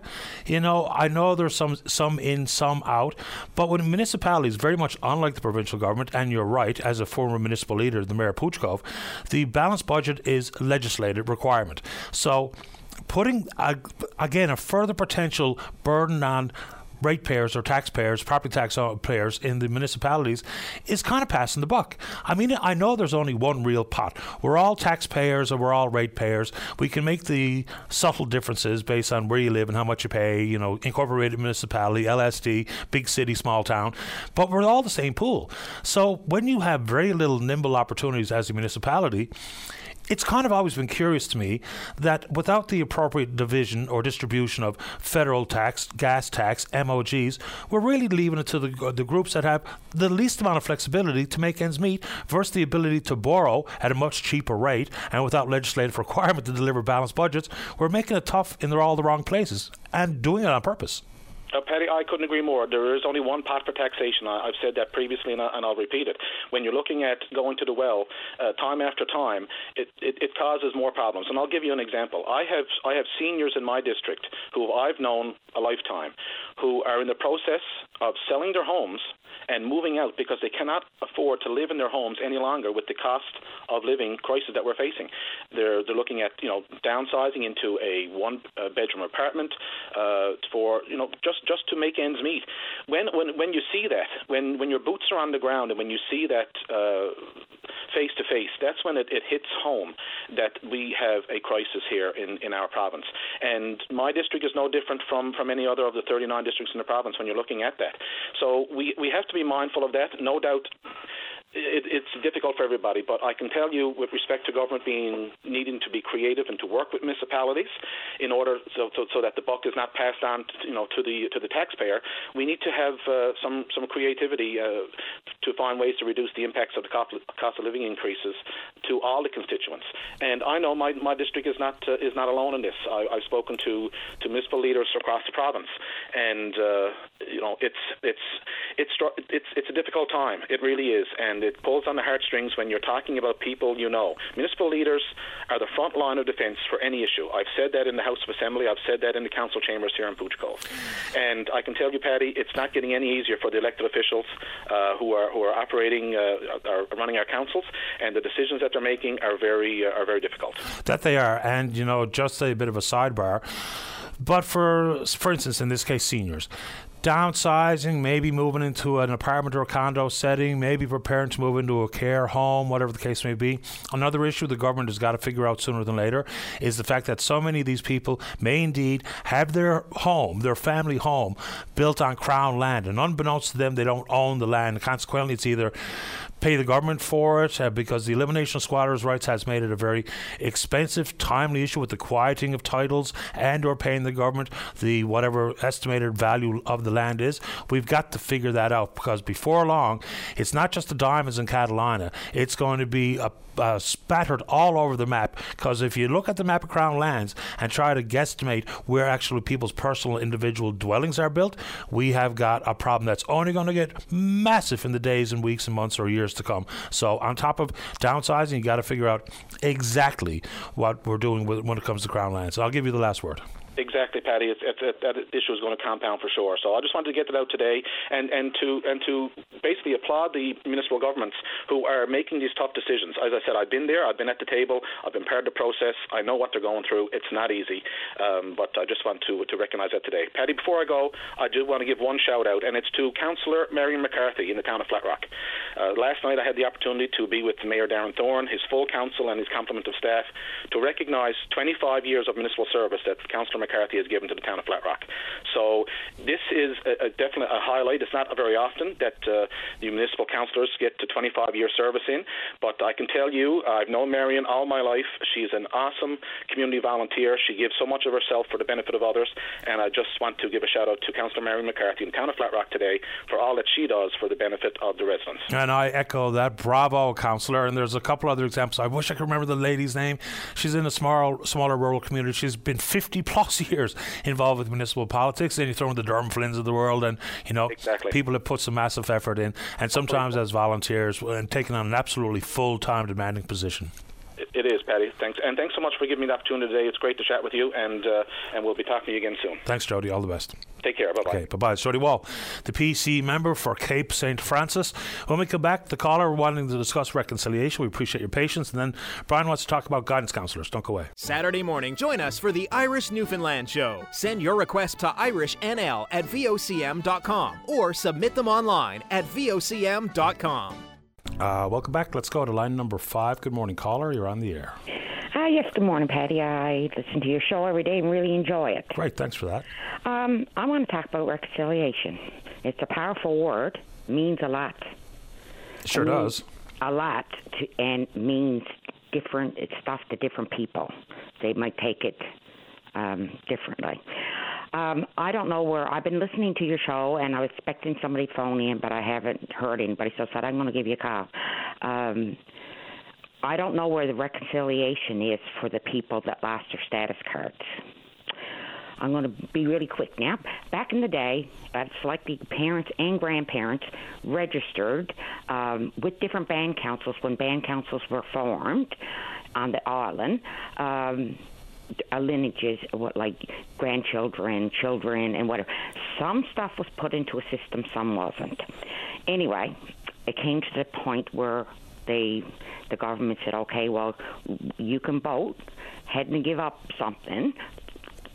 I know there's some in, some out, but when municipalities, very much unlike the provincial government, and you're right, as a former municipal leader, the Mayor Puchkov, the balanced budget is a legislative requirement. So putting, again, a further potential burden on ratepayers or taxpayers, property tax payers in the municipalities is kind of passing the buck. I mean, I know there's only one real pot. We're all taxpayers and we're all ratepayers. We can make the subtle differences based on where you live and how much you pay, incorporated municipality, LSD, big city, small town, but we're all the same pool. So when you have very little nimble opportunities as a municipality, it's kind of always been curious to me that without the appropriate division or distribution of federal tax, gas tax, MOGs, we're really leaving it to the groups that have the least amount of flexibility to make ends meet versus the ability to borrow at a much cheaper rate, and without legislative requirement to deliver balanced budgets, we're making it tough in all the wrong places and doing it on purpose. Paddy, I couldn't agree more. There is only one pot for taxation. I've said that previously, and I'll repeat it. When you're looking at going to the well time after time, it causes more problems. And I'll give you an example. I have seniors in my district who I've known a lifetime who are in the process of selling their homes and moving out because they cannot afford to live in their homes any longer with the cost of living crisis that we're facing. They're looking at, you know, downsizing into a one-bedroom apartment for, you know, just to make ends meet. When you see that, when your boots are on the ground and when you see that face-to-face, that's when it hits home that we have a crisis here in our province. And my district is no different from any other of the 39 districts in the province when you're looking at that. So we have to be mindful of that. No doubt it's difficult for everybody, but I can tell you with respect to government needing to be creative and to work with municipalities in order so that the buck is not passed on to the taxpayer, we need to have some creativity to find ways to reduce the impacts of the cost of living increases to all the constituents. And I know my district is not alone in this. I've spoken to municipal leaders across the province, and it's a difficult time. It really is, and it pulls on the heartstrings when you're talking about people you know. Municipal leaders are the front line of defence for any issue. I've said that in the House of Assembly. I've said that in the council chambers here in Pooch Cove. And I can tell you, Paddy, it's not getting any easier for the elected officials who are operating, are running our councils, and the decisions that they're making are very difficult. That they are, and you know, just a bit of a sidebar, but for instance, in this case, seniors. Downsizing, maybe moving into an apartment or a condo setting, maybe preparing to move into a care home, whatever the case may be. Another issue the government has got to figure out sooner than later is the fact that so many of these people may indeed have their home, their family home, built on Crown land. And unbeknownst to them, they don't own the land. Consequently, it's either pay the government for it because the elimination of squatters' rights has made it a very expensive, timely issue with the quieting of titles and or paying the government the whatever estimated value of the land is. We've got to figure that out because before long, it's not just the diamonds in Catalina. It's going to be spattered all over the map, because if you look at the map of Crown lands and try to guesstimate where actually people's personal individual dwellings are built, we have got a problem that's only going to get massive in the days and weeks and months or years to come. So on top of downsizing, you got to figure out exactly what we're doing when it comes to Crown lands. So I'll give you the last word. Exactly, Patty. That issue is going to compound for sure. So I just wanted to get that out today, and to basically applaud the municipal governments who are making these tough decisions. As I said, I've been there. I've been at the table. I've been part of the process. I know what they're going through. It's not easy, but I just want to recognise that today. Patty, before I go, I do want to give one shout out, and it's to Councillor Marion McCarthy in the town of Flat Rock. Last night I had the opportunity to be with Mayor Darren Thorne, his full council, and his complement of staff to recognise 25 years of municipal service that Councillor McCarthy has given to the town of Flat Rock. So this is definitely a highlight. It's not very often that the municipal councillors get to 25-year service in, but I can tell you, I've known Marion all my life. She's an awesome community volunteer. She gives so much of herself for the benefit of others, and I just want to give a shout-out to Councillor Marion McCarthy in the town of Flat Rock today for all that she does for the benefit of the residents. And I echo that. Bravo, Councillor. And there's a couple other examples. I wish I could remember the lady's name. She's in a smaller rural community. She's been 50-plus years involved with municipal politics, and you throw in the Durham Flynns of the world, and you know, exactly, people have put some massive effort in, and sometimes as volunteers and taking on an absolutely full-time demanding position. It is, Patty. Thanks, and thanks so much for giving me the opportunity today. It's great to chat with you, and we'll be talking to you again soon. Thanks, Jody. All the best. Take care. Bye-bye. Okay, bye-bye. Jody Wall, the PC member for Cape St. Francis. When we come back, the caller wanting to discuss reconciliation. We appreciate your patience. And then Brian wants to talk about guidance counsellors. Don't go away. Saturday morning, join us for the Irish Newfoundland Show. Send your request to irishnl@vocm.com or submit them online at vocm.com. Welcome back. Let's go to line number 5. Good morning, caller. You're on the air. Yes, good morning, Patty. I listen to your show every day and really enjoy it. Great. Thanks for that. I want to talk about reconciliation. It's a powerful word. Means a lot. It sure does. A lot, and means different, it's stuff to different people. They might take it differently. I don't know where, I've been listening to your show, and I was expecting somebody to phone in, but I haven't heard anybody, so I said, I'm going to give you a call. I don't know where the reconciliation is for the people that lost their status cards. I'm going to be really quick now. Back in the day, it's like the parents and grandparents registered with different band councils when band councils were formed on the island. Lineages, like grandchildren, children, and whatever. Some stuff was put into a system, some wasn't. Anyway, it came to the point where the government said, okay, well, you can vote. Had to give up something.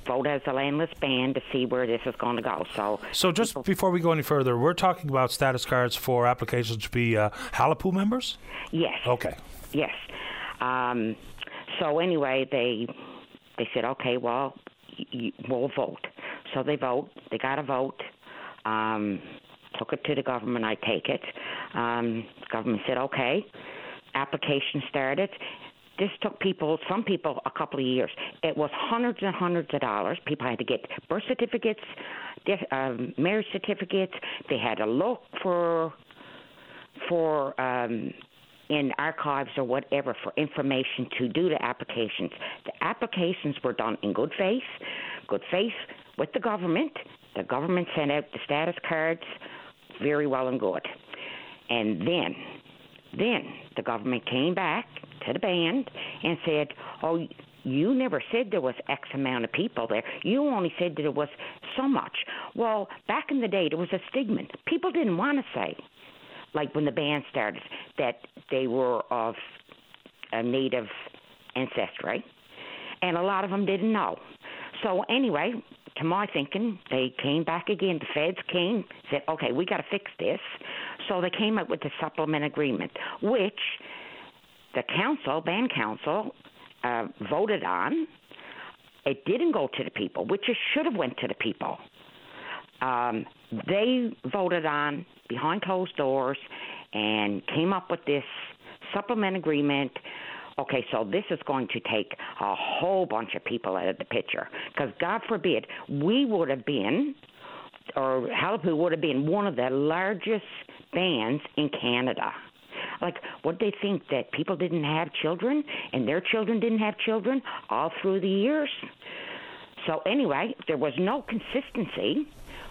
Vote as a landless band to see where this is going to go. So just before we go any further, we're talking about status cards for applications to be HALAPU members? Yes. Okay. Yes. So anyway, they said, okay, well, we'll vote. So they vote. They got a vote. Took it to the government. I take it. The government said, okay. Application started. This took people, some people, a couple of years. It was hundreds and hundreds of dollars. People had to get birth certificates, marriage certificates. They had to look for in archives or whatever for information to do the applications. The applications were done in good faith with the government. The government sent out the status cards, very well and good. And then the government came back to the band and said, oh, you never said there was X amount of people there. You only said that there was so much. Well, back in the day, there was a stigma. People didn't want to say, like when the band started, that they were of a Native ancestry, and a lot of them didn't know. So anyway, to my thinking, they came back again. The feds came, said, okay, we got to fix this. So they came up with the supplement agreement, which the council, band council, voted on. It didn't go to the people, which it should have went to the people. They voted on behind closed doors and came up with this supplement agreement. Okay, so this is going to take a whole bunch of people out of the picture, because God forbid we would have been, or HALAPU would have been, one of the largest bands in Canada. Like, what they think, that people didn't have children and their children didn't have children all through the years? So anyway, there was no consistency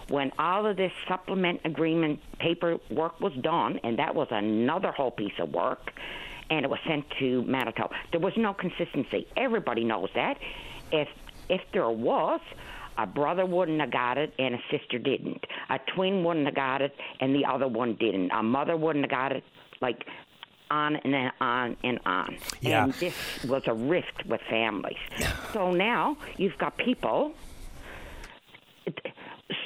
when all of this supplement agreement paperwork was done, and that was another whole piece of work, and it was sent to Manitoba. There was no consistency. Everybody knows that. If there was, a brother wouldn't have got it and a sister didn't. A twin wouldn't have got it and the other one didn't. A mother wouldn't have got it, like on and on and on. Yeah. And this was a rift with families. So now you've got people.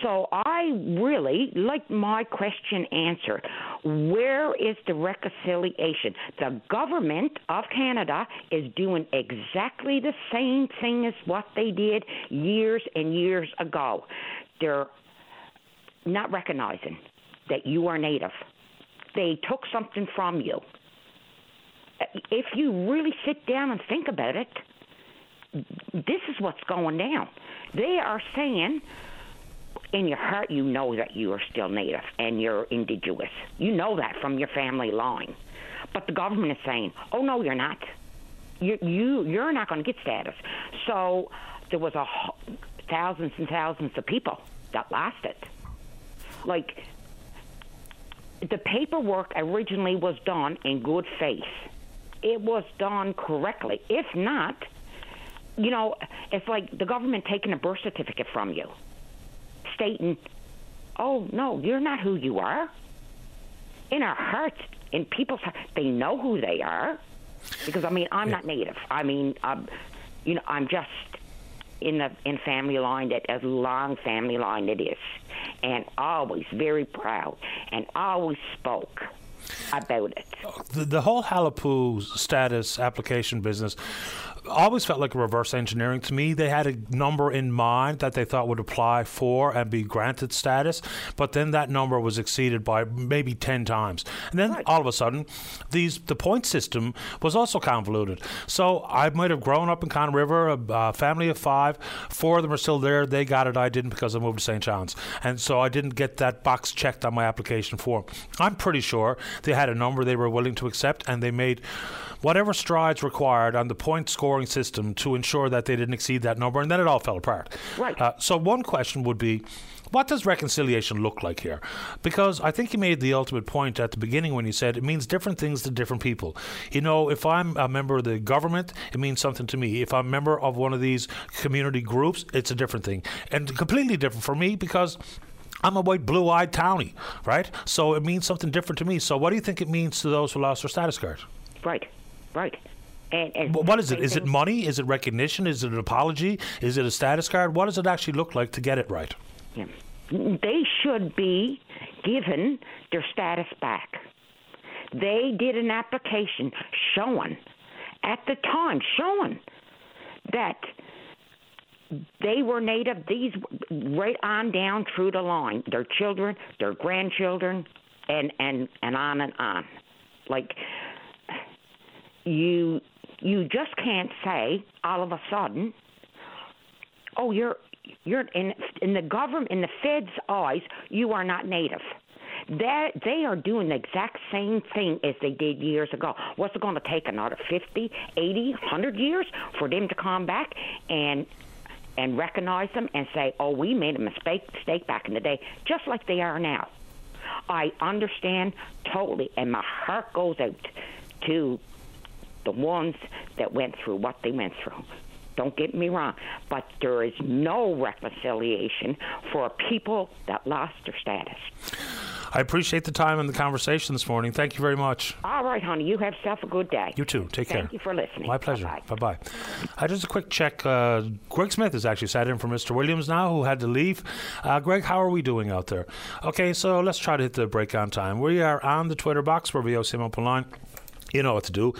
So I really like my question answered. Where is the reconciliation? The government of Canada is doing exactly the same thing as what they did years and years ago. They're not recognizing that you are Native. They took something from you. If you really sit down and think about it, this is what's going down. They are saying, in your heart, you know that you are still Native and you're Indigenous. You know that from your family line. But the government is saying, oh, no, you're not. You're not going to get status. So there was thousands and thousands of people that lost it. Like, the paperwork originally was done in good faith. It was done correctly. If not, you know, it's like the government taking a birth certificate from you, stating, oh, no, you're not who you are. In our hearts, in people's hearts, they know who they are. Because, I mean, I'm not Native. I mean, you know, I'm just in family line, that as long family line it is. And always very proud and always spoke about it. The whole HALAPU status application business, always felt like reverse engineering to me. They had a number in mind that they thought would apply for and be granted status, but then that number was exceeded by maybe 10 times. And then all of a sudden, the point system was also convoluted. So I might have grown up in Con River, a family of 5. 4 of them are still there. They got it. I didn't, because I moved to St. John's. And so I didn't get that box checked on my application form. I'm pretty sure they had a number they were willing to accept, and they made whatever strides required on the point scoring system to ensure that they didn't exceed that number, and then it all fell apart. Right. So one question would be, what does reconciliation look like here? Because I think you made the ultimate point at the beginning when you said it means different things to different people. You know, if I'm a member of the government, it means something to me. If I'm a member of one of these community groups, it's a different thing. And completely different for me, because I'm a white, blue-eyed townie, right? So it means something different to me. So what do you think it means to those who lost their status card? Right, right. And what is it? Is it money? Is it recognition? Is it an apology? Is it a status card? What does it actually look like to get it right? Yeah. They should be given their status back. They did an application showing, at the time, showing that they were native, these right on down through the line, their children, their grandchildren, and on and on. Like, you just can't say all of a sudden, oh, you're in the government, in the Fed's eyes, you are not native. That they are doing the exact same thing as they did years ago. What's it going to take, another 50, 80, 100 years for them to come back and recognize them and say, oh, we made a mistake back in the day, just like they are now? I understand totally, and my heart goes out to the ones that went through what they went through. Don't get me wrong, but there is no reconciliation for people that lost their status. I appreciate the time and the conversation this morning. Thank you very much. All right, honey. You have yourself a good day. You too. Take care. Thank you for listening. My pleasure. Bye-bye. Bye-bye. Just a quick check. Greg Smith has actually sat in for Mr. Williams now, who had to leave. Greg, how are we doing out there? Okay, so let's try to hit the break on time. We are on the Twitter box for VOCM Open Line. You know what to do.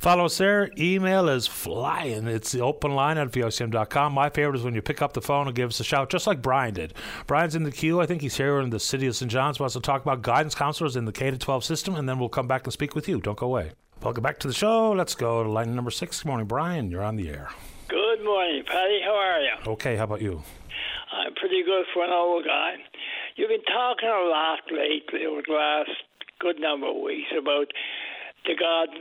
Follow us there. Email is flying. It's the openline@vocm.com. My favorite is when you pick up the phone and give us a shout, just like Brian did. Brian's in the queue. I think he's here in the city of St. John's. Wants to talk about guidance counselors in the K-12 system, and then we'll come back and speak with you. Don't go away. Welcome back to the show. Let's go to line number 6. Good morning, Brian. You're on the air. Good morning, Patty. How are you? Okay. How about you? I'm pretty good for an old guy. You've been talking a lot lately over the last good number of weeks about the gardens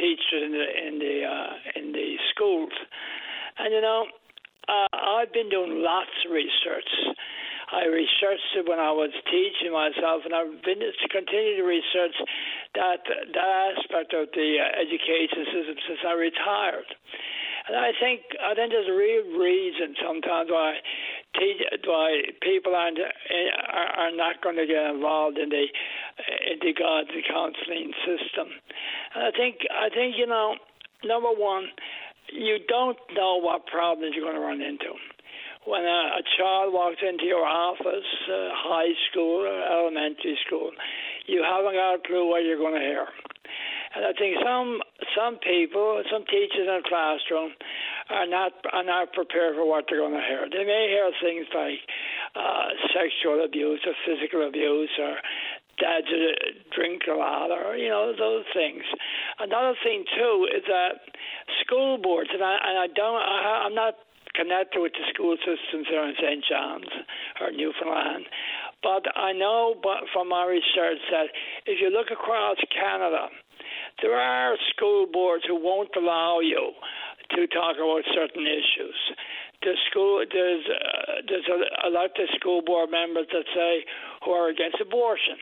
teachers in the schools, and you know, I've been doing lots of research. I researched it when I was teaching myself, and I've been to continue to research that aspect of the education system since I retired. And I think there's a real reason sometimes why people are not going to get involved in the guidance counseling system. And I think you know, number one, you don't know what problems you're going to run into. When a child walks into your office, high school or elementary school, you haven't got a clue what you're going to hear. And I think some people, some teachers in the classroom, are not prepared for what they're going to hear. They may hear things like sexual abuse or physical abuse or dads drink a lot or, you know, those things. Another thing too is that school boards, I'm not connected with the school systems here in St. John's or Newfoundland, but I know from my research that if you look across Canada, there are school boards who won't allow you to talk about certain issues. There's elected school board members that say who are against abortion.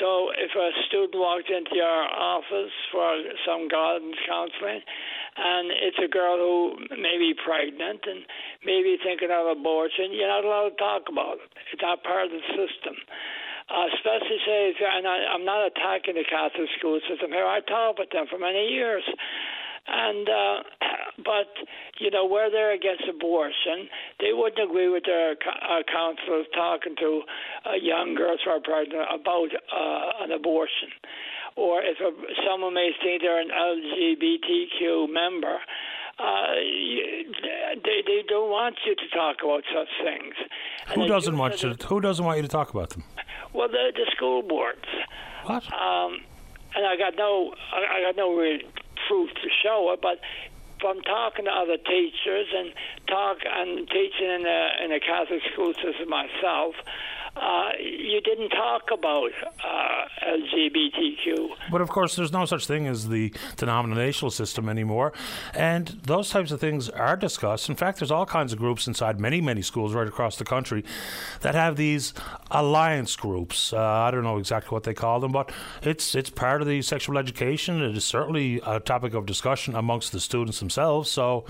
So if a student walks into your office for some guidance counseling, and it's a girl who may be pregnant and may be thinking of abortion, you're not allowed to talk about it. It's not part of the system. Especially say, and I'm not attacking the Catholic school system here. I taught with them for many years. And but you know, where they're against abortion, they wouldn't agree with their counselors talking to young girls who are pregnant about an abortion. or if someone may think they're an LGBTQ member, they don't want you to talk about such things. Who doesn't want you to talk about them? Well, the school boards. What? And I got no real proof to show it, but from talking to other teachers and teaching in a Catholic school system myself, you didn't talk about LGBTQ. But of course, there's no such thing as the denominational system anymore, and those types of things are discussed. In fact, there's all kinds of groups inside many schools right across the country that have these alliance groups. I don't know exactly what they call them, but it's part of the sexual education. It is certainly a topic of discussion amongst the students themselves. So,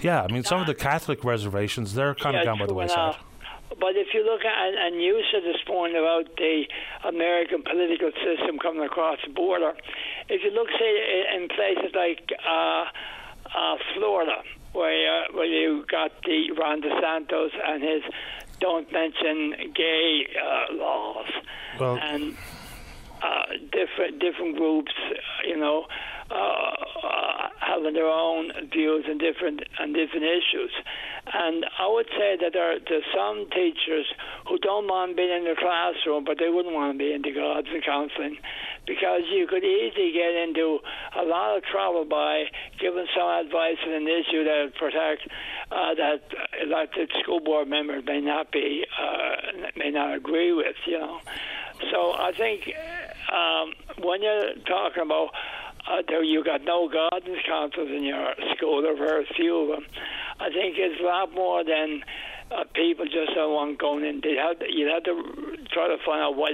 yeah, I mean, some of the Catholic reservations, they're kind of gone by the wayside. But if you look at, and you said this point about the American political system coming across the border, if you look, say, in places like Florida, where you got the Ron DeSantis and his don't mention gay laws, well, and different groups, you know, having their own views on different issues. And I would say that there's some teachers who don't mind being in the classroom, but they wouldn't want to be into guidance and counseling, because you could easily get into a lot of trouble by giving some advice on an issue that would protect that elected school board members may not agree with, you know. So I think when you're talking about you got no guidance counselors in your school, there are very few of them. I think it's a lot more than people just don't want going in. You have to try to find out why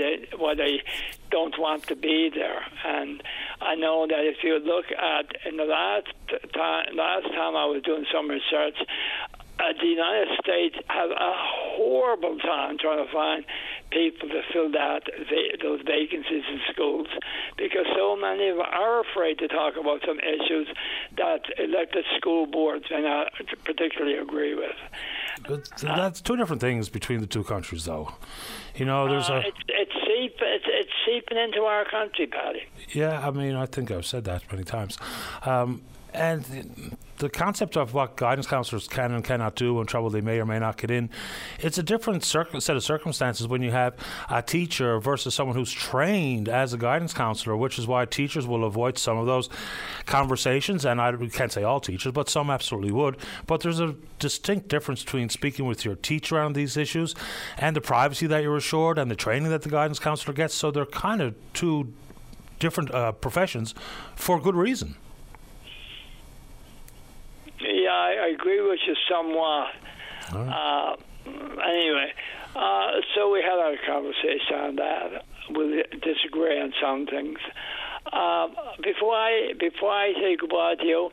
they don't want to be there. And I know that if you look at, in the last time I was doing some research, the United States have a horrible time trying to find people to fill that those vacancies in schools, because so many of them are afraid to talk about some issues that elected school boards may not particularly agree with. But that's two different things between the two countries, though. You know, there's it's seeping into our country, Patty. Yeah, I mean, I think I've said that many times. And the concept of what guidance counselors can and cannot do and trouble they may or may not get in, it's a different set of circumstances when you have a teacher versus someone who's trained as a guidance counselor, which is why teachers will avoid some of those conversations. And I can't say all teachers, but some absolutely would. But there's a distinct difference between speaking with your teacher on these issues and the privacy that you're assured and the training that the guidance counselor gets. So they're kind of two different professions for good reason. Yeah, I agree with you somewhat. Right. Anyway, so we had our conversation on that. We disagree on some things. Before I say goodbye to you,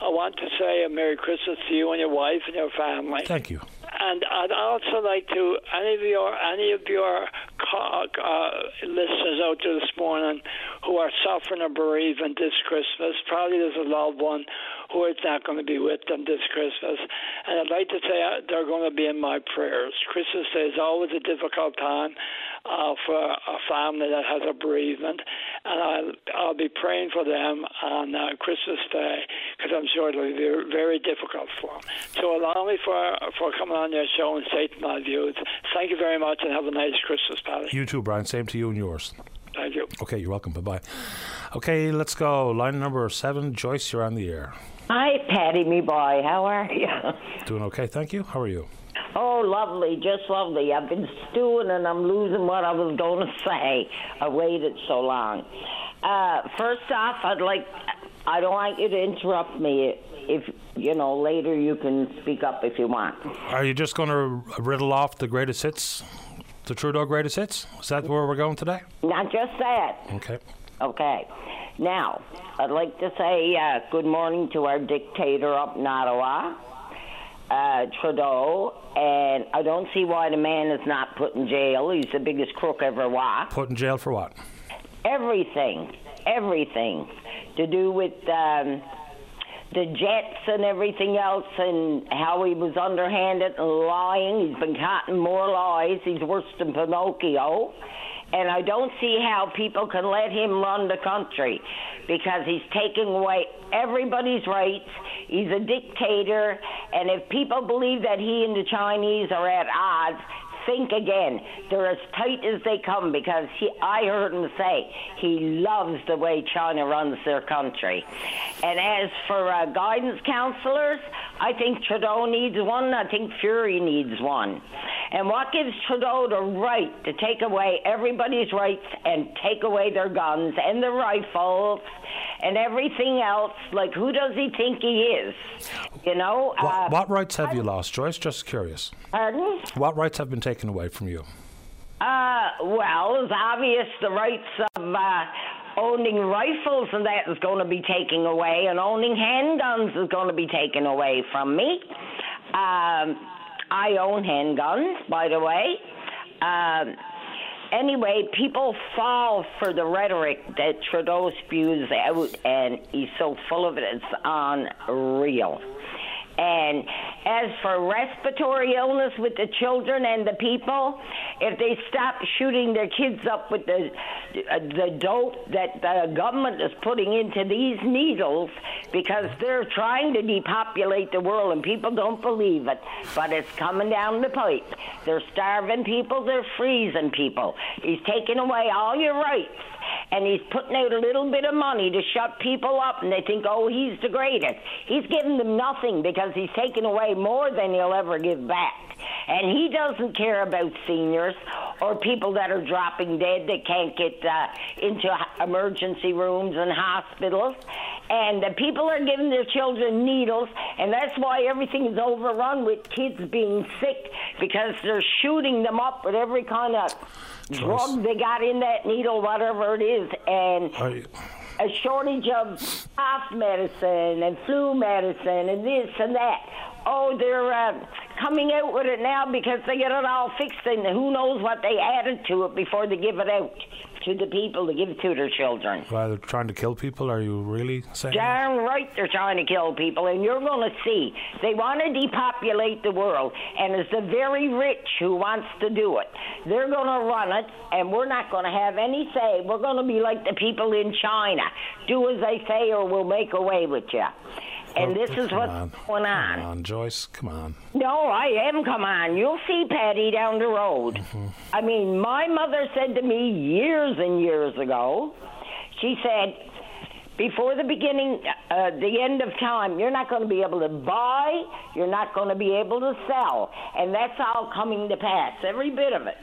I want to say a Merry Christmas to you and your wife and your family. Thank you. And I'd also like to any of your listeners out there this morning who are suffering a bereavement this Christmas. Probably there's a loved one who is not going to be with them this Christmas, and I'd like to say they're going to be in my prayers. Christmas Day is always a difficult time for a family that has a bereavement, and I'll be praying for them on Christmas Day, because I'm sure it'll be very, very difficult for them. So allow me for coming on your show and stating my views. Thank you very much, and have a nice Christmas, Patty. You too, Brian. Same to you and yours. Thank you. Okay, you're welcome. Bye-bye. Okay, let's go. Line number 7. Joyce, you're on the air. Hi, Patty, me boy. How are you? Doing okay, thank you. How are you? Oh, lovely, just lovely. I've been stewing and I'm losing what I was going to say. I waited so long. First off, I don't want you to interrupt me. If you know, later you can speak up if you want. Are you just going to riddle off the greatest hits? The Trudeau greatest hits? Is that where we're going today? Not just that. Okay. Now, I'd like to say good morning to our dictator up in Ottawa, Trudeau, and I don't see why the man is not put in jail. He's the biggest crook ever walked. Put in jail for what? Everything to do with the jets and everything else, and how he was underhanded and lying. He's been caught in more lies. He's worse than Pinocchio. And I don't see how people can let him run the country, because he's taking away everybody's rights. He's a dictator. And if people believe that he and the Chinese are at odds, think again. They're as tight as they come, because I heard him say he loves the way China runs their country. And as for guidance counselors, I think Trudeau needs one. I think Fury needs one. And what gives Trudeau the right to take away everybody's rights and take away their guns and their rifles and everything else? Like, who does he think he is? You know? What rights have you lost, Joyce? Just curious. Pardon? What rights have been taken away from you? Well, it's obvious the rights of... owning rifles and that is going to be taken away, and owning handguns is going to be taken away from me. I own handguns, by the way. Anyway, people fall for the rhetoric that Trudeau spews out, and he's so full of it, it's unreal. And as for respiratory illness with the children and the people, if they stop shooting their kids up with the dope that the government is putting into these needles, because they're trying to depopulate the world, and people don't believe it, but it's coming down the pipe. They're starving people. They're freezing people. He's taking away all your rights. And he's putting out a little bit of money to shut people up, and they think, oh, he's the greatest. He's giving them nothing, because he's taking away more than he'll ever give back. And he doesn't care about seniors or people that are dropping dead that can't get into emergency rooms and hospitals. And the people are giving their children needles, and that's why everything is overrun with kids being sick, because they're shooting them up with every kind of drug they got in that needle, whatever it is, and a shortage of cough medicine and flu medicine and this and that. Oh, they're coming out with it now because they get it all fixed, and who knows what they added to it before they give it out to the people to give it to their children. Well, they're trying to kill people, are you really saying? Darn right they're trying to kill people, and you're going to see. They want to depopulate the world, and it's the very rich who wants to do it. They're going to run it, and we're not going to have any say. We're going to be like the people in China. Do as they say or we'll make away with you. And this is what's going on. Come on, Joyce, come on. No, I am, come on. You'll see, Patty, down the road. Mm-hmm. I mean, my mother said to me years and years ago, she said, before the beginning, the end of time, you're not going to be able to buy, you're not going to be able to sell. And that's all coming to pass, every bit of it.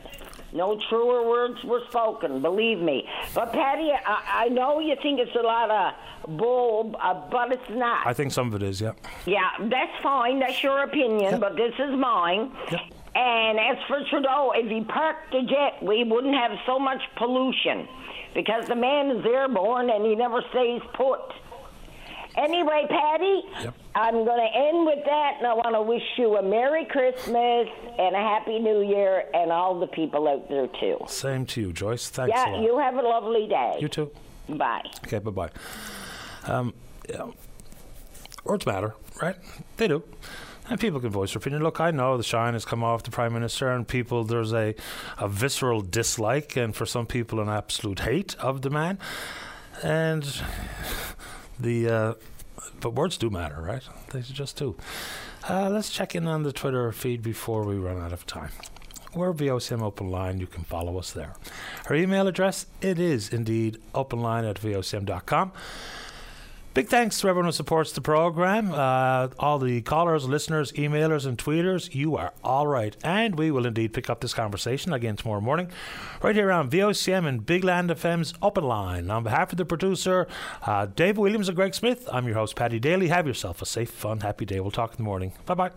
No truer words were spoken, believe me. But, Patty, I know you think it's a lot of bull, but it's not. I think some of it is, yeah. Yeah, that's fine. That's your opinion, yeah. But this is mine. Yeah. And as for Trudeau, if he parked the jet, we wouldn't have so much pollution, because the man is airborne and he never stays put. Anyway, Patty, yep. I'm going to end with that, and I want to wish you a Merry Christmas and a Happy New Year, and all the people out there, too. Same to you, Joyce. Thanks a lot. Yeah, you have a lovely day. You too. Bye. Okay, bye-bye. Words matter, right? They do. And people can voice their opinion. Look, I know the shine has come off the Prime Minister, and people, there's a visceral dislike, and for some people, an absolute hate of the man. And... But words do matter, right? They just do. Let's check in on the Twitter feed before we run out of time. We're VOCM Open Line. You can follow us there. Our email address, it is indeed openline@vocm.com. Big thanks to everyone who supports the program. All the callers, listeners, emailers, and tweeters, you are all right. And we will indeed pick up this conversation again tomorrow morning, right here on VOCM and Big Land FM's Open Line. On behalf of the producer, Dave Williams and Greg Smith, I'm your host, Paddy Daly. Have yourself a safe, fun, happy day. We'll talk in the morning. Bye-bye.